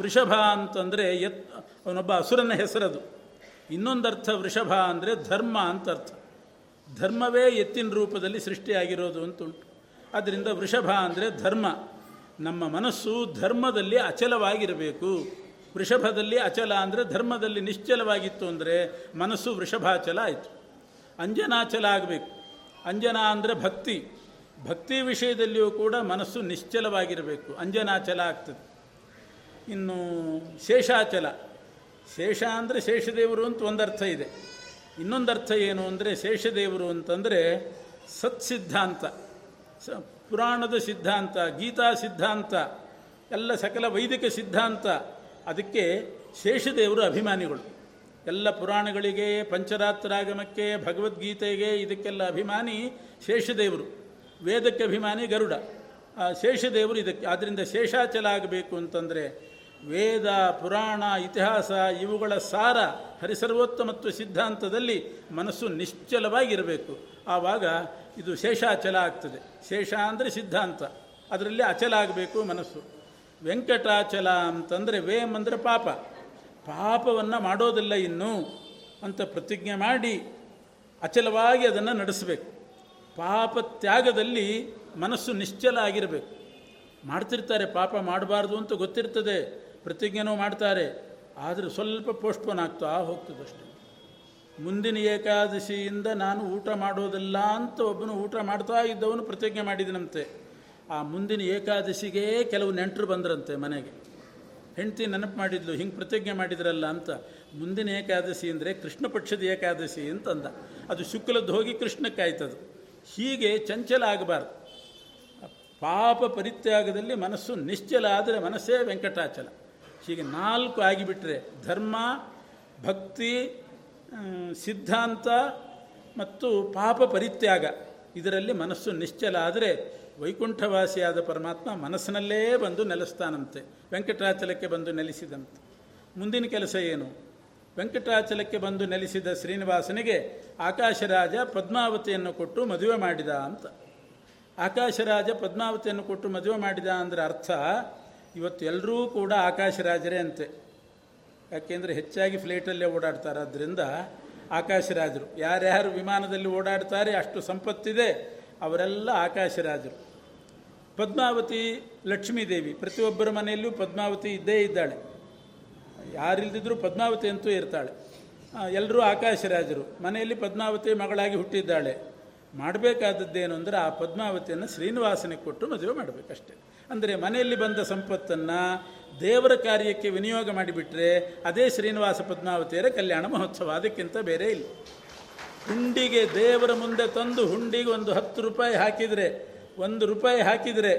ವೃಷಭ ಅಂತಂದರೆ ಎತ್ ಅವನೊಬ್ಬ ಅಸುರನ ಹೆಸರದು. ಇನ್ನೊಂದರ್ಥ ವೃಷಭ ಅಂದರೆ ಧರ್ಮ ಅಂತ ಅರ್ಥ. ಧರ್ಮವೇ ಎತ್ತಿನ ರೂಪದಲ್ಲಿ ಸೃಷ್ಟಿಯಾಗಿರೋದು ಅಂತುಂಟು. ಆದ್ದರಿಂದ ವೃಷಭ ಅಂದರೆ ಧರ್ಮ. ನಮ್ಮ ಮನಸ್ಸು ಧರ್ಮದಲ್ಲಿ ಅಚಲವಾಗಿರಬೇಕು. ವೃಷಭದಲ್ಲಿ ಅಚಲ ಅಂದರೆ ಧರ್ಮದಲ್ಲಿ ನಿಶ್ಚಲವಾಗಿತ್ತು ಅಂದರೆ ಮನಸ್ಸು ವೃಷಭಾಚಲ ಆಯಿತು. ಅಂಜನಾಚಲ ಆಗಬೇಕು. ಅಂಜನಾ ಅಂದರೆ ಭಕ್ತಿ. ಭಕ್ತಿ ವಿಷಯದಲ್ಲಿಯೂ ಕೂಡ ಮನಸ್ಸು ನಿಶ್ಚಲವಾಗಿರಬೇಕು, ಅಂಜನಾಚಲ ಆಗ್ತದೆ. ಇನ್ನು ಶೇಷಾಚಲ, ಶೇಷ ಅಂದರೆ ಶೇಷದೇವರು ಅಂತ ಒಂದರ್ಥ ಇದೆ. ಇನ್ನೊಂದರ್ಥ ಏನು ಅಂದರೆ, ಶೇಷದೇವರು ಅಂತಂದರೆ ಸತ್ಸಿದ್ಧಾಂತ, ಸ ಪುರಾಣದ ಸಿದ್ಧಾಂತ, ಗೀತಾ ಸಿದ್ಧಾಂತ, ಎಲ್ಲ ಸಕಲ ವೈದಿಕ ಸಿದ್ಧಾಂತ. ಅದಕ್ಕೆ ಶೇಷದೇವರು ಅಭಿಮಾನಿಗಳು. ಎಲ್ಲ ಪುರಾಣಗಳಿಗೆ, ಪಂಚರಾತ್ರಾಗಮಕ್ಕೆ, ಭಗವದ್ಗೀತೆಗೆ, ಇದಕ್ಕೆಲ್ಲ ಅಭಿಮಾನಿ ಶೇಷದೇವರು. ವೇದಕ್ಕೆ ಅಭಿಮಾನಿ ಗರುಡ. ಶೇಷದೇವರು ಇದಕ್ಕೆ. ಆದ್ದರಿಂದ ಶೇಷಾಚಲ ಆಗಬೇಕು ಅಂತಂದರೆ ವೇದ, ಪುರಾಣ, ಇತಿಹಾಸ ಇವುಗಳ ಸಾರ ಹರಿಸರ್ವೋತ್ತಮತ್ವ ಸಿದ್ಧಾಂತದಲ್ಲಿ ಮನಸ್ಸು ನಿಶ್ಚಲವಾಗಿರಬೇಕು. ಆವಾಗ ಇದು ಶೇಷಾಚಲ ಆಗ್ತದೆ. ಶೇಷ ಅಂದರೆ ಸಿದ್ಧಾಂತ, ಅದರಲ್ಲಿ ಅಚಲ ಆಗಬೇಕು ಮನಸ್ಸು. ವೆಂಕಟಾಚಲ ಅಂತಂದರೆ ವೇಮ್ ಅಂದರೆ ಪಾಪ, ಪಾಪವನ್ನು ಮಾಡೋದಿಲ್ಲ ಇನ್ನು ಅಂತ ಪ್ರತಿಜ್ಞೆ ಮಾಡಿ ಅಚಲವಾಗಿ ಅದನ್ನು ನಡೆಸಬೇಕು. ಪಾಪ ತ್ಯಾಗದಲ್ಲಿ ಮನಸ್ಸು ನಿಶ್ಚಲ ಆಗಿರಬೇಕು. ಮಾಡ್ತಿರ್ತಾರೆ, ಪಾಪ ಮಾಡಬಾರ್ದು ಅಂತ ಗೊತ್ತಿರ್ತದೆ, ಪ್ರತಿಜ್ಞೆನೂ ಮಾಡ್ತಾರೆ, ಆದರೆ ಸ್ವಲ್ಪ ಪೋಸ್ಟ್ಪೋನ್ ಆಗ್ತಾ ಹೋಗ್ತದಷ್ಟೆ. ಮುಂದಿನ ಏಕಾದಶಿಯಿಂದ ನಾನು ಊಟ ಮಾಡೋದಿಲ್ಲ ಅಂತ ಒಬ್ಬನು ಊಟ ಮಾಡ್ತಾ ಇದ್ದವನು ಪ್ರತಿಜ್ಞೆ ಮಾಡಿದನಂತೆ. ಆ ಮುಂದಿನ ಏಕಾದಶಿಗೆ ಕೆಲವು ನೆಂಟರು ಬಂದರಂತೆ ಮನೆಗೆ. ಹೆಂಡ್ತಿ ನೆನಪು ಮಾಡಿದ್ಲು, ಹಿಂಗೆ ಪ್ರತಿಜ್ಞೆ ಮಾಡಿದ್ರಲ್ಲ ಅಂತ. ಮುಂದಿನ ಏಕಾದಶಿ ಅಂದರೆ ಕೃಷ್ಣ ಪಕ್ಷದ ಏಕಾದಶಿ ಅಂತಂದ. ಅದು ಶುಕ್ಲದ್ದು ಹೋಗಿ ಕೃಷ್ಣಕ್ಕಾಯ್ತದು. ಹೀಗೆ ಚಂಚಲ ಆಗಬಾರ್ದು. ಪಾಪ ಪರಿತ್ಯಾಗದಲ್ಲಿ ಮನಸ್ಸು ನಿಶ್ಚಲ ಆದರೆ ಮನಸ್ಸೇ ವೆಂಕಟಾಚಲ. ಹೀಗೆ ನಾಲ್ಕು ಆಗಿಬಿಟ್ರೆ ಧರ್ಮ, ಭಕ್ತಿ, ಸಿದ್ಧಾಂತ ಮತ್ತು ಪಾಪ ಪರಿತ್ಯಾಗ, ಇದರಲ್ಲಿ ಮನಸ್ಸು ನಿಶ್ಚಲ ಆದರೆ ವೈಕುಂಠವಾಸಿಯಾದ ಪರಮಾತ್ಮ ಮನಸ್ಸಿನಲ್ಲೇ ಬಂದು ನೆಲೆಸ್ತಾನಂತೆ. ವೆಂಕಟಾಚಲಕ್ಕೆ ಬಂದು ನೆಲೆಸಿದಂತೆ. ಮುಂದಿನ ಕೆಲಸ ಏನು? ವೆಂಕಟಾಚಲಕ್ಕೆ ಬಂದು ನೆಲೆಸಿದ ಶ್ರೀನಿವಾಸನಿಗೆ ಆಕಾಶರಾಜ ಪದ್ಮಾವತಿಯನ್ನು ಕೊಟ್ಟು ಮದುವೆ ಮಾಡಿದ ಅಂತ. ಆಕಾಶರಾಜ ಪದ್ಮಾವತಿಯನ್ನು ಕೊಟ್ಟು ಮದುವೆ ಮಾಡಿದ ಅಂದರೆ ಅರ್ಥ, ಇವತ್ತು ಎಲ್ಲರೂ ಕೂಡ ಆಕಾಶರಾಜರೇ ಅಂತೆ. ಯಾಕೆಂದರೆ ಹೆಚ್ಚಾಗಿ ಫ್ಲೈಟಲ್ಲೇ ಓಡಾಡ್ತಾರೆ, ಆದ್ದರಿಂದ ಆಕಾಶರಾಜರು. ಯಾರ್ಯಾರು ವಿಮಾನದಲ್ಲಿ ಓಡಾಡ್ತಾರೆ, ಅಷ್ಟು ಸಂಪತ್ತಿದೆ, ಅವರೆಲ್ಲ ಆಕಾಶರಾಜರು. ಪದ್ಮಾವತಿ ಲಕ್ಷ್ಮೀದೇವಿ. ಪ್ರತಿಯೊಬ್ಬರ ಮನೆಯಲ್ಲೂ ಪದ್ಮಾವತಿ ಇದ್ದೇ ಇದ್ದಾಳೆ, ಯಾರಿಲ್ದಿದ್ರೂ ಪದ್ಮಾವತಿ ಅಂತೂ ಇರ್ತಾಳೆ. ಎಲ್ಲರೂ ಆಕಾಶರಾಜರು. ಮನೆಯಲ್ಲಿ ಪದ್ಮಾವತಿ ಮಗಳಾಗಿ ಹುಟ್ಟಿದ್ದಾಳೆ. ಮಾಡಬೇಕಾದದ್ದೇನು ಅಂದರೆ ಆ ಪದ್ಮಾವತಿಯನ್ನು ಶ್ರೀನಿವಾಸನಿಗೆ ಕೊಟ್ಟು ಮದುವೆ ಮಾಡಬೇಕಷ್ಟೆ. ಅಂದರೆ ಮನೆಯಲ್ಲಿ ಬಂದ ಸಂಪತ್ತನ್ನು ದೇವರ ಕಾರ್ಯಕ್ಕೆ ವಿನಿಯೋಗ ಮಾಡಿಬಿಟ್ರೆ ಅದೇ ಶ್ರೀನಿವಾಸ ಪದ್ಮಾವತಿಯರ ಕಲ್ಯಾಣ ಮಹೋತ್ಸವ, ಅದಕ್ಕಿಂತ ಬೇರೆ ಇಲ್ಲ. ಹುಂಡಿಗೆ ದೇವರ ಮುಂದೆ ತಂದು ಹುಂಡಿಗೆ ಒಂದು ಹತ್ತು ರೂಪಾಯಿ ಹಾಕಿದರೆ ಒಂದು ರೂಪಾಯಿ ಹಾಕಿದರೆ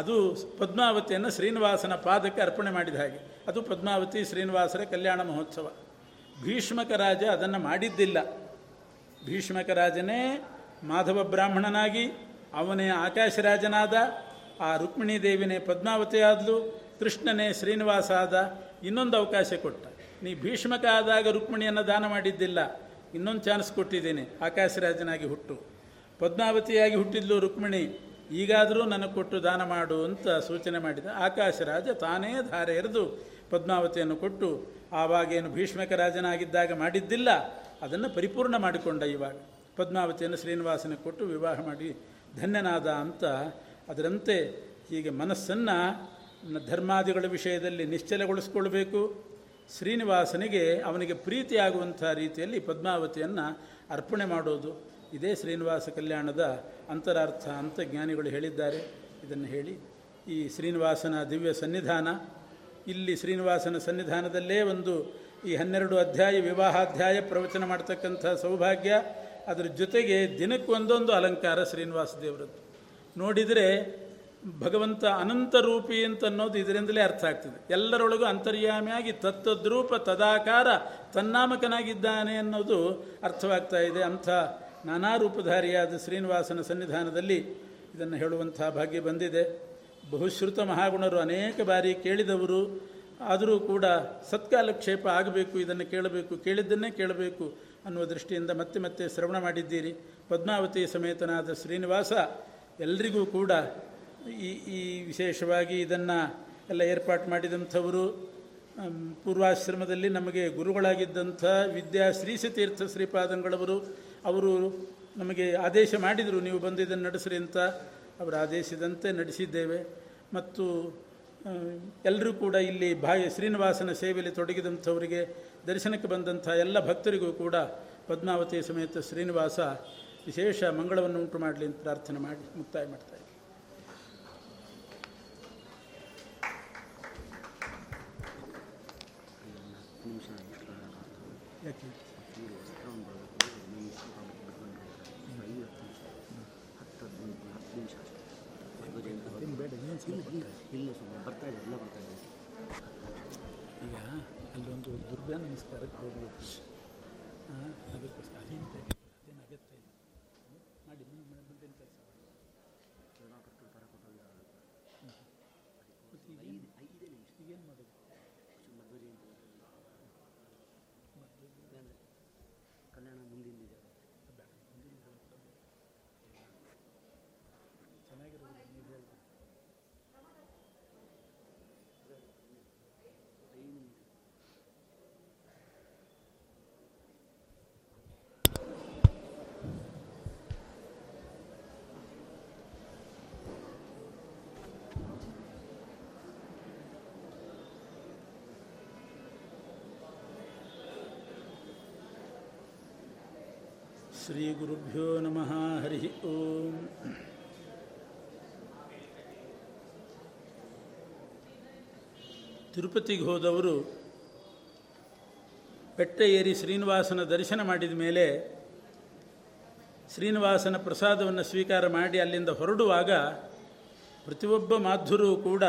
ಅದು ಪದ್ಮಾವತಿಯನ್ನು ಶ್ರೀನಿವಾಸನ ಪಾದಕ್ಕೆ ಅರ್ಪಣೆ ಮಾಡಿದ ಹಾಗೆ. ಅದು ಪದ್ಮಾವತಿ ಶ್ರೀನಿವಾಸರ ಕಲ್ಯಾಣ ಮಹೋತ್ಸವ. ಭೀಷ್ಮಕ ರಾಜ ಅದನ್ನು ಮಾಡಿದ್ದಿಲ್ಲ. ಭೀಷ್ಮಕ ರಾಜನೇ ಮಾಧವ ಬ್ರಾಹ್ಮಣನಾಗಿ, ಅವನೇ ಆಕಾಶರಾಜನಾದ, ಆ ರುಕ್ಮಿಣೀ ದೇವಿನೇ ಪದ್ಮಾವತಿ ಆದಲು, ಕೃಷ್ಣನೇ ಶ್ರೀನಿವಾಸ ಆದ. ಇನ್ನೊಂದು ಅವಕಾಶ ಕೊಟ್ಟ. ನೀ ಭೀಷ್ಮಕ ಆದಾಗ ರುಕ್ಮಿಣಿಯನ್ನು ದಾನ ಮಾಡಿದ್ದಿಲ್ಲ, ಇನ್ನೊಂದು ಚಾನ್ಸ್ ಕೊಟ್ಟಿದ್ದೀನಿ, ಆಕಾಶರಾಜನಾಗಿ ಹುಟ್ಟು. ಪದ್ಮಾವತಿಯಾಗಿ ಹುಟ್ಟಿದ್ಲು ರುಕ್ಮಿಣಿ, ಈಗಾದರೂ ನನಗೆ ಕೊಟ್ಟು ದಾನ ಮಾಡು ಅಂತ ಸೂಚನೆ ಮಾಡಿದ. ಆಕಾಶರಾಜ ತಾನೇ ಧಾರೆ ಎರೆದು ಪದ್ಮಾವತಿಯನ್ನು ಕೊಟ್ಟು, ಆವಾಗೇನು ಭೀಷ್ಮಕ ರಾಜನಾಗಿದ್ದಾಗ ಮಾಡಿದ್ದಿಲ್ಲ ಅದನ್ನು ಪರಿಪೂರ್ಣ ಮಾಡಿಕೊಂಡ. ಇವಾಗ ಪದ್ಮಾವತಿಯನ್ನು ಶ್ರೀನಿವಾಸನ ಕೊಟ್ಟು ವಿವಾಹ ಮಾಡಿ ಧನ್ಯನಾದ ಅಂತ. ಅದರಂತೆ ಹೀಗೆ ಮನಸ್ಸನ್ನು ಧರ್ಮಾದಿಗಳ ವಿಷಯದಲ್ಲಿ ನಿಶ್ಚಲಗೊಳಿಸ್ಕೊಳ್ಬೇಕು. ಶ್ರೀನಿವಾಸನಿಗೆ ಅವನಿಗೆ ಪ್ರೀತಿಯಾಗುವಂಥ ರೀತಿಯಲ್ಲಿ ಪದ್ಮಾವತಿಯನ್ನು ಅರ್ಪಣೆ ಮಾಡೋದು, ಇದೇ ಶ್ರೀನಿವಾಸ ಕಲ್ಯಾಣದ ಅಂತರಾರ್ಥ ಅಂತ ಜ್ಞಾನಿಗಳು ಹೇಳಿದ್ದಾರೆ. ಇದನ್ನು ಹೇಳಿ ಈ ಶ್ರೀನಿವಾಸನ ದಿವ್ಯ ಸನ್ನಿಧಾನ, ಇಲ್ಲಿ ಶ್ರೀನಿವಾಸನ ಸನ್ನಿಧಾನದಲ್ಲೇ ಒಂದು ಈ ಹನ್ನೆರಡು ಅಧ್ಯಾಯ ವಿವಾಹಾಧ್ಯಾಯ ಪ್ರವಚನ ಮಾಡ್ತಕ್ಕಂಥ ಸೌಭಾಗ್ಯ. ಅದರ ಜೊತೆಗೆ ದಿನಕ್ಕೊಂದೊಂದು ಅಲಂಕಾರ ಶ್ರೀನಿವಾಸ ದೇವರದ್ದು ನೋಡಿದರೆ ಭಗವಂತ ಅನಂತರೂಪಿ ಅಂತನ್ನೋದು ಇದರಿಂದಲೇ ಅರ್ಥ ಆಗ್ತದೆ. ಎಲ್ಲರೊಳಗೂ ಅಂತರ್ಯಾಮಿಯಾಗಿ ತತ್ತದ್ರೂಪ ತದಾಕಾರ ತನ್ನಾಮಕನಾಗಿದ್ದಾನೆ ಅನ್ನೋದು ಅರ್ಥವಾಗ್ತಾ ಇದೆ. ಅಂಥ ನಾನಾ ರೂಪಧಾರಿಯಾದ ಶ್ರೀನಿವಾಸನ ಸನ್ನಿಧಾನದಲ್ಲಿ ಇದನ್ನು ಹೇಳುವಂಥ ಭಾಗ್ಯ ಬಂದಿದೆ. ಬಹುಶ್ರುತ ಮಹಾಗುಣರು ಅನೇಕ ಬಾರಿ ಕೇಳಿದವರು, ಆದರೂ ಕೂಡ ಸತ್ಕಾಲಕ್ಷೇಪ ಆಗಬೇಕು, ಇದನ್ನು ಕೇಳಬೇಕು, ಕೇಳಿದ್ದನ್ನೇ ಕೇಳಬೇಕು ಅನ್ನುವ ದೃಷ್ಟಿಯಿಂದ ಮತ್ತೆ ಮತ್ತೆ ಶ್ರವಣ ಮಾಡಿದ್ದೀರಿ. ಪದ್ಮಾವತಿ ಸಮೇತನಾದ ಶ್ರೀನಿವಾಸ ಎಲ್ರಿಗೂ ಕೂಡ ಈ ಈ ವಿಶೇಷವಾಗಿ ಇದನ್ನು ಎಲ್ಲ ಏರ್ಪಾಟು ಮಾಡಿದಂಥವರು, ಪೂರ್ವಾಶ್ರಮದಲ್ಲಿ ನಮಗೆ ಗುರುಗಳಾಗಿದ್ದಂಥ ವಿದ್ಯಾ ಶ್ರೀಸತೀರ್ಥ ಶ್ರೀಪಾದಂಗಳವರು, ಅವರು ನಮಗೆ ಆದೇಶ ಮಾಡಿದರು, ನೀವು ಬಂದು ಇದನ್ನು ನಡೆಸ್ರಿ ಅಂತ. ಅವರ ಆದೇಶದಂತೆ ನಡೆಸಿದ್ದೇವೆ. ಮತ್ತು ಎಲ್ಲರೂ ಕೂಡ ಇಲ್ಲಿ ಭಾಗ್ಯ ಶ್ರೀನಿವಾಸನ ಸೇವೆಯಲ್ಲಿ ತೊಡಗಿದಂಥವರಿಗೆ, ದರ್ಶನಕ್ಕೆ ಬಂದಂಥ ಎಲ್ಲ ಭಕ್ತರಿಗೂ ಕೂಡ ಪದ್ಮಾವತಿ ಸಮೇತ ಶ್ರೀನಿವಾಸ ವಿಶೇಷ ಮಂಗಳವನ್ನು ಉಂಟು ಮಾಡಲಿ ಅಂತ ಪ್ರಾರ್ಥನೆ ಮಾಡಿ ಮುಕ್ತಾಯ ಮಾಡ್ತಾ ಇದ್ದೀವಿ. ಇಲ್ಲ ಸುಮ್ಮನೆ ಬರ್ತಾ ಇದೆ, ಎಲ್ಲ ಬರ್ತಾ ಇದೆ. ಈಗ ಅಲ್ಲೊಂದು ದುರ್ಗಾ ನಮಸ್ಕಾರಕ್ಕೆ ಹೋಗ್ಬೇಕು, ಅದಕ್ಕೋಸ್ಕರ ಅದೇನು ಅದೇನು ಅಗತ್ಯ ಇಲ್ಲ ಮಾಡಿ ಮುಂದಿನ ಕೆಲಸ ಏನು ಮಾಡೋದು. ಕಲ್ಯಾಣ ಮುಂದಿನ ಶ್ರೀ ಗುರುಭ್ಯೋ ನಮಃ. ಹರಿ ಓಂ. ತಿರುಪತಿಗೆ ಹೋದವರು ಬೆಟ್ಟ ಏರಿ ಶ್ರೀನಿವಾಸನ ದರ್ಶನ ಮಾಡಿದ ಮೇಲೆ ಶ್ರೀನಿವಾಸನ ಪ್ರಸಾದವನ್ನು ಸ್ವೀಕಾರ ಮಾಡಿ ಅಲ್ಲಿಂದ ಹೊರಡುವಾಗ ಪ್ರತಿಯೊಬ್ಬ ಮಾಧುರು ಕೂಡ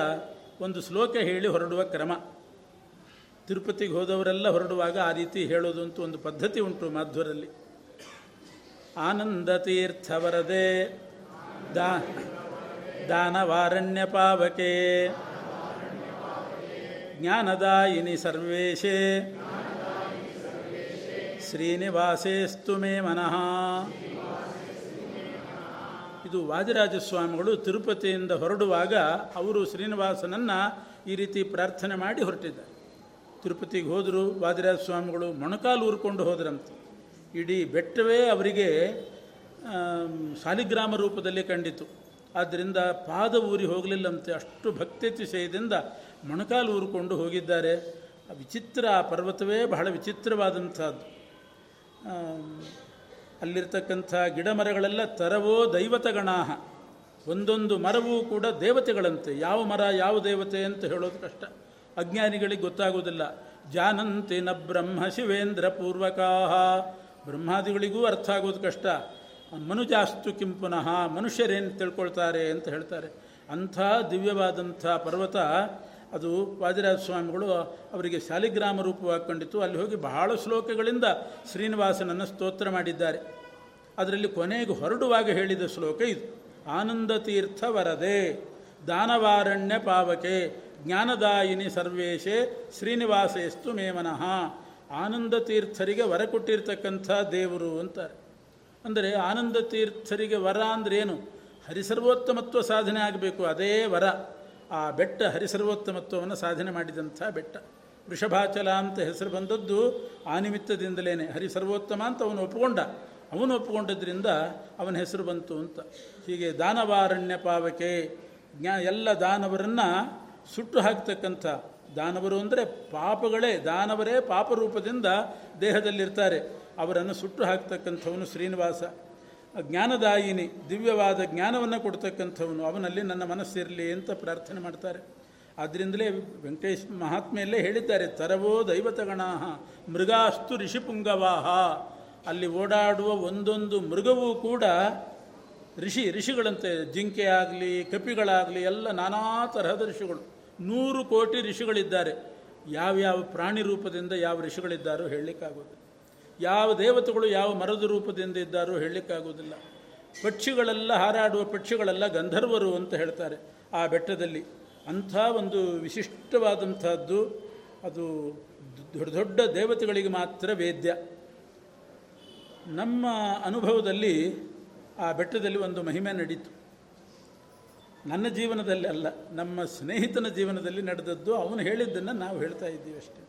ಒಂದು ಶ್ಲೋಕ ಹೇಳಿ ಹೊರಡುವ ಕ್ರಮ. ತಿರುಪತಿಗೆ ಹೋದವರೆಲ್ಲ ಹೊರಡುವಾಗ ಆ ರೀತಿ ಹೇಳೋದು ಅಂತೂ ಒಂದು ಪದ್ಧತಿ ಉಂಟು ಮಾಧುರಲ್ಲಿ. ಆನಂದ ತೀರ್ಥ ವರದೆ ದಾ ದಾನವಾರಣ್ಯ ಪಾವಕೆ ಜ್ಞಾನದಾಯಿನಿ ಸರ್ವೇಶೇ ಶ್ರೀನಿವಾಸೇಸ್ತು ಮೇ ಮನಃ. ಇದು ವಾದಿರಾಜ ಸ್ವಾಮಿಗಳು ತಿರುಪತಿಯಿಂದ ಹೊರಡುವಾಗ ಅವರು ಶ್ರೀನಿವಾಸನನ್ನು ಈ ರೀತಿ ಪ್ರಾರ್ಥನೆ ಮಾಡಿ ಹೊರಟಿದ್ದಾರೆ. ತಿರುಪತಿಗೆ ಹೋದರು ವಾದಿರಾಜ ಸ್ವಾಮಿಗಳು, ಮೊಣಕಾಲು ಊರ್ಕೊಂಡು ಹೋದ್ರಂತೆ. ಇಡೀ ಬೆಟ್ಟವೇ ಅವರಿಗೆ ಸಾಲಿಗ್ರಾಮ ರೂಪದಲ್ಲಿ ಕಂಡಿತು. ಆದ್ದರಿಂದ ಪಾದ ಊರಿ ಹೋಗಲಿಲ್ಲಂತೆ, ಅಷ್ಟು ಭಕ್ತಿತಿಶಯದಿಂದ ಮೊಣಕಾಲು ಊರಿಕೊಂಡು ಹೋಗಿದ್ದಾರೆ. ಆ ವಿಚಿತ್ರ ಆ ಪರ್ವತವೇ ಬಹಳ ವಿಚಿತ್ರವಾದಂಥದ್ದು. ಅಲ್ಲಿರ್ತಕ್ಕಂಥ ಗಿಡ ಮರಗಳೆಲ್ಲ ತರವೋ ದೈವತಗಣಾಹ, ಒಂದೊಂದು ಮರವೂ ಕೂಡ ದೇವತೆಗಳಂತೆ. ಯಾವ ಮರ ಯಾವ ದೇವತೆ ಅಂತ ಹೇಳೋದು ಕಷ್ಟ, ಅಜ್ಞಾನಿಗಳಿಗೆ ಗೊತ್ತಾಗೋದಿಲ್ಲ. ಜಾನಂತಿ ನ ಬ್ರಹ್ಮ ಶಿವೇಂದ್ರ ಪೂರ್ವಕಾಹ ಬ್ರಹ್ಮಾದಿಗಳಿಗೂ ಅರ್ಥ ಆಗೋದು ಕಷ್ಟ. ಮನುಜಾಸ್ತು ಕಿಂ ಪುನಃ, ಮನುಷ್ಯರೇನು ತಿಳ್ಕೊಳ್ತಾರೆ ಅಂತ ಹೇಳ್ತಾರೆ. ಅಂಥ ದಿವ್ಯವಾದಂಥ ಪರ್ವತ ಅದು ವಾದಿರಾಜ ಸ್ವಾಮಿಗಳು ಅವರಿಗೆ ಶಾಲಿಗ್ರಾಮ ರೂಪವಾಗಿ ಕಂಡಿತು. ಅಲ್ಲಿ ಹೋಗಿ ಬಹಳ ಶ್ಲೋಕಗಳಿಂದ ಶ್ರೀನಿವಾಸನನ್ನು ಸ್ತೋತ್ರ ಮಾಡಿದ್ದಾರೆ. ಅದರಲ್ಲಿ ಕೊನೆಗೆ ಹೊರಡುವಾಗ ಹೇಳಿದ ಶ್ಲೋಕ ಇದು: ಆನಂದ ತೀರ್ಥ ವರದೆ ದಾನವಾರಣ್ಯ ಪಾವಕೆ ಜ್ಞಾನದಾಯಿನಿ ಸರ್ವೇಶೇ ಶ್ರೀನಿವಾಸೇಸ್ತು ಮೇಮನಃ. ಆನಂದ ತೀರ್ಥರಿಗೆ ವರ ಕೊಟ್ಟಿರ್ತಕ್ಕಂಥ ದೇವರು ಅಂತಾರೆ. ಅಂದರೆ ಆನಂದ ತೀರ್ಥರಿಗೆ ವರ ಅಂದ್ರೇನು? ಹರಿಸರ್ವೋತ್ತಮತ್ವ ಸಾಧನೆ ಆಗಬೇಕು, ಅದೇ ವರ. ಆ ಬೆಟ್ಟ ಹರಿಸರ್ವೋತ್ತಮತ್ವವನ್ನು ಸಾಧನೆ ಮಾಡಿದಂಥ ಬೆಟ್ಟ. ವೃಷಭಾಚಲ ಅಂತ ಹೆಸರು ಬಂದದ್ದು ಆ ನಿಮಿತ್ತದಿಂದಲೇ. ಹರಿಸರ್ವೋತ್ತಮ ಅಂತ ಅವನು ಒಪ್ಪಿಕೊಂಡ, ಅವನು ಒಪ್ಪಿಕೊಂಡಿದ್ದರಿಂದ ಅವನ ಹೆಸರು ಬಂತು ಅಂತ. ಹೀಗೆ ದಾನವಾರಣ್ಯ ಪಾವಕೆ, ಜ್ಞಾ ಎಲ್ಲ ದಾನವರನ್ನು ಸುಟ್ಟು ಹಾಕ್ತಕ್ಕಂಥ, ದಾನವರು ಅಂದರೆ ಪಾಪಗಳೇ, ದಾನವರೇ ಪಾಪರೂಪದಿಂದ ದೇಹದಲ್ಲಿರ್ತಾರೆ, ಅವರನ್ನು ಸುಟ್ಟು ಹಾಕ್ತಕ್ಕಂಥವನು ಶ್ರೀನಿವಾಸ. ಜ್ಞಾನದಾಯಿನಿ, ದಿವ್ಯವಾದ ಜ್ಞಾನವನ್ನು ಕೊಡ್ತಕ್ಕಂಥವನು, ಅವನಲ್ಲಿ ನನ್ನ ಮನಸ್ಸಿರಲಿ ಅಂತ ಪ್ರಾರ್ಥನೆ ಮಾಡ್ತಾರೆ. ಆದ್ದರಿಂದಲೇ ವೆಂಕಟೇಶ್ ಮಹಾತ್ಮೆಯಲ್ಲೇ ಹೇಳಿದ್ದಾರೆ: ತರವೋ ದೈವತಗಣಾಹ ಮೃಗಾಸ್ತು ಋಷಿಪುಂಗವಾಹ. ಅಲ್ಲಿ ಓಡಾಡುವ ಒಂದೊಂದು ಮೃಗವೂ ಕೂಡ ಋಷಿ ಋಷಿಗಳಂತೆ, ಜಿಂಕೆ ಆಗಲಿ, ಕಪಿಗಳಾಗಲಿ, ಎಲ್ಲ ನಾನಾ ತರಹದ ಋಷಿಗಳು. ನೂರು ಕೋಟಿ ಋಷಿಗಳಿದ್ದಾರೆ. ಯಾವ್ಯಾವ ಪ್ರಾಣಿ ರೂಪದಿಂದ ಯಾವ ಋಷಿಗಳಿದ್ದಾರೋ ಹೇಳಲಿಕ್ಕಾಗೋದಿಲ್ಲ. ಯಾವ ದೇವತೆಗಳು ಯಾವ ಮರದ ರೂಪದಿಂದ ಇದ್ದಾರೋ ಹೇಳಲಿಕ್ಕಾಗೋದಿಲ್ಲ. ಪಕ್ಷಿಗಳೆಲ್ಲ, ಹಾರಾಡುವ ಪಕ್ಷಿಗಳೆಲ್ಲ ಗಂಧರ್ವರು ಅಂತ ಹೇಳ್ತಾರೆ ಆ ಬೆಟ್ಟದಲ್ಲಿ. ಅಂಥ ಒಂದು ವಿಶಿಷ್ಟವಾದಂಥದ್ದು ಅದು. ದೊಡ್ಡ ದೊಡ್ಡ ದೇವತೆಗಳಿಗೆ ಮಾತ್ರ ವೇದ್ಯ. ನಮ್ಮ ಅನುಭವದಲ್ಲಿ ಆ ಬೆಟ್ಟದಲ್ಲಿ ಒಂದು ಮಹಿಮೆ ನಡೀತು. ನನ್ನ ಜೀವನದಲ್ಲಿ ಅಲ್ಲ, ನಮ್ಮ ಸ್ನೇಹಿತನ ಜೀವನದಲ್ಲಿ ನಡೆದದ್ದು. ಅವನು ಹೇಳಿದ್ದನ್ನು ನಾವು ಹೇಳ್ತಾ ಇದ್ದೀವಿ ಅಷ್ಟೇ.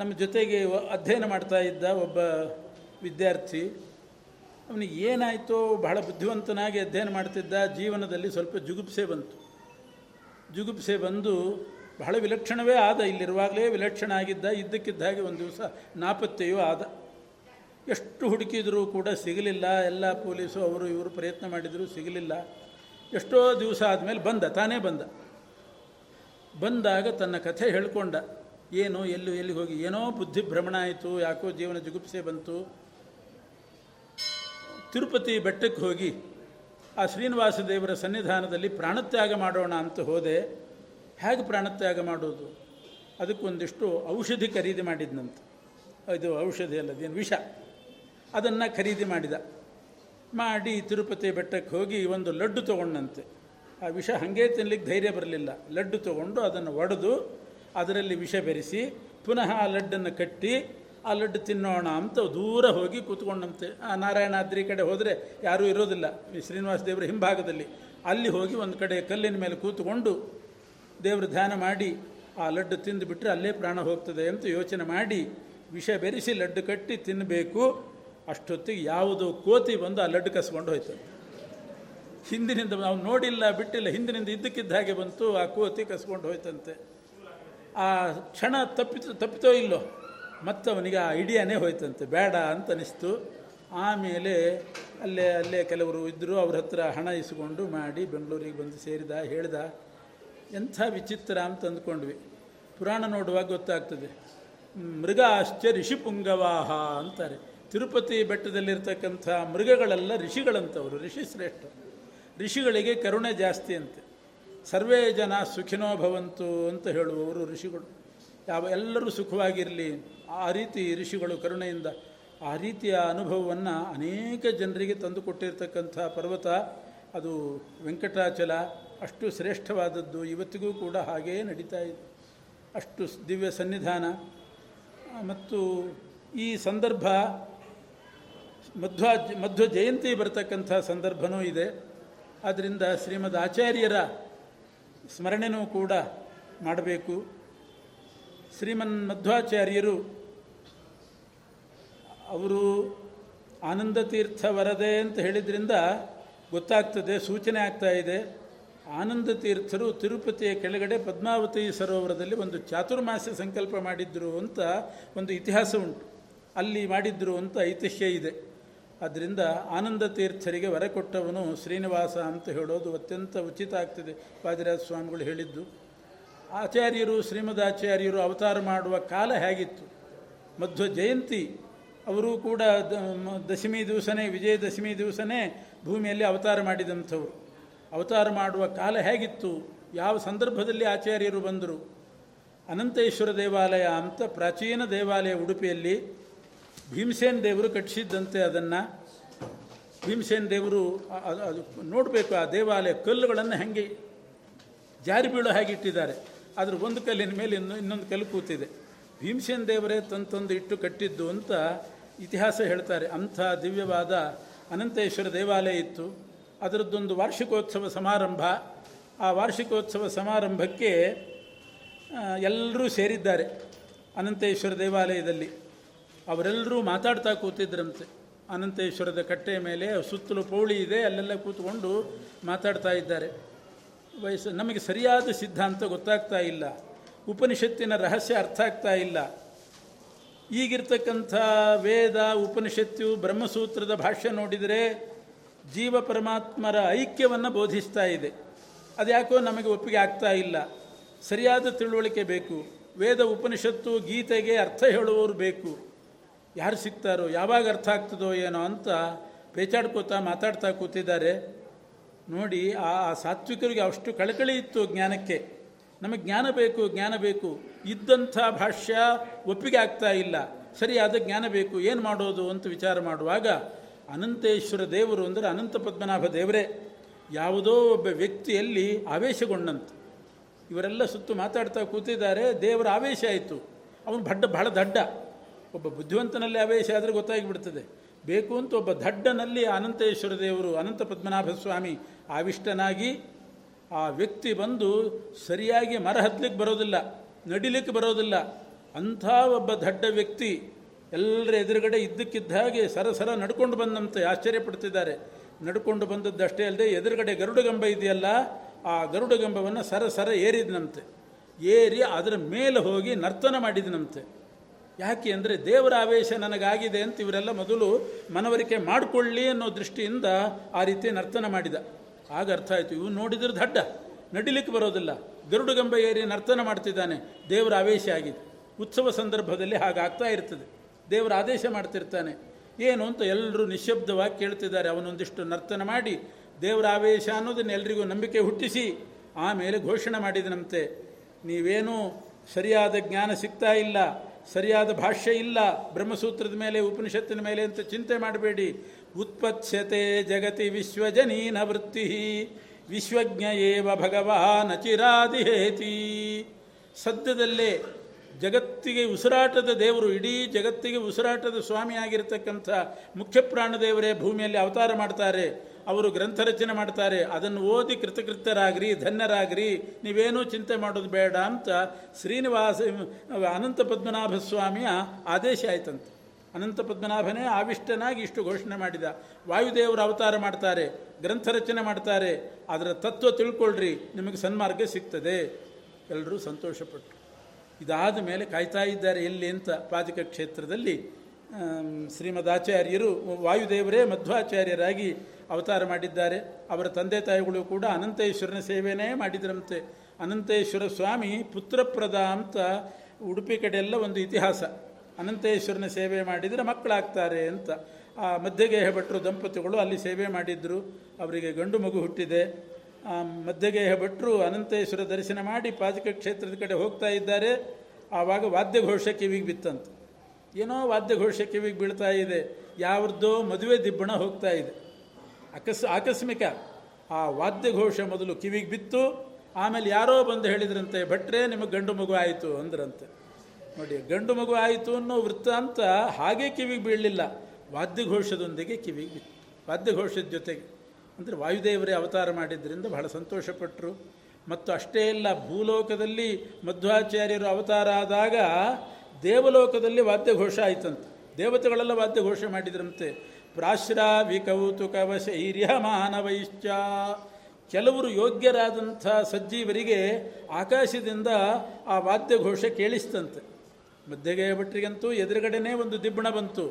ನಮ್ಮ ಜೊತೆಗೆ ಅಧ್ಯಯನ ಮಾಡ್ತಾ ಇದ್ದ ಒಬ್ಬ ವಿದ್ಯಾರ್ಥಿ, ಅವನಿಗೆ ಏನಾಯಿತೋ, ಬಹಳ ಬುದ್ಧಿವಂತನಾಗಿ ಅಧ್ಯಯನ ಮಾಡ್ತಿದ್ದ, ಜೀವನದಲ್ಲಿ ಸ್ವಲ್ಪ ಜುಗುಪ್ಸೆ ಬಂತು. ಜುಗುಪ್ಸೆ ಬಂದು ಬಹಳ ವಿಲಕ್ಷಣವೇ ಆದ, ಇಲ್ಲಿರುವಾಗಲೇ ವಿಲಕ್ಷಣ ಆಗಿದ್ದ, ಇದ್ದಕ್ಕಿದ್ದ ಹಾಗೆ ಒಂದು ದಿವಸ ನಾಪತ್ತೆಯೂ ಆದ. ಎಷ್ಟು ಹುಡುಕಿದರೂ ಕೂಡ ಸಿಗಲಿಲ್ಲ. ಎಲ್ಲ ಪೊಲೀಸು ಅವರು ಇವರು ಪ್ರಯತ್ನ ಮಾಡಿದರೂ ಸಿಗಲಿಲ್ಲ. ಎಷ್ಟೋ ದಿವಸ ಆದಮೇಲೆ ಬಂದ, ತಾನೇ ಬಂದ. ಬಂದಾಗ ತನ್ನ ಕಥೆ ಹೇಳಿಕೊಂಡ. ಏನು, ಎಲ್ಲೂ ಎಲ್ಲಿಗೆ ಹೋಗಿ, ಏನೋ ಬುದ್ಧಿ ಭ್ರಮಣ ಆಯಿತು, ಯಾಕೋ ಜೀವನ ಜುಗುಪ್ಸೆ ಬಂತು. ತಿರುಪತಿ ಬೆಟ್ಟಕ್ಕೆ ಹೋಗಿ ಆ ಶ್ರೀನಿವಾಸ ದೇವರ ಸನ್ನಿಧಾನದಲ್ಲಿ ಪ್ರಾಣತ್ಯಾಗ ಮಾಡೋಣ ಅಂತ ಹೋದೆ. ಹೇಗೆ ಪ್ರಾಣತ್ಯಾಗ ಮಾಡೋದು? ಅದಕ್ಕೊಂದಿಷ್ಟು ಔಷಧಿ ಖರೀದಿ ಮಾಡಿದ್ನಂತೆ. ಇದು ಔಷಧಿ ಅಲ್ಲದೇನು, ವಿಷ. ಅದನ್ನು ಖರೀದಿ ಮಾಡಿದ. ಮಾಡಿ ತಿರುಪತಿ ಬೆಟ್ಟಕ್ಕೆ ಹೋಗಿ ಒಂದು ಲಡ್ಡು ತೊಗೊಂಡಂತೆ. ಆ ವಿಷ ಹಾಗೆ ತಿನ್ನಲಿಕ್ಕೆ ಧೈರ್ಯ ಬರಲಿಲ್ಲ. ಲಡ್ಡು ತೊಗೊಂಡು ಅದನ್ನು ಒಡೆದು ಅದರಲ್ಲಿ ವಿಷ ಬೆರೆಸಿ ಪುನಃ ಆ ಲಡ್ಡನ್ನು ಕಟ್ಟಿ ಆ ಲಡ್ಡು ತಿನ್ನೋಣ ಅಂತ ದೂರ ಹೋಗಿ ಕೂತ್ಕೊಂಡಂತೆ. ಆ ನಾರಾಯಣಾದ್ರಿ ಕಡೆ ಹೋದರೆ ಯಾರೂ ಇರೋದಿಲ್ಲ, ಶ್ರೀನಿವಾಸ ದೇವರ ಹಿಂಭಾಗದಲ್ಲಿ. ಅಲ್ಲಿ ಹೋಗಿ ಒಂದು ಕಡೆ ಕಲ್ಲಿನ ಮೇಲೆ ಕೂತ್ಕೊಂಡು ದೇವರು ಧ್ಯಾನ ಮಾಡಿ ಆ ಲಡ್ಡು ತಿಂದುಬಿಟ್ರೆ ಅಲ್ಲೇ ಪ್ರಾಣ ಹೋಗ್ತದೆ ಅಂತ ಯೋಚನೆ ಮಾಡಿ ವಿಷ ಬೆರೆಸಿ ಲಡ್ಡು ಕಟ್ಟಿ ತಿನ್ನಬೇಕು. ಅಷ್ಟೊತ್ತಿಗೆ ಯಾವುದೋ ಕೋತಿ ಬಂದು ಆ ಲಡ್ಡು ಕಸ್ಕೊಂಡು ಹೋಯ್ತು. ಹಿಂದಿನಿಂದ, ನಾವು ನೋಡಿಲ್ಲ, ಬಿಟ್ಟಿಲ್ಲ, ಹಿಂದಿನಿಂದ ಇದ್ದಕ್ಕಿದ್ದ ಹಾಗೆ ಬಂತು, ಆ ಕೋತಿ ಕಸ್ಕೊಂಡು ಹೋಯ್ತಂತೆ. ಆ ಕ್ಷಣ ತಪ್ಪಿತು ತಪ್ಪಿತೋ ಇಲ್ಲೋ, ಮತ್ತವನಿಗೆ ಆ ಐಡಿಯಾನೇ ಹೋಯ್ತಂತೆ, ಬೇಡ ಅಂತ ಅನಿಸ್ತು. ಆಮೇಲೆ ಅಲ್ಲೇ ಅಲ್ಲೇ ಕೆಲವರು ಇದ್ದರು, ಅವ್ರ ಹತ್ರ ಹಣ ಇಸ್ಕೊಂಡು ಮಾಡಿ ಬೆಂಗಳೂರಿಗೆ ಬಂದು ಸೇರಿದ, ಹೇಳ್ದ. ಎಂಥ ವಿಚಿತ್ರ ಅಂತ ಅಂದ್ಕೊಂಡ್ವಿ. ಪುರಾಣ ನೋಡುವಾಗ ಗೊತ್ತಾಗ್ತದೆ, ಮೃಗ ಆಶ್ಚ ಋಷಿಪುಂಗವಾಹ ಅಂತಾರೆ. ತಿರುಪತಿ ಬೆಟ್ಟದಲ್ಲಿರ್ತಕ್ಕಂಥ ಮೃಗಗಳೆಲ್ಲ ಋಷಿಗಳಂತವರು, ಋಷಿ ಶ್ರೇಷ್ಠ. ಋಷಿಗಳಿಗೆ ಕರುಣೆ ಜಾಸ್ತಿ ಅಂತೆ. ಸರ್ವೇ ಜನ ಸುಖಿನೋ ಭವಂತು ಅಂತ ಹೇಳುವವರು ಋಷಿಗಳು. ಯಾವ ಎಲ್ಲರೂ ಸುಖವಾಗಿರಲಿ, ಆ ರೀತಿ ಋಷಿಗಳು ಕರುಣೆಯಿಂದ. ಆ ರೀತಿಯ ಅನುಭವವನ್ನು ಅನೇಕ ಜನರಿಗೆ ತಂದುಕೊಟ್ಟಿರ್ತಕ್ಕಂಥ ಪರ್ವತ ಅದು ವೆಂಕಟಾಚಲ. ಅಷ್ಟು ಶ್ರೇಷ್ಠವಾದದ್ದು. ಇವತ್ತಿಗೂ ಕೂಡ ಹಾಗೇ ನಡೀತಾ ಇದೆ. ಅಷ್ಟು ದಿವ್ಯ ಸನ್ನಿಧಾನ. ಮತ್ತು ಈ ಸಂದರ್ಭ ಮಧ್ವ ಮಧ್ವ ಜಯಂತಿ ಬರ್ತಕ್ಕಂಥ ಸಂದರ್ಭವೂ ಇದೆ. ಆದ್ದರಿಂದ ಶ್ರೀಮದ್ ಆಚಾರ್ಯರ ಸ್ಮರಣೆಯೂ ಕೂಡ ಮಾಡಬೇಕು. ಶ್ರೀಮನ್ ಮಧ್ವಾಚಾರ್ಯರು ಅವರು ಆನಂದ ತೀರ್ಥ ವರದೆ ಅಂತ ಹೇಳಿದ್ರಿಂದ ಗೊತ್ತಾಗ್ತದೆ, ಸೂಚನೆ ಆಗ್ತಾ ಇದೆ. ಆನಂದ ತೀರ್ಥರು ತಿರುಪತಿಯ ಕೆಳಗಡೆ ಪದ್ಮಾವತಿ ಸರೋವರದಲ್ಲಿ ಒಂದು ಚಾತುರ್ಮಾಸ್ಯ ಸಂಕಲ್ಪ ಮಾಡಿದ್ರು ಅಂತ ಒಂದು ಇತಿಹಾಸ ಉಂಟು, ಅಲ್ಲಿ ಮಾಡಿದ್ರು ಅಂತ ಐತಿಹ್ಯ ಇದೆ. ಆದ್ದರಿಂದ ಆನಂದ ತೀರ್ಥರಿಗೆ ವರ ಕೊಟ್ಟವನು ಶ್ರೀನಿವಾಸ ಅಂತ ಹೇಳೋದು ಅತ್ಯಂತ ಉಚಿತ ಆಗ್ತದೆ, ವಾದಿರಾಜ ಸ್ವಾಮಿಗಳು ಹೇಳಿದ್ದು. ಆಚಾರ್ಯರು, ಶ್ರೀಮದಾಚಾರ್ಯರು ಅವತಾರ ಮಾಡುವ ಕಾಲ ಹೇಗಿತ್ತು? ಮಧ್ವ ಜಯಂತಿ ಅವರು ಕೂಡ ದಶಮಿ ದಿವಸನೇ, ವಿಜಯದಶಮಿ ದಿವಸನೇ ಭೂಮಿಯಲ್ಲಿ ಅವತಾರ ಮಾಡಿದಂಥವ್ರು. ಅವತಾರ ಮಾಡುವ ಕಾಲ ಹೇಗಿತ್ತು, ಯಾವ ಸಂದರ್ಭದಲ್ಲಿ ಆಚಾರ್ಯರು ಬಂದರು? ಅನಂತೇಶ್ವರ ದೇವಾಲಯ ಅಂತ ಪ್ರಾಚೀನ ದೇವಾಲಯ ಉಡುಪಿಯಲ್ಲಿ ಭೀಮಸೇನ ದೇವರು ಕಟ್ಟಿಸಿದ್ದಂತೆ. ಅದನ್ನು ಭೀಮಸೇನ ದೇವರು ಅದು ನೋಡಬೇಕು, ಆ ದೇವಾಲಯ ಕಲ್ಲುಗಳನ್ನು ಹಾಗೆ ಜಾರಿ ಬೀಳೋ ಹಾಗೆ ಇಟ್ಟಿದ್ದಾರೆ. ಆದರೆ ಒಂದು ಕಲ್ಲಿನ ಮೇಲೆ ಇನ್ನು ಇನ್ನೊಂದು ಕಲ್ಲು ಕೂತಿದೆ. ಭೀಮಸೇನ ದೇವರೇ ತಂತಂದು ಇಟ್ಟು ಕಟ್ಟಿದ್ದು ಅಂತ ಇತಿಹಾಸ ಹೇಳ್ತಾರೆ. ಅಂಥ ದಿವ್ಯವಾದ ಅನಂತೇಶ್ವರ ದೇವಾಲಯ ಇತ್ತು. ಅದರದ್ದೊಂದು ವಾರ್ಷಿಕೋತ್ಸವ ಸಮಾರಂಭ. ಆ ವಾರ್ಷಿಕೋತ್ಸವ ಸಮಾರಂಭಕ್ಕೆ ಎಲ್ಲರೂ ಸೇರಿದ್ದಾರೆ ಅನಂತೇಶ್ವರ ದೇವಾಲಯದಲ್ಲಿ. ಅವರೆಲ್ಲರೂ ಮಾತಾಡ್ತಾ ಕೂತಿದ್ರಂತೆ. ಅನಂತೇಶ್ವರದ ಕಟ್ಟೆಯ ಮೇಲೆ ಸುತ್ತಲೂ ಪೌಳಿ ಇದೆ, ಅಲ್ಲೆಲ್ಲ ಕೂತ್ಕೊಂಡು ಮಾತಾಡ್ತಾ ಇದ್ದಾರೆ. ವಯಸ್ಸು ನಮಗೆ ಸರಿಯಾದ ಸಿದ್ಧಾಂತ ಗೊತ್ತಾಗ್ತಾ ಇಲ್ಲ, ಉಪನಿಷತ್ತಿನ ರಹಸ್ಯ ಅರ್ಥ ಆಗ್ತಾ ಇಲ್ಲ. ಈಗಿರ್ತಕ್ಕಂಥ ವೇದ, ಉಪನಿಷತ್ತು, ಬ್ರಹ್ಮಸೂತ್ರದ ಭಾಷ್ಯ ನೋಡಿದರೆ ಜೀವ ಪರಮಾತ್ಮರ ಐಕ್ಯವನ್ನು ಬೋಧಿಸ್ತಾ ಇದೆ. ಅದ್ಯಾಕೋ ನಮಗೆ ಒಪ್ಪಿಗೆ ಆಗ್ತಾ ಇಲ್ಲ. ಸರಿಯಾದ ತಿಳುವಳಿಕೆ ಬೇಕು. ವೇದ, ಉಪನಿಷತ್ತು, ಗೀತೆಗೆ ಅರ್ಥ ಹೇಳುವವರು ಬೇಕು. ಯಾರು ಸಿಗ್ತಾರೋ, ಯಾವಾಗ ಅರ್ಥ ಆಗ್ತದೋ ಏನೋ ಅಂತ ಪೇಚಾಡ್ಕೋತಾ ಮಾತಾಡ್ತಾ ಕೂತಿದ್ದಾರೆ. ನೋಡಿ, ಆ ಸಾತ್ವಿಕರಿಗೆ ಅಷ್ಟು ಕಳಕಳಿ ಇತ್ತು ಜ್ಞಾನಕ್ಕೆ. ನಮಗೆ ಜ್ಞಾನ ಬೇಕು, ಜ್ಞಾನ ಬೇಕು. ಇದ್ದಂಥ ಭಾಷ್ಯ ಒಪ್ಪಿಗೆ ಆಗ್ತಾ ಇಲ್ಲ, ಸರಿಯಾದ ಜ್ಞಾನ ಬೇಕು, ಏನು ಮಾಡೋದು ಅಂತ ವಿಚಾರ ಮಾಡುವಾಗ ಅನಂತೇಶ್ವರ ದೇವರು ಅಂದರೆ ಅನಂತ ಪದ್ಮನಾಭ ದೇವರೇ ಯಾವುದೋ ಒಬ್ಬ ವ್ಯಕ್ತಿಯಲ್ಲಿ ಆವೇಶಗೊಂಡಂತೆ. ಇವರೆಲ್ಲ ಸುತ್ತು ಮಾತಾಡ್ತಾ ಕೂತಿದ್ದಾರೆ, ದೇವರ ಆವೇಶ ಆಯಿತು. ಅವನು ಬಡ್ಡ ಬಹಳ ದಡ್ಡ ಒಬ್ಬ ಬುದ್ಧಿವಂತನಲ್ಲಿ ಆವೇಶ ಆದರೆ ಗೊತ್ತಾಗಿಬಿಡ್ತದೆ. ಬೇಕು ಅಂತ ಒಬ್ಬ ದಡ್ಡನಲ್ಲಿ ಅನಂತೇಶ್ವರ ದೇವರು, ಅನಂತ ಪದ್ಮನಾಭ ಸ್ವಾಮಿ ಆವಿಷ್ಟನಾಗಿ, ಆ ವ್ಯಕ್ತಿ ಬಂದು ಸರಿಯಾಗಿ ಮರ ಹತ್ತಲಿಕ್ಕೆ ಬರೋದಿಲ್ಲ, ನಡಿಲಿಕ್ಕೆ ಬರೋದಿಲ್ಲ, ಅಂಥ ಒಬ್ಬ ದಡ್ಡ ವ್ಯಕ್ತಿ ಎಲ್ಲರ ಎದುರುಗಡೆ ಇದ್ದಕ್ಕಿದ್ದ ಹಾಗೆ ಸರಸರ ನಡ್ಕೊಂಡು ಬಂದಂತೆ ಆಶ್ಚರ್ಯಪಡ್ತಿದ್ದಾರೆ. ನಡ್ಕೊಂಡು ಬಂದದ್ದಷ್ಟೇ ಅಲ್ಲದೆ ಎದುರುಗಡೆ ಗರುಡಗಂಬ ಇದೆಯಲ್ಲ, ಆ ಗರುಡಗಂಬವನ್ನು ಸರಸರ ಏರಿದನಂತೆ. ಏರಿ ಅದರ ಮೇಲೆ ಹೋಗಿ ನರ್ತನ ಮಾಡಿದನಂತೆ. ಯಾಕೆ ಅಂದರೆ ದೇವರ ಆವೇಶ ನನಗಾಗಿದೆ ಅಂತ ಇವರೆಲ್ಲ ಮೊದಲು ಮನವರಿಕೆ ಮಾಡಿಕೊಳ್ಳಿ ಅನ್ನೋ ದೃಷ್ಟಿಯಿಂದ ಆ ರೀತಿ ನರ್ತನ ಮಾಡಿದ. ಆಗ ಅರ್ಥ ಆಯಿತು, ಇವು ನೋಡಿದ್ರೆ ದಡ್ಡ, ನಡಿಲಿಕ್ಕೆ ಬರೋದಿಲ್ಲ, ಗರುಡಗಂಬ ಏರಿ ನರ್ತನ ಮಾಡ್ತಿದ್ದಾನೆ, ದೇವರ ಆವೇಶ ಆಗಿದೆ. ಉತ್ಸವ ಸಂದರ್ಭದಲ್ಲಿ ಹಾಗಾಗ್ತಾ ಇರ್ತದೆ, ದೇವರ ಆದೇಶ ಮಾಡ್ತಿರ್ತಾನೆ. ಏನು ಅಂತ ಎಲ್ಲರೂ ನಿಶ್ಶಬ್ದವಾಗಿ ಕೇಳ್ತಿದ್ದಾರೆ. ಅವನೊಂದಿಷ್ಟು ನರ್ತನ ಮಾಡಿ ದೇವರ ಆವೇಶ ಅನ್ನೋದನ್ನು ಎಲ್ರಿಗೂ ನಂಬಿಕೆ ಹುಟ್ಟಿಸಿ ಆಮೇಲೆ ಘೋಷಣೆ ಮಾಡಿದನಂತೆ, ನೀವೇನೂ ಸರಿಯಾದ ಜ್ಞಾನ ಸಿಗ್ತಾ ಇಲ್ಲ, ಸರಿಯಾದ ಭಾಷ್ಯ ಇಲ್ಲ ಬ್ರಹ್ಮಸೂತ್ರದ ಮೇಲೆ, ಉಪನಿಷತ್ತಿನ ಮೇಲೆ ಅಂತ ಚಿಂತೆ ಮಾಡಬೇಡಿ. ಉತ್ಪತ್ಸ್ಯತೆ ಜಗತಿ ವಿಶ್ವಜನೀನ ವೃತ್ತಿ ವಿಶ್ವಜ್ಞ ಏವ ಭಗವಾನ್ ಅಚಿರಾದಿಹೇತಿ. ಸದ್ಯದಲ್ಲೇ ಜಗತ್ತಿಗೆ ಉಸಿರಾಟದ ದೇವರು, ಇಡೀ ಜಗತ್ತಿಗೆ ಉಸಿರಾಟದ ಸ್ವಾಮಿಯಾಗಿರ್ತಕ್ಕಂಥ ಮುಖ್ಯಪ್ರಾಣದೇವರೇ ಭೂಮಿಯಲ್ಲಿ ಅವತಾರ ಮಾಡ್ತಾರೆ. ಅವರು ಗ್ರಂಥ ರಚನೆ ಮಾಡ್ತಾರೆ, ಅದನ್ನು ಓದಿ ಕೃತಕೃತ್ಯರಾಗ್ರಿ, ಧನ್ಯರಾಗ್ರಿ, ನೀವೇನೂ ಚಿಂತೆ ಮಾಡೋದು ಬೇಡ ಅಂತ ಶ್ರೀನಿವಾಸ ಅನಂತ ಪದ್ಮನಾಭ ಸ್ವಾಮಿಯ ಆದೇಶ ಆಯ್ತಂತೆ. ಅನಂತ ಪದ್ಮನಾಭನೇ ಆವಿಷ್ಟನಾಗಿ ಇಷ್ಟು ಘೋಷಣೆ ಮಾಡಿದ. ವಾಯುದೇವರು ಅವತಾರ ಮಾಡ್ತಾರೆ, ಗ್ರಂಥ ರಚನೆ ಮಾಡ್ತಾರೆ, ಅದರ ತತ್ವ ತಿಳ್ಕೊಳ್ರಿ, ನಿಮಗೆ ಸನ್ಮಾರ್ಗ ಸಿಗ್ತದೆ. ಎಲ್ಲರೂ ಸಂತೋಷಪಟ್ಟು ಇದಾದ ಮೇಲೆ ಕಾಯ್ತಾ ಇದ್ದಾರೆ ಎಲ್ಲಿ ಅಂತ. ಪಾಜಕ ಕ್ಷೇತ್ರದಲ್ಲಿ ಶ್ರೀಮದಾಚಾರ್ಯರು ವಾಯುದೇವರೇ ಮಧ್ವಾಚಾರ್ಯರಾಗಿ ಅವತಾರ ಮಾಡಿದ್ದಾರೆ. ಅವರ ತಂದೆ ತಾಯಿಗಳು ಕೂಡ ಅನಂತೇಶ್ವರನ ಸೇವೆಯೇ ಮಾಡಿದ್ರಂತೆ. ಅನಂತೇಶ್ವರ ಸ್ವಾಮಿ ಪುತ್ರಪ್ರದ ಅಂತ ಉಡುಪಿ ಕಡೆಯೆಲ್ಲ ಒಂದು ಇತಿಹಾಸ. ಅನಂತೇಶ್ವರನ ಸೇವೆ ಮಾಡಿದರೆ ಮಕ್ಕಳಾಗ್ತಾರೆ ಅಂತ ಆ ಮಧ್ಯಗೇಹ ಭಟ್ರು ದಂಪತಿಗಳು ಅಲ್ಲಿ ಸೇವೆ ಮಾಡಿದರು. ಅವರಿಗೆ ಗಂಡು ಮಗು ಹುಟ್ಟಿದೆ. ಆ ಮಧ್ಯಗೇಹ ಭಟ್ರು ಅನಂತೇಶ್ವರ ದರ್ಶನ ಮಾಡಿ ಪಾಜಕ ಕ್ಷೇತ್ರದ ಕಡೆ ಹೋಗ್ತಾ ಇದ್ದಾರೆ. ಆವಾಗ ವಾದ್ಯಘೋಷ ಕಿವಿಗೆ ಬಿತ್ತಂತೆ. ಏನೋ ವಾದ್ಯಘೋಷ ಕಿವಿಗೆ ಬೀಳ್ತಾ ಇದೆ, ಯಾವ್ದೋ ಮದುವೆ ದಿಬ್ಬಣ ಹೋಗ್ತಾ ಇದೆ. ಅಕಸ್ ಆಕಸ್ಮಿಕ ಆ ವಾದ್ಯಘೋಷ ಮೊದಲು ಕಿವಿಗೆ ಬಿತ್ತು. ಆಮೇಲೆ ಯಾರೋ ಬಂದು ಹೇಳಿದ್ರಂತೆ, ಭಟ್ರೆ ನಿಮಗೆ ಗಂಡು ಮಗು ಆಯಿತು ಅಂದ್ರಂತೆ. ನೋಡಿ, ಗಂಡು ಮಗು ಆಯಿತು ಅನ್ನೋ ವೃತ್ತಾಂತ ಹಾಗೇ ಕಿವಿಗೆ ಬೀಳಲಿಲ್ಲ, ವಾದ್ಯಘೋಷದೊಂದಿಗೆ ಕಿವಿಗೆ ಬಿತ್ತು. ವಾದ್ಯಘೋಷದ ಜೊತೆಗೆ ಅಂದರೆ ವಾಯುದೇವರೇ ಅವತಾರ ಮಾಡಿದ್ದರಿಂದ ಬಹಳ ಸಂತೋಷಪಟ್ಟರು. ಮತ್ತು ಅಷ್ಟೇ ಇಲ್ಲ, ಭೂಲೋಕದಲ್ಲಿ ಮಧ್ವಾಚಾರ್ಯರು ಅವತಾರ ಆದಾಗ ದೇವಲೋಕದಲ್ಲಿ ವಾದ್ಯಘೋಷ ಆಯಿತಂತೆ. ದೇವತೆಗಳೆಲ್ಲ ವಾದ್ಯಘೋಷ ಮಾಡಿದ್ರಂತೆ. ಪ್ರಾಶ್ರಾವಿ ಕೌತುಕವಶೈರ್ಯ ಮಾನವೈಶ್ಚ. ಕೆಲವರು ಯೋಗ್ಯರಾದಂಥ ಸಜ್ಜೀವರಿಗೆ ಆಕಾಶದಿಂದ ಆ ವಾದ್ಯಘೋಷ ಕೇಳಿಸ್ತಂತೆ. ಮಧ್ಯಗೇಯ ಭಟ್ರಿಗಂತೂ ಎದುರುಗಡೆನೇ ಒಂದು ದಿಬ್ಬಣ ಬಂತು.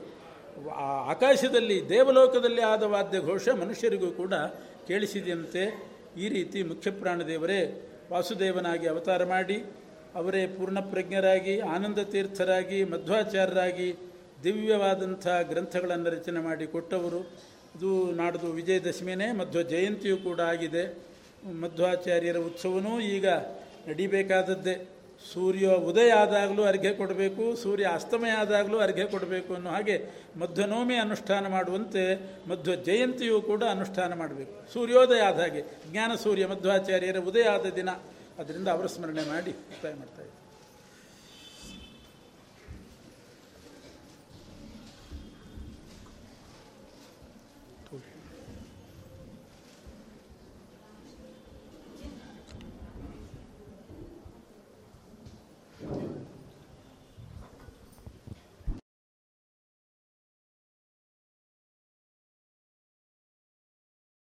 ಆಕಾಶದಲ್ಲಿ, ದೇವಲೋಕದಲ್ಲಿ ಆದ ವಾದ್ಯಘೋಷ ಮನುಷ್ಯರಿಗೂ ಕೂಡ ಕೇಳಿಸಿದೆಯಂತೆ. ಈ ರೀತಿ ಮುಖ್ಯಪ್ರಾಣದೇವರೇ ವಾಸುದೇವನಾಗಿ ಅವತಾರ ಮಾಡಿ, ಅವರೇ ಪೂರ್ಣಪ್ರಜ್ಞರಾಗಿ, ಆನಂದ ತೀರ್ಥರಾಗಿ, ಮಧ್ವಾಚಾರ್ಯರಾಗಿ ದಿವ್ಯವಾದಂಥ ಗ್ರಂಥಗಳನ್ನು ರಚನೆ ಮಾಡಿ ಕೊಟ್ಟವರು. ಇದು ನಾಡ್ದು ವಿಜಯದಶಮಿನೇ, ಮಧ್ವ ಜಯಂತಿಯೂ ಕೂಡ ಆಗಿದೆ. ಮಧ್ವಾಚಾರ್ಯರ ಉತ್ಸವವೂ ಈಗ ನಡಿಬೇಕಾದದ್ದೇ. ಸೂರ್ಯ ಉದಯ ಆದಾಗಲೂ ಅರ್ಘ್ಯ ಕೊಡಬೇಕು, ಸೂರ್ಯ ಅಸ್ತಮಯ ಆದಾಗಲೂ ಅರ್ಘ್ಯ ಕೊಡಬೇಕು ಅನ್ನೋ ಹಾಗೆ ಮಧ್ವನವಮಿ ಅನುಷ್ಠಾನ ಮಾಡುವಂತೆ ಮಧ್ವ ಜಯಂತಿಯೂ ಕೂಡ ಅನುಷ್ಠಾನ ಮಾಡಬೇಕು. ಸೂರ್ಯೋದಯ ಆದ ಹಾಗೆ ಜ್ಞಾನ ಸೂರ್ಯ ಮಧ್ವಾಚಾರ್ಯರ ಉದಯ ಆದ ದಿನ, ಅದರಿಂದ ಅವರ ಸ್ಮರಣೆ ಮಾಡಿ ಉಪಾಯ ಮಾಡ್ತಾಯಿದ್ದೆ.